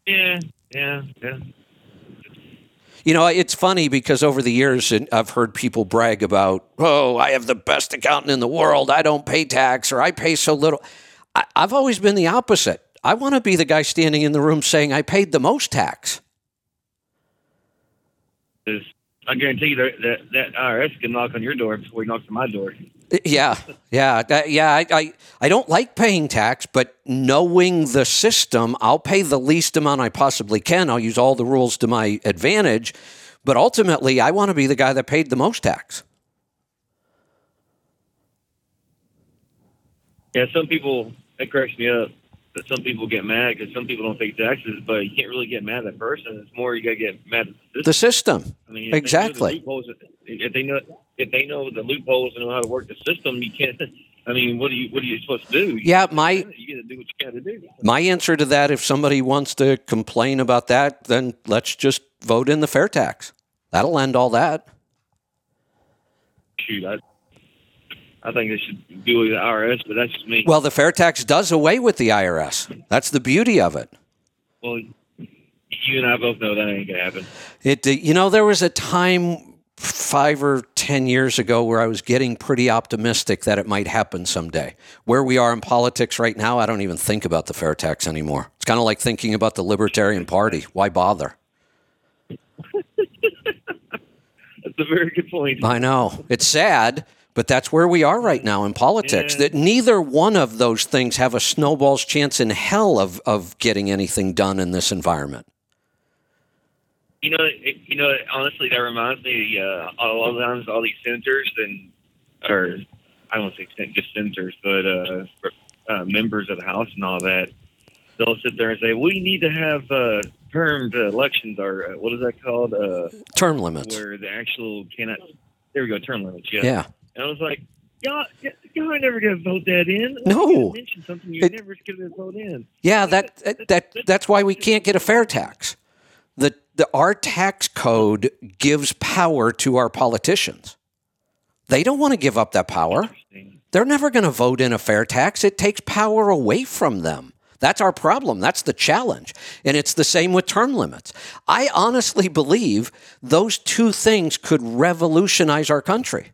Yeah, yeah, yeah. You know, it's funny because over the years I've heard people brag about, oh, I have the best accountant in the world. I don't pay tax, or I pay so little. I, I've always been the opposite. I want to be the guy standing in the room saying I paid the most tax. I guarantee you that, that, that I R S can knock on your door before he knocks on my door. Yeah, yeah, yeah. I, I I don't like paying tax, but knowing the system, I'll pay the least amount I possibly can. I'll use all the rules to my advantage, but ultimately, I want to be the guy that paid the most tax. Yeah, some people, that cracks me up, that some people get mad because some people don't pay taxes, but you can't really get mad at that person. It's more you got to get mad at the system. The system. I mean, exactly. If they know if they know the loopholes and know how to work the system, you can't. I mean, what do you what are you supposed to do? You yeah, my you got to do what you got to do. My answer to that, if somebody wants to complain about that, then let's just vote in the fair tax. That'll end all that. Shoot, I, I think they should do the I R S, but that's just me. Well, the fair tax does away with the I R S. That's the beauty of it. Well, you and I both know that ain't gonna happen. It, you know, there was a time five or ten years ago where I was getting pretty optimistic that it might happen someday. Where we are in politics right now, I don't even think about the fair tax anymore. It's kind of like thinking about the Libertarian Party. Why bother? That's a very good point. I know. It's sad, but that's where we are right now in politics, yeah. That neither one of those things have a snowball's chance in hell of, of getting anything done in this environment. You know, it, you know. Honestly, that reminds me. Uh, a lot of times, all these senators and, or I don't say just senators, but uh, uh, members of the House and all that, they'll sit there and say, "We need to have uh, termed elections, or uh, what is that called? Uh, term limits, where the actual cannot." There we go, term limits. Yeah. Yeah. And I was like, "Y'all, y'all are never going to vote that in." No. Mention something you're it, never going to vote in. Yeah, that that, that that that's why we can't get a fair tax. The The, our tax code gives power to our politicians. They don't want to give up that power. They're never going to vote in a fair tax. It takes power away from them. That's our problem. That's the challenge. And it's the same with term limits. I honestly believe those two things could revolutionize our country.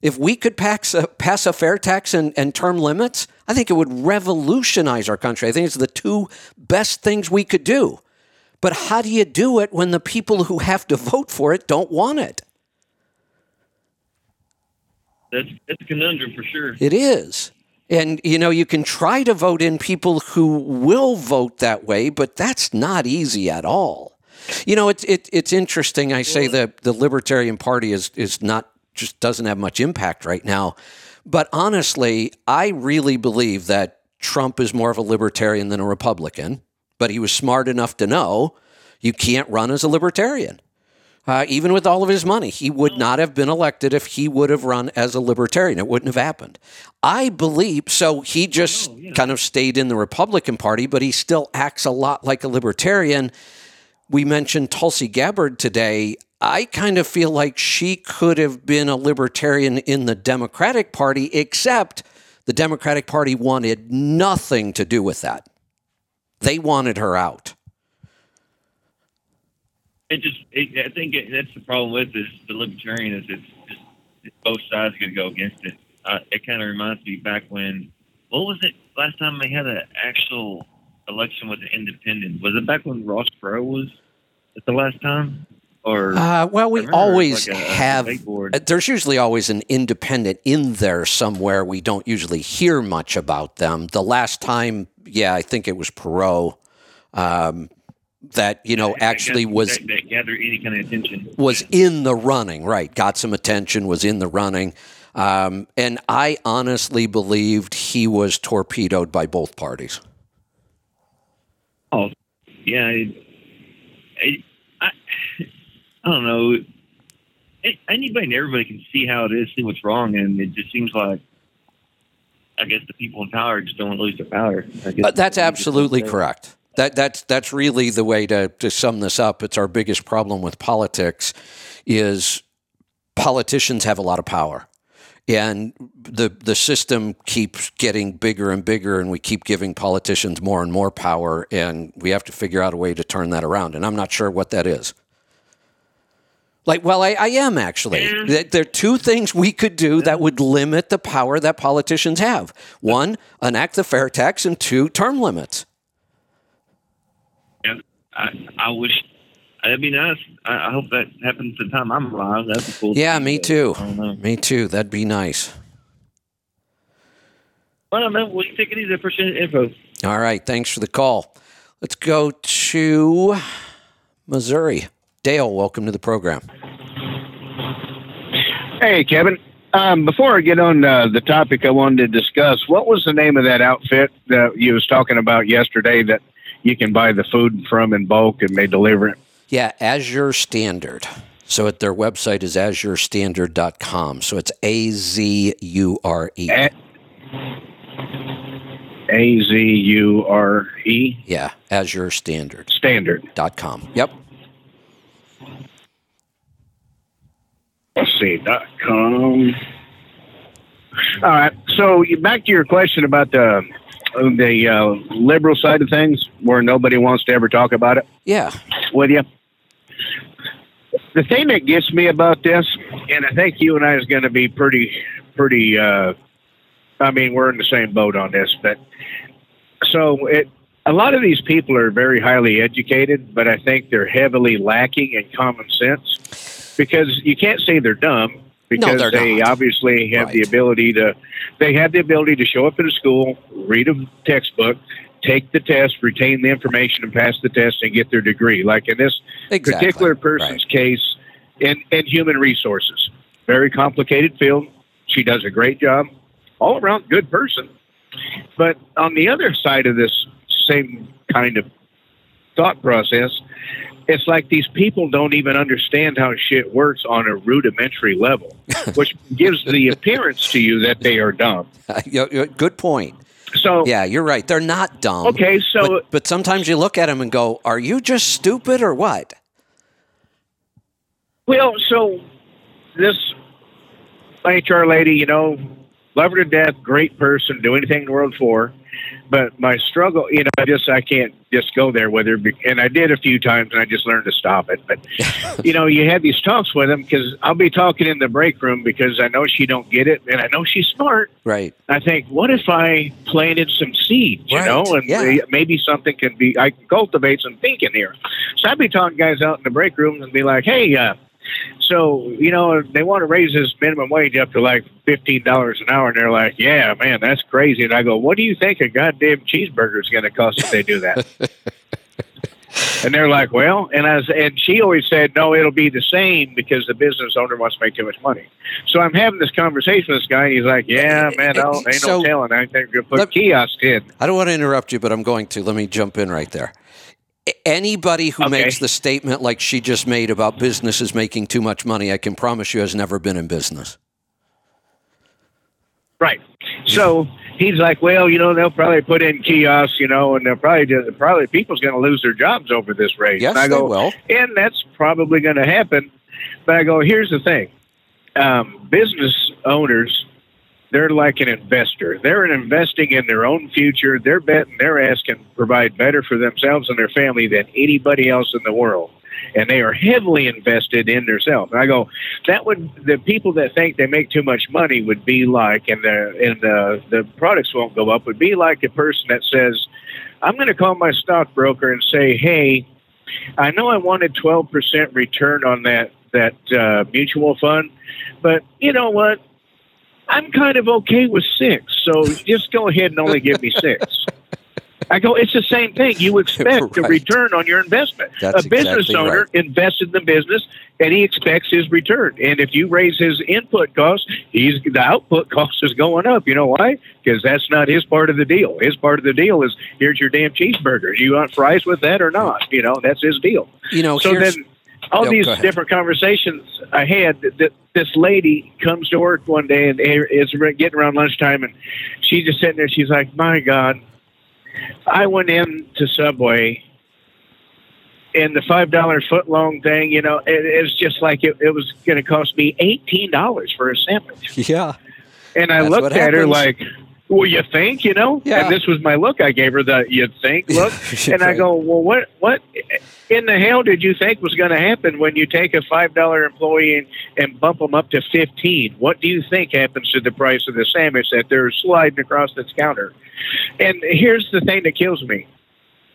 If we could pass a, pass a fair tax and, and term limits, I think it would revolutionize our country. I think it's the two best things we could do. But how do you do it when the people who have to vote for it don't want it? That's, that's a conundrum for sure. It is. And, you know, you can try to vote in people who will vote that way, but that's not easy at all. You know, it's it, it's interesting. I say that the Libertarian Party is is not just doesn't have much impact right now. But honestly, I really believe that Trump is more of a libertarian than a Republican. But he was smart enough to know you can't run as a libertarian. Uh, even with all of his money, he would not have been elected if he would have run as a libertarian. It wouldn't have happened. I believe, so he just oh, yeah. kind of stayed in the Republican Party, but he still acts a lot like a libertarian. We mentioned Tulsi Gabbard today. I kind of feel like she could have been a libertarian in the Democratic Party, except the Democratic Party wanted nothing to do with that. They wanted her out. It just, it, I think it, that's the problem with this, the libertarian is it's, just, it's both sides going to go against it. Uh, it kind of reminds me back when, what was it last time they had an actual election with an independent? Was it back when Ross Perot was at the last time? Or uh, well, we always like a, have, a there's usually always an independent in there somewhere. We don't usually hear much about them. The last time, yeah, I think it was Perot um, that, you know, actually got, was, that, that gathered any kind of attention. Was in the running, right, got some attention, was in the running. Um, and I honestly believed he was torpedoed by both parties. Oh, yeah, it, it, I... I don't know. Anybody and everybody can see how it is, see what's wrong, and it just seems like, I guess, the people in power just don't want to lose their power. I guess uh, that's absolutely correct. That that's that's really the way to, to sum this up. It's our biggest problem with politics is politicians have a lot of power, and the the system keeps getting bigger and bigger, and we keep giving politicians more and more power, and we have to figure out a way to turn that around. And I'm not sure what that is. Like, well, I, I am actually. Yeah. There are two things we could do that would limit the power that politicians have. One, enact the fair tax, and two, term limits. Yeah, I, I wish, that'd be nice. I, I hope that happens the time I'm alive. That'd be cool. Yeah, me too. Me too. That'd be nice. Well, man, we'll take it easy. Appreciate the info. All right. Thanks for the call. Let's go to Missouri. Dale, welcome to the program. Hey, Kevin. Um, before I get on uh, the topic I wanted to discuss, what was the name of that outfit that you was talking about yesterday that you can buy the food from in bulk and they deliver it? Yeah, Azure Standard. So at their website is azure standard dot com. So it's A Z U R E. A- A Z U R E? Yeah, Azure Standard. Standard dot com. Yep. Let's see, dot com. All right. So back to your question about the the uh, liberal side of things, where nobody wants to ever talk about it. Yeah. With you. The thing that gets me about this, and I think you and I is going to be pretty, pretty. Uh, I mean, we're in the same boat on this, but so it. A lot of these people are very highly educated, but I think they're heavily lacking in common sense, because you can't say they're dumb, because no, they're they not. obviously have right. the ability to, they have the ability to show up at a school, read a textbook, take the test, retain the information and pass the test and get their degree. Like in this exactly. particular person's right. case in, in human resources, very complicated field. She does a great job, all around good person. But on the other side of this, same kind of thought process. It's like these people don't even understand how shit works on a rudimentary level, which gives the appearance to you that they are dumb. Good point. So yeah, you're right. They're not dumb. Okay, so but, but sometimes you look at them and go, "Are you just stupid or what?" Well, so this H R lady, you know, love her to death, great person, do anything in the world for her. But my struggle, you know, I just, I can't just go there with her. And I did a few times and I just learned to stop it. But, you know, you had these talks with them, because I'll be talking in the break room because I know she don't get it. And I know she's smart. Right. I think, what if I planted some seeds, you right. know, and yeah. maybe something can be, I can cultivate some thinking here. So I'd be talking guys out in the break room and be like, hey, uh, so, you know, they want to raise this minimum wage up to like fifteen dollars an hour. And they're like, yeah, man, that's crazy. And I go, what do you think a goddamn cheeseburger is going to cost if they do that? And they're like, well, and I was, and she always said, no, it'll be the same because the business owner wants to make too much money. So I'm having this conversation with this guy. And he's like, yeah, man, I ain't so, no telling. I think we're going to put let, kiosks in. I don't want to interrupt you, but I'm going to. Let me jump in right there. Anybody who okay. makes the statement like she just made about businesses making too much money, I can promise you has never been in business. Right. So he's like, well, you know, they'll probably put in kiosks, you know, and they'll probably just, probably people's going to lose their jobs over this raise. Yes, and I go, they will. And that's probably going to happen. But I go, here's the thing. Um, business owners, they're like an investor. They're investing in their own future. They're betting their ass can provide better for themselves and their family than anybody else in the world. And they are heavily invested in themselves. And I go, that would, the people that think they make too much money would be like, and the, and the, the products won't go up, would be like the person that says, I'm going to call my stockbroker and say, hey, I know I wanted twelve percent return on that, that uh, mutual fund, but you know what? I'm kind of okay with six, so just go ahead and only give me six. I go, it's the same thing. You expect right. a return on your investment. That's a business exactly owner right. invested in the business, and he expects his return. And if you raise his input cost, he's, the output cost is going up. You know why? Because that's not his part of the deal. His part of the deal is, here's your damn cheeseburger. Do you want fries with that or not? You know, that's his deal. You know, so then all no, these different conversations I had, that this lady comes to work one day and is getting around lunchtime, and she's just sitting there. She's like, "My God, I went in to Subway, and the five dollar foot-long thing, you know, it, it was just like it, it was going to cost me eighteen dollars for a sandwich." Yeah. And I looked at her like, "Well, you think, you know?" Yeah. And this was my look. I gave her the "you think" look. And I go, "Well, what what in the hell did you think was going to happen when you take a five dollar employee and, and bump them up to fifteen? What do you think happens to the price of the sandwich that they're sliding across this counter?" And here's the thing that kills me.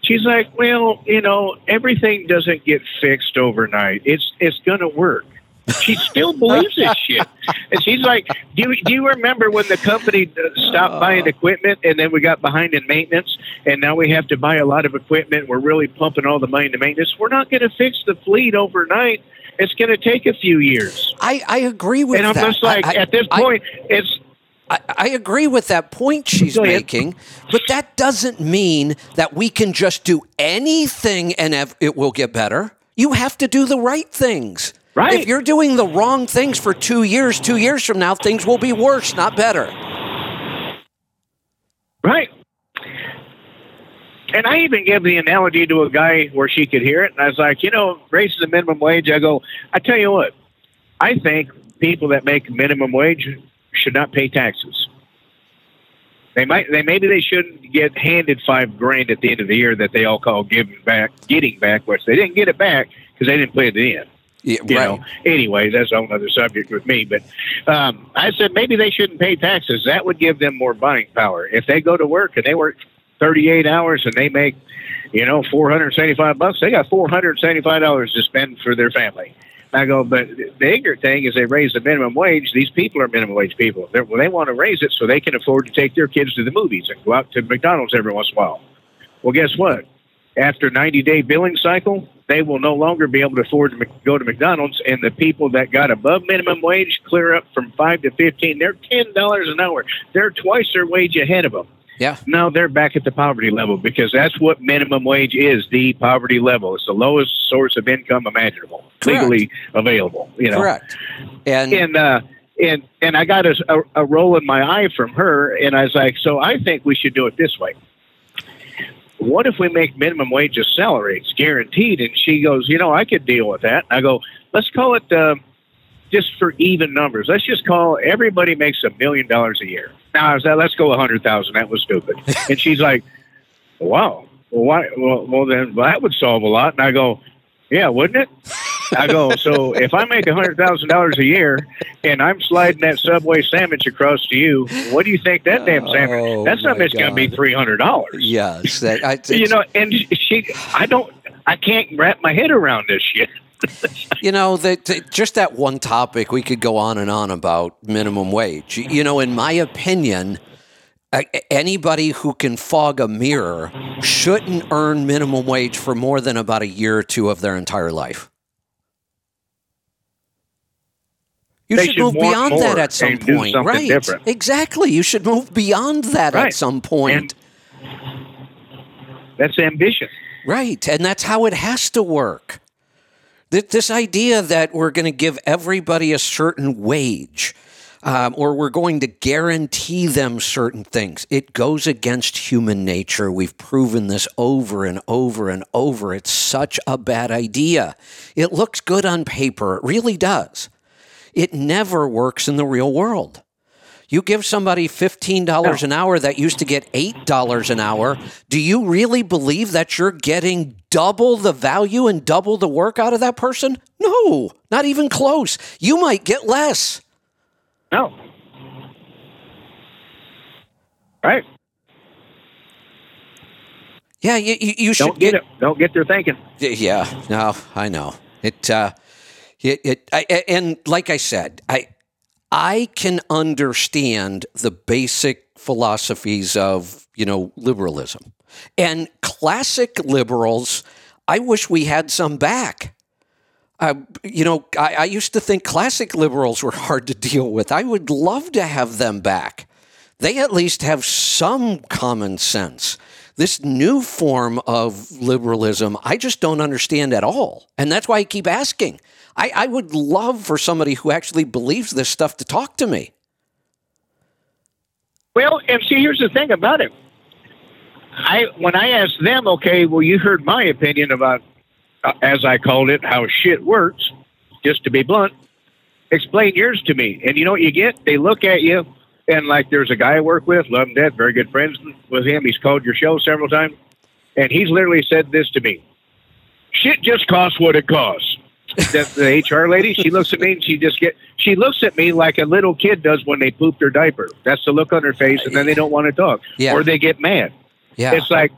She's like, "Well, you know, everything doesn't get fixed overnight. It's it's going to work." She still believes this shit. And she's like, do you, do you remember when the company stopped buying equipment and then we got behind in maintenance and now we have to buy a lot of equipment? We're really pumping all the money into maintenance. We're not going to fix the fleet overnight. It's going to take a few years. I, I agree with that. And I'm that. just like, I, at this I, point, I, it's... I, I agree with that point she's making, but that doesn't mean that we can just do anything and have, it will get better. You have to do the right things. Right. If you're doing the wrong things for two years, two years from now, things will be worse, not better. Right. And I even gave the analogy to a guy where she could hear it. And I was like, you know, raise the minimum wage. I go, I tell you what, I think people that make minimum wage should not pay taxes. They might, they maybe they shouldn't get handed five grand at the end of the year that they all call giving back, getting back, which they didn't get it back because they didn't play at the end. Yeah, you right. know, anyway, that's a whole other subject with me. But um, I said maybe they shouldn't pay taxes. That would give them more buying power. If they go to work and they work thirty-eight hours and they make, you know, four hundred seventy-five bucks, they got four hundred seventy-five dollars to spend for their family. I go, but the ignorant thing is they raise the minimum wage. These people are minimum wage people. They're, well, they want to raise it so they can afford to take their kids to the movies and go out to McDonald's every once in a while. Well, guess what? After ninety-day billing cycle, they will no longer be able to afford to go to McDonald's, and the people that got above minimum wage clear up from five to fifteen. They're ten dollars an hour. They're twice their wage ahead of them. Yeah. Now they're back at the poverty level because that's what minimum wage is, the poverty level. It's the lowest source of income imaginable, Correct. legally available. You know? Correct. And and uh, and, and I got a, a, a roll in my eye from her, and I was like, so I think we should do it this way. What if we make minimum wage a salary? It's guaranteed. And she goes, you know, I could deal with that. I go, let's call it uh, just for even numbers. Let's just call everybody makes a million dollars a year. Now I was like, let's go a hundred thousand. That was stupid. And she's like, wow, well, why? Well, well, then that would solve a lot. And I go, yeah, wouldn't it? I go, so if I make a hundred thousand dollars a year and I'm sliding that Subway sandwich across to you, what do you think that damn sandwich? Oh, that's not going to be three hundred dollars. Yes, that, I, you know, and she, I don't, I can't wrap my head around this shit. You know, that just that one topic we could go on and on about minimum wage. You know, in my opinion, anybody who can fog a mirror shouldn't earn minimum wage for more than about a year or two of their entire life. You should, should move beyond that at some point, right? Different. Exactly. You should move beyond that right. at some point. And that's ambition, right? And that's how it has to work. This idea that we're going to give everybody a certain wage, um, or we're going to guarantee them certain things, it goes against human nature. We've proven this over and over and over. It's such a bad idea. It looks good on paper. It really does. It never works in the real world. You give somebody fifteen dollars an hour that used to get eight dollars an hour. Do you really believe that you're getting double the value and double the work out of that person? No, not even close. You might get less. No. Right. Yeah, you, you, you should Don't get, get it. Don't get their thinking. Yeah, no, I know. It, uh, it, it, I, and like I said, I, I can understand the basic philosophies of, you know, liberalism. And classic liberals, I wish we had some back. Uh, you know, I, I used to think classic liberals were hard to deal with. I would love to have them back. They at least have some common sense. this new form of liberalism, I just don't understand at all. And that's why I keep asking. I, I would love for somebody who actually believes this stuff to talk to me. Well, M C, here's the thing about it. I when I asked them, okay, well, you heard my opinion about, uh, as I called it, how shit works, just to be blunt. Explain yours to me. And you know what you get? They look at you, and like there's a guy I work with, love him to death, very good friends with him. He's called your show several times, and he's literally said this to me. Shit just costs what it costs. That's the H R lady. She looks at me and she just get. She looks at me like a little kid does when they poop their diaper. That's the look on her face, and then they don't want to talk, yeah. or they get mad. Yeah. It's like,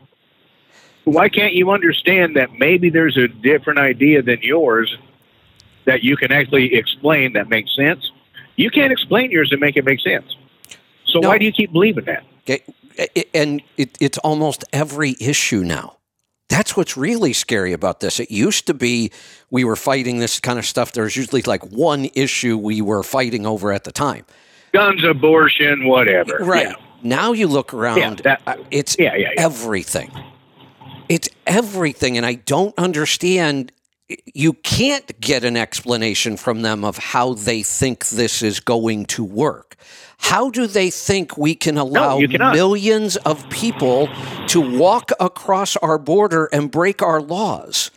why can't you understand that maybe there's a different idea than yours that you can actually explain that makes sense? You can't explain yours and make it make sense. So no. why do you keep believing that? It, and it, it's almost every issue now. That's what's really scary about this. It used to be we were fighting this kind of stuff. There's usually like one issue we were fighting over at the time. Guns, abortion, whatever. Right. Yeah. Now you look around, yeah, that, uh, it's yeah, yeah, yeah. everything. It's everything. And I don't understand. You can't get an explanation from them of how they think this is going to work. How do they think we can allow no, millions of people to walk across our border and break our laws?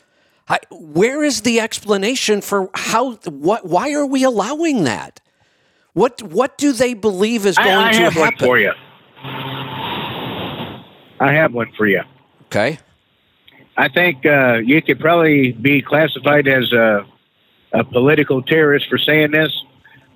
I, where is the explanation for how? What? Why are we allowing that? What? What do they believe is going I, I to have happen? One for you. I have one for you. Okay. I think uh, you could probably be classified as a, a political terrorist for saying this,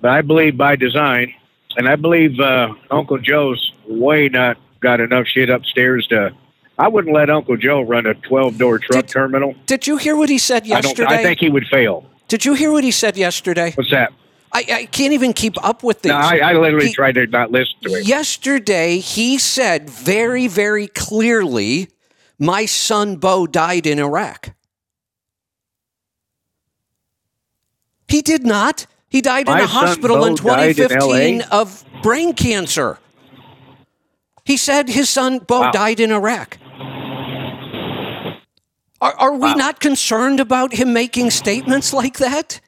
but I believe by design, and I believe uh, Uncle Joe's way not got enough shit upstairs to. I wouldn't let Uncle Joe run a twelve-door truck did, terminal. Did you hear what he said yesterday? I, don't, I think he would fail. Did you hear what he said yesterday? What's that? I, I can't even keep up with things. No, I, I literally he, tried to not listen to him. Yesterday, he said very, very clearly, my son, Bo, died in Iraq. He did not. He died in a hospital Bo in twenty fifteen in of brain cancer. He said his son, Bo, wow. died in Iraq. Are, are we wow. not concerned about him making statements like that?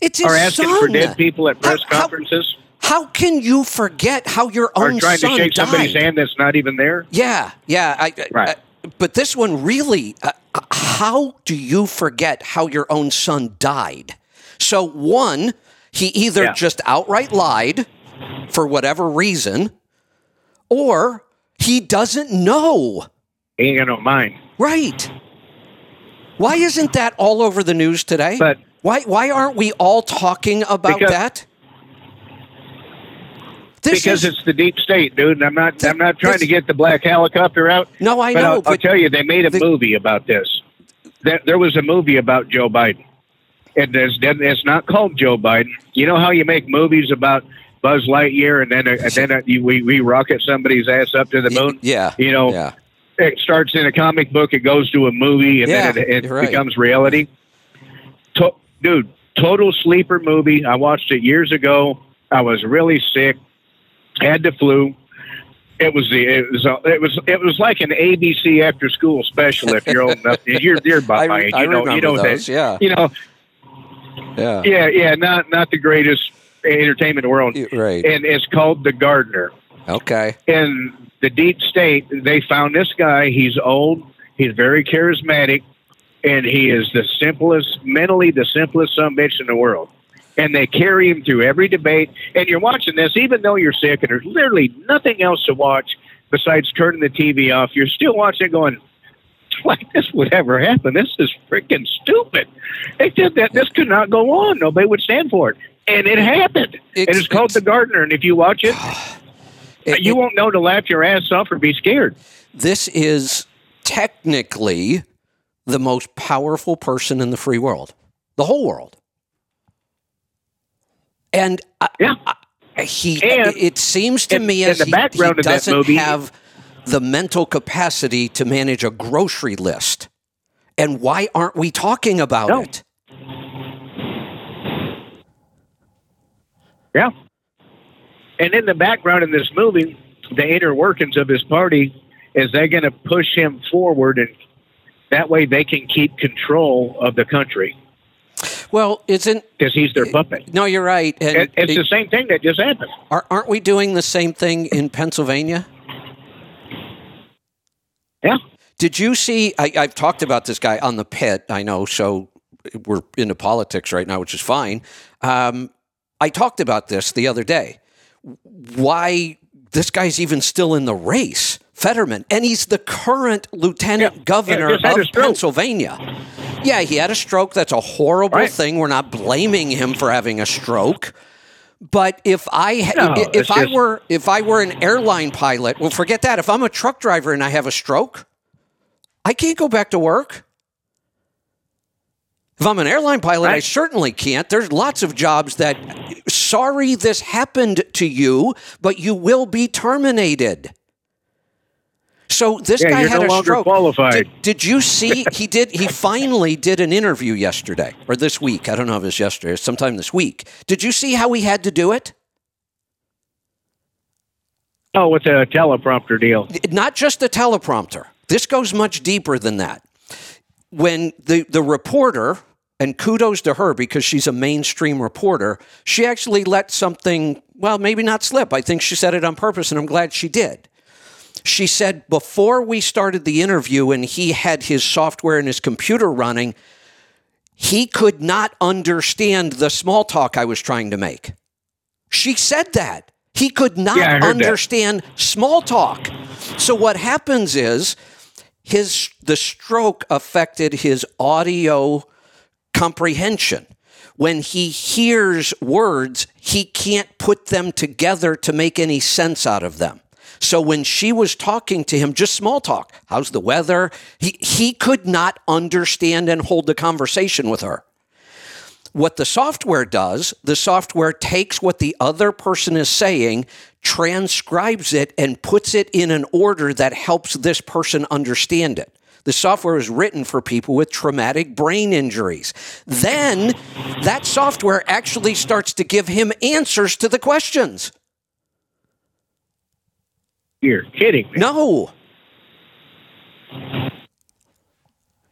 It's his Are asking son. For dead people at press how, conferences? How, How can you forget how your own son died? Or trying to shake somebody's hand that's not even there? Yeah, yeah. I, right. I, but this one really, uh, how do you forget how your own son died? So one, he either yeah. just outright lied for whatever reason, or he doesn't know. He ain't gonna mind. Right. Why isn't that all over the news today? But why why aren't we all talking about that? This because is, it's the deep state, dude. And I'm not. Th- I'm not trying this, to get the black helicopter out. No, I but know. I'll, but I'll tell you, they made a the, movie about this. There, there was a movie about Joe Biden, and it's, it's not called Joe Biden. You know how you make movies about Buzz Lightyear, and then a, and then a, you, we we rocket somebody's ass up to the moon. Yeah, you know, yeah. It starts in a comic book, it goes to a movie, and yeah, then it, it right. becomes reality. To, dude, total sleeper movie. I watched it years ago. I was really sick. Had the flu. It was the it was it was it was like an A B C after school special. If you're old enough, you're you're about my age. You know, you know those, that. Yeah. You know. Yeah. Yeah. Yeah. Not not the greatest entertainment in the world. Right. And it's called The Gardener. Okay. And the deep state. They found this guy. He's old. He's very charismatic, and he is the simplest, mentally the simplest son of a bitch in the world. And they carry him through every debate. And you're watching this, even though you're sick and there's literally nothing else to watch besides turning the T V off. You're still watching going, like, this would ever happen. This is freaking stupid. They did that. This could not go on. Nobody would stand for it. And it happened. It's, and it's called it's, The Gardener. And if you watch it, it you it, won't know to laugh your ass off or be scared. This is technically the most powerful person in the free world, the whole world. And I, yeah. I, he, and it seems to and, me as he, he doesn't movie, have the mental capacity to manage a grocery list. And why aren't we talking about no. it? Yeah. And in the background in this movie, the inner workings of his party is they're going to push him forward, and that way they can keep control of the country. Well, isn't... Because he's their puppet. No, you're right. And it, it's it, the same thing that just happened. Are, aren't we doing the same thing in Pennsylvania? Yeah. Did you see... I, I've talked about this guy on the pit, I know, so we're into politics right now, which is fine. Um, I talked about this the other day. Why this guy's even still in the race, Fetterman, and he's the current lieutenant yeah. governor yeah, of Pennsylvania. Yeah, he had a stroke. That's a horrible right. thing. We're not blaming him for having a stroke. But if I no, if I just... were if I were an airline pilot, well, forget that. If I'm a truck driver and I have a stroke, I can't go back to work. If I'm an airline pilot, right. I certainly can't. There's lots of jobs that, sorry, this happened to you, but you will be terminated. So this yeah, guy had no a longer stroke. Qualified. Did, did you see? He did. He finally did an interview yesterday or this week. I don't know if it's yesterday. It's sometime this week. Did you see how he had to do it? Oh, with a teleprompter deal. Not just the teleprompter. This goes much deeper than that. When the, the reporter, and kudos to her because she's a mainstream reporter, she actually let something, well, maybe not slip. I think she said it on purpose, and I'm glad she did. She said, before we started the interview and he had his software and his computer running, he could not understand the small talk I was trying to make. She said that. He could not yeah, understand that. small talk. So what happens is his the stroke affected his audio comprehension. When he hears words, he can't put them together to make any sense out of them. So when she was talking to him, just small talk, how's the weather? He, he could not understand and hold the conversation with her. What the software does, the software takes what the other person is saying, transcribes it, and puts it in an order that helps this person understand it. The software is written for people with traumatic brain injuries. Then that software actually starts to give him answers to the questions. You're kidding me. No.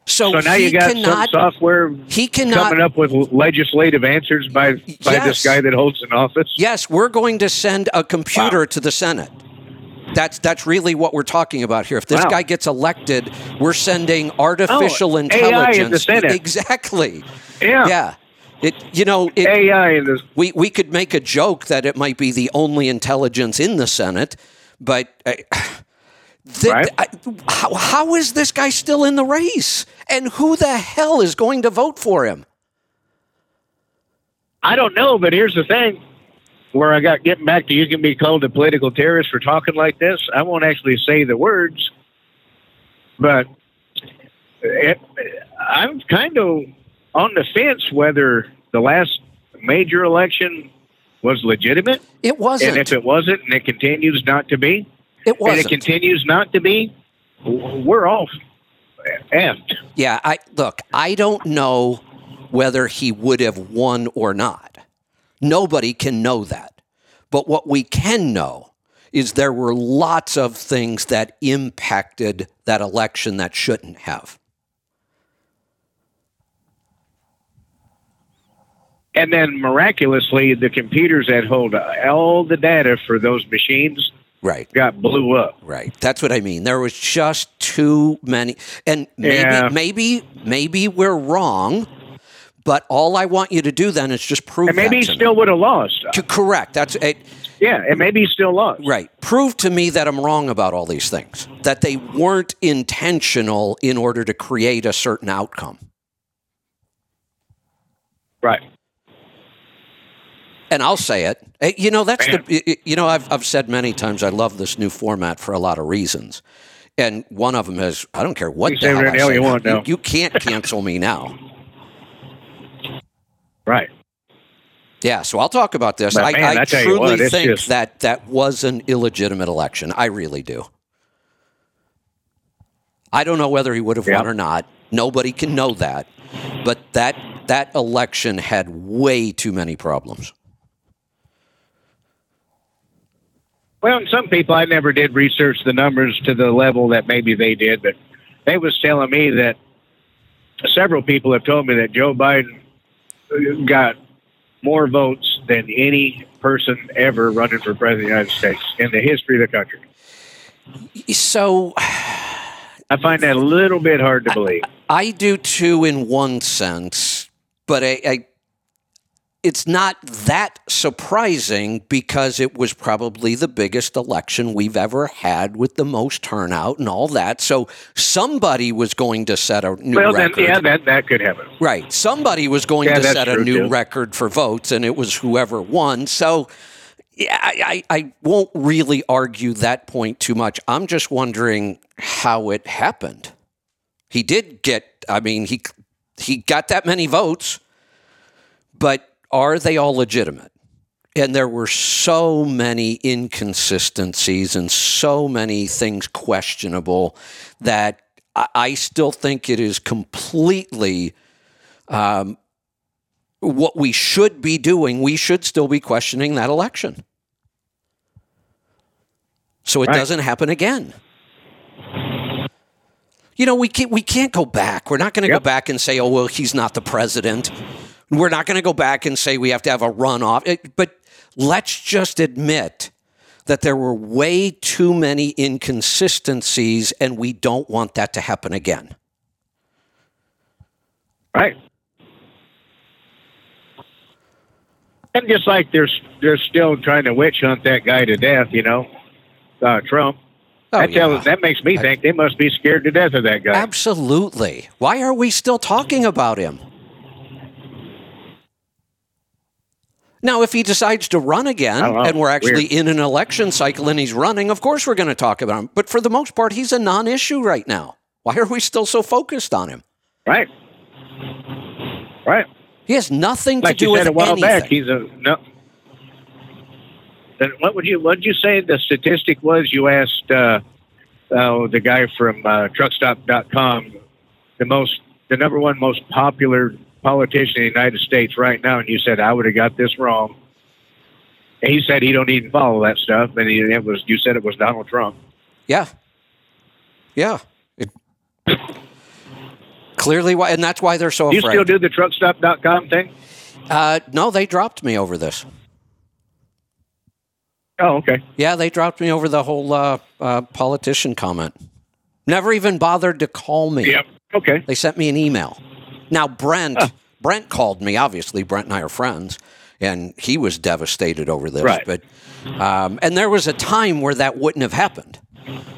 So, so now you got cannot, some software he cannot, coming up with legislative answers by, by yes, this guy that holds an office? Yes, we're going to send a computer wow. to the Senate. That's that's really what we're talking about here. If this wow. guy gets elected, we're sending artificial oh, intelligence. A I in the Senate. Exactly. Yeah. Yeah. It, you know, it, A I in the we, we could make a joke that it might be the only intelligence in the Senate, but uh, the, right. I, how, how is this guy still in the race? And who the hell is going to vote for him? I don't know, but here's the thing. Where I got getting back to you can be called a political terrorist for talking like this. I won't actually say the words, but it, I'm kind of on the fence whether the last major election was legitimate. It wasn't. And if it wasn't, and it continues not to be. It wasn't. And it continues not to be, we're all effed. Yeah, I look, I don't know whether he would have won or not. Nobody can know that. But what we can know is there were lots of things that impacted that election that shouldn't have. And then miraculously, the computers that hold all the data for those machines right. got blew up. Right. That's what I mean. There was just too many. And maybe, yeah. maybe, maybe we're wrong. But all I want you to do then is just prove. And maybe that he still me. would have lost. To, correct. That's it. Yeah, and maybe he still lost. Right. Prove to me that I'm wrong about all these things. That they weren't intentional in order to create a certain outcome. Right. And I'll say it. You know, that's Man. the. You know, I've I've said many times I love this new format for a lot of reasons, and one of them is I don't care what you the hell, I hell you want. You, you can't cancel me now. Right. Yeah, so I'll talk about this. Man, I, I, I truly what, think just... that that was an illegitimate election. I really do. I don't know whether he would have yeah. won or not. Nobody can know that. But that that election had way too many problems. Well, and some people, I never did research the numbers to the level that maybe they did, but they was telling me that several people have told me that Joe Biden got more votes than any person ever running for president of the United States in the history of the country. So I find that a little bit hard to believe. I, I do too, in one sense, but I, I, it's not that surprising because it was probably the biggest election we've ever had with the most turnout and all that. So somebody was going to set a new well, record. Then, yeah, that, that could happen. Right. Somebody was going yeah, to set a new too. record for votes, and it was whoever won. So yeah, I, I, I won't really argue that point too much. I'm just wondering how it happened. He did get, I mean, he he got that many votes, but are they all legitimate? And there were so many inconsistencies and so many things questionable that I, I still think it is completely um, what we should be doing. We should still be questioning that election. So it right. doesn't happen again. You know, we can't, we can't go back. We're not going to yep. go back and say, oh, well, he's not the president. We're not going to go back and say we have to have a runoff. It, but let's just admit that there were way too many inconsistencies, and we don't want that to happen again. Right. And just like they're, they're still trying to witch hunt that guy to death, you know, uh, Trump. Oh, that, tells, yeah. that makes me think they must be scared to death of that guy. Absolutely. Why are we still talking about him? Now, if he decides to run again and we're actually Weird. in an election cycle and he's running, of course we're going to talk about him. But for the most part, he's a non-issue right now. Why are we still so focused on him? Right. Right. He has nothing like to do with anything. Like you said a while back, he's a... No. And what would you what did you say the statistic was? You asked uh, uh, the guy from uh, truck stop dot com, the most the number one most popular politician in the United States right now, and you said I would have got this wrong. And he said he don't even follow that stuff, and he, it was you said it was Donald Trump. Yeah, yeah. It, clearly, why and that's why they're so do afraid. You still do the truck stop dot com thing? Uh, no, they dropped me over this. Oh, okay. Yeah, they dropped me over the whole uh, uh, politician comment. Never even bothered to call me. Yep. Okay. They sent me an email. Now, Brent, uh. Brent called me. Obviously, Brent and I are friends, and he was devastated over this. Right. But, um, and there was a time where that wouldn't have happened.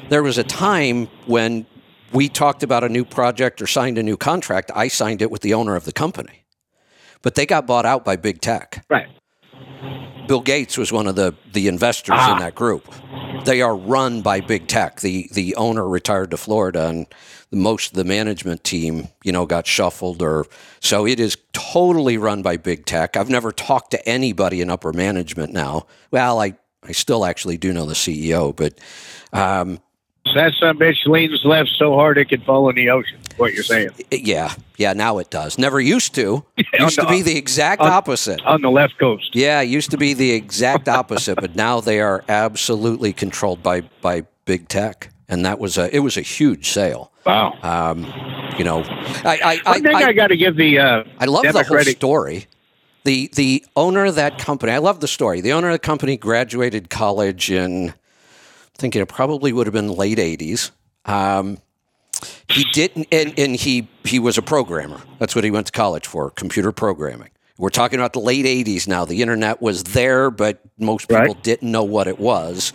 There was a time when we talked about a new project or signed a new contract. I signed it with the owner of the company. But they got bought out by big tech. Right. Bill Gates was one of the, the investors ah. in that group. They are run by big tech. The the owner retired to Florida, and most of the management team, you know, got shuffled. Or so it is totally run by big tech. I've never talked to anybody in upper management now. Well, I, I still actually do know the C E O, but um, that son of a bitch leans left so hard it could fall in the ocean. What you're saying? Yeah, yeah. Now it does. Never used to. Used the, to be the exact on, opposite on the left coast. Yeah, used to be the exact opposite, but now they are absolutely controlled by by big tech, and that was a it was a huge sale. Wow. Um, you know, I I, I think I, I got to give the uh, I love Democratic- the whole story. The the owner of that company. I love the story. The owner of the company graduated college in, I think it probably would have been late eighties. Um, He didn't, and, and he, he was a programmer. That's what he went to college for, computer programming. We're talking about the late eighties now. The internet was there, but most people right. didn't know what it was.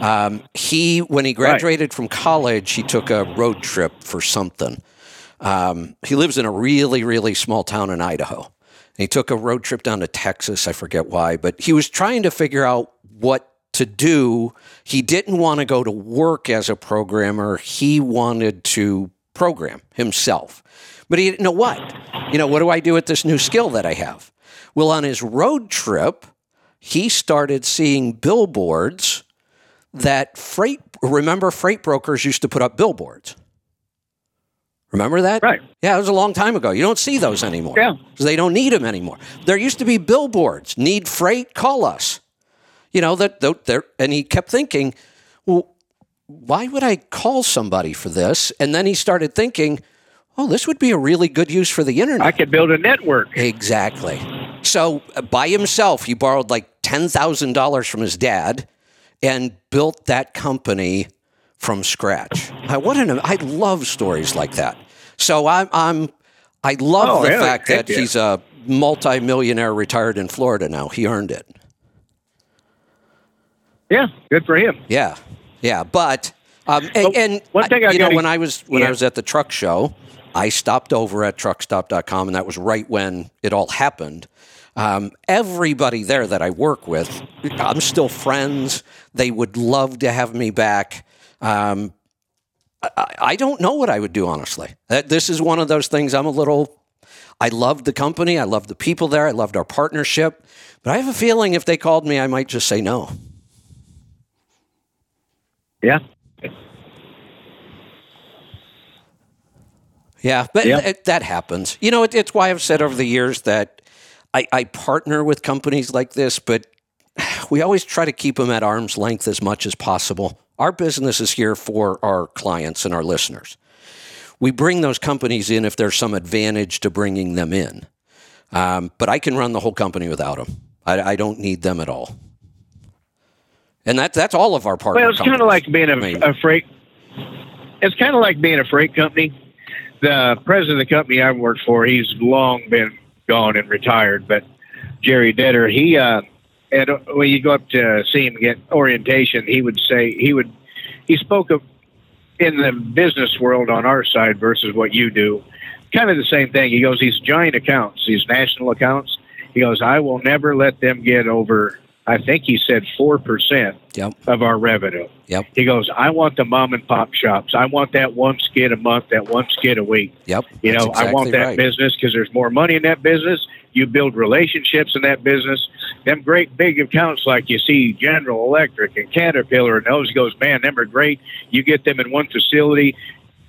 Um, he, when he graduated right. from college, he took a road trip for something. Um, he lives in a really, really small town in Idaho. And he took a road trip down to Texas. I forget why, but he was trying to figure out what to do. He didn't want to go to work as a programmer. He wanted to program himself. But he didn't know what. You know, what do I do with this new skill that I have? Well, on his road trip, he started seeing billboards that freight, remember freight brokers used to put up billboards. Remember that? Right. Yeah, it was a long time ago. You don't see those anymore. Yeah. Because they don't need them anymore. There used to be billboards. Need freight? Call us. You know, that, that there, and he kept thinking, well, why would I call somebody for this? And then he started thinking, oh, this would be a really good use for the internet. I could build a network. Exactly. So by himself, he borrowed like ten thousand dollars from his dad and built that company from scratch. I what an, I love stories like that. So I'm, I'm I love oh, the yeah, fact that yeah. he's a multimillionaire retired in Florida now. He earned it. Yeah, good for him. Yeah, yeah. But um, and, and one thing I you know, when I was when yeah. I was at the truck show, I stopped over at truck stop dot com, and that was right when it all happened. Um, everybody there that I work with, I'm still friends. They would love to have me back. Um, I, I don't know what I would do, honestly. That, this is one of those things I'm a little, I loved the company. I loved the people there. I loved our partnership. But I have a feeling if they called me, I might just say no. Yeah. Yeah, but yeah. It, that happens. You know, it, it's why I've said over the years that I, I partner with companies like this, but we always try to keep them at arm's length as much as possible. Our business is here for our clients and our listeners. We bring those companies in if there's some advantage to bringing them in. Um, but I can run the whole company without them. I, I don't need them at all. And that, that's all of our partners. Well, it's kind of like being a, I mean, a freight. It's kind of like being a freight company. The president of the company I've worked for, he's long been gone and retired, but Jerry Detter, he, uh, and when you go up to see him get orientation, he would say, he would, he spoke of in the business world on our side versus what you do, kind of the same thing. He goes, these giant accounts, these national accounts, he goes, I will never let them get over, I think he said four percent yep. of our revenue. Yep. He goes, I want the mom and pop shops. I want that one skid a month, that one skid a week. Yep. You know, exactly I want that right. business because there's more money in that business. You build relationships in that business. Them great big accounts like you see General Electric and Caterpillar and those, he goes, man, them are great. You get them in one facility,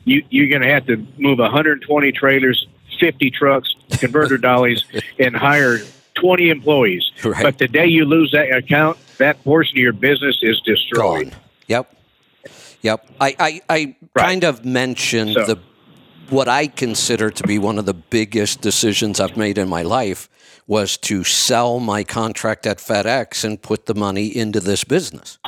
you, you're going to have to move one hundred twenty trailers, fifty trucks, converter dollies, and hire twenty employees, right. But the day you lose that account, that portion of your business is destroyed. Gone. Yep, yep. I, I, I right. kind of mentioned so. the what I consider to be one of the biggest decisions I've made in my life was to sell my contract at FedEx and put the money into this business.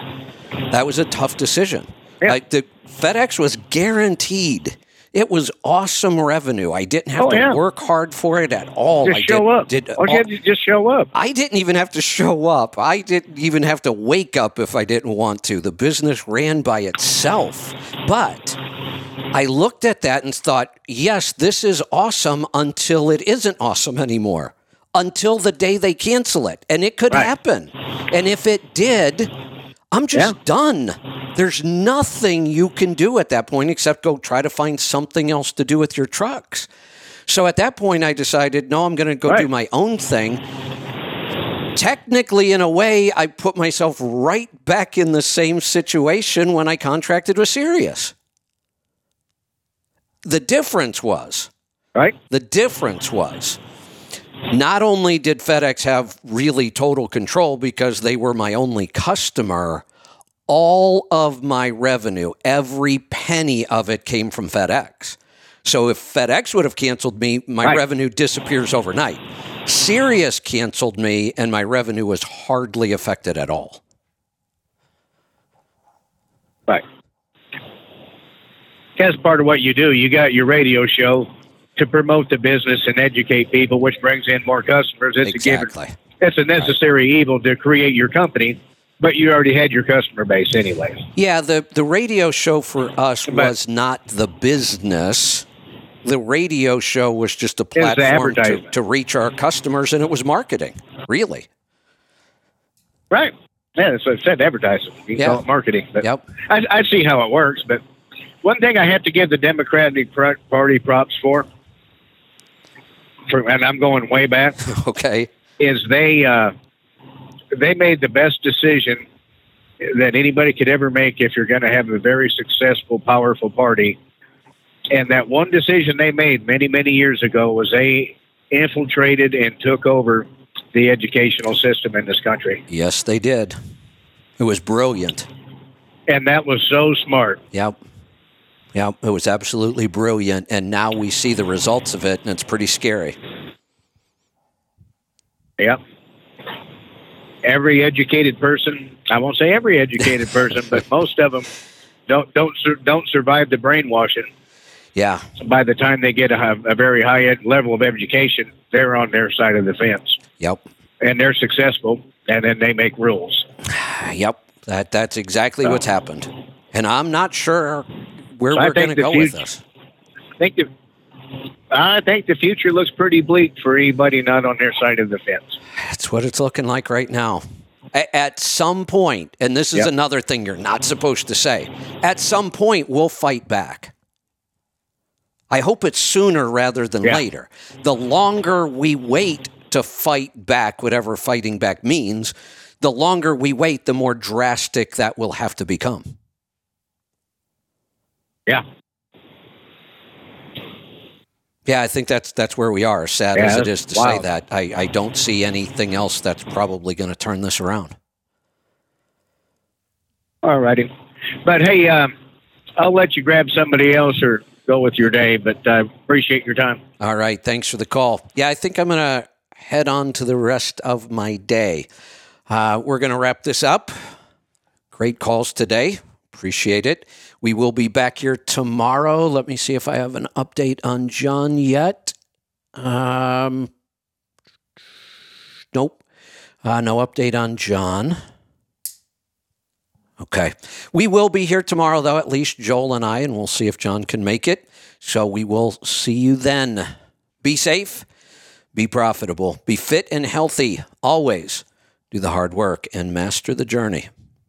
That was a tough decision. Yeah. I, the, FedEx was guaranteed. It was awesome revenue. I didn't have oh, to yeah. work hard for it at all. Just I show did, up. Did, all you had to just show up. I didn't even have to show up. I didn't even have to wake up if I didn't want to. The business ran by itself. But I looked at that and thought, yes, this is awesome until it isn't awesome anymore, until the day they cancel it. And it could right. happen. And if it did, I'm just yeah. done. There's nothing you can do at that point except go try to find something else to do with your trucks. So at that point, I decided, no, I'm going to go right. do my own thing. Technically, in a way, I put myself right back in the same situation when I contracted with Sirius. The difference was, right? The difference was, not only did FedEx have really total control because they were my only customer, all of my revenue, every penny of it came from FedEx. So if FedEx would have canceled me, my right. revenue disappears overnight. Sirius canceled me, and my revenue was hardly affected at all. Right. That's part of what you do. You got your radio show to promote the business and educate people, which brings in more customers. It's exactly. a given. It's a necessary right. evil to create your company. But you already had your customer base anyway. Yeah, the, the radio show for us but, was not the business. The radio show was just a platform to, to reach our customers, and it was marketing, really. Right. Yeah, so it said advertising. You yeah. call it marketing. But yep. I, I see how it works, but one thing I have to give the Democratic Party props for, for and I'm going way back, okay, is they... Uh, They made the best decision that anybody could ever make if you're going to have a very successful, powerful party. And that one decision they made many, many years ago was they infiltrated and took over the educational system in this country. Yes, they did. It was brilliant. And that was so smart. Yep. Yep. It was absolutely brilliant. And now we see the results of it, and it's pretty scary. Yep. Every educated person, I won't say every educated person, but most of them don't don't don't survive the brainwashing. Yeah. So by the time they get a, a very high level of education, they're on their side of the fence. Yep. And they're successful, and then they make rules. Yep. That that's exactly so, what's happened. And I'm not sure where so we're going to go future, with this. I think the I think the future looks pretty bleak for anybody not on their side of the fence. That's what it's looking like right now. A- at some point, and this is yep. another thing you're not supposed to say, at some point we'll fight back. I hope it's sooner rather than yeah. later. The longer we wait to fight back, whatever fighting back means, the longer we wait, the more drastic that will have to become. Yeah. Yeah, I think that's that's where we are, sad yeah, as it is to wild. say that. I, I don't see anything else that's probably going to turn this around. All righty. But, hey, uh, I'll let you grab somebody else or go with your day, but I uh, appreciate your time. All right. Thanks for the call. Yeah, I think I'm going to head on to the rest of my day. Uh, we're going to wrap this up. Great calls today. Appreciate it. We will be back here tomorrow. Let me see if I have an update on John yet. Um, nope. Uh, no update on John. Okay. We will be here tomorrow, though, at least Joel and I, and we'll see if John can make it. So we will see you then. Be safe. Be profitable. Be fit and healthy. Always do the hard work and master the journey.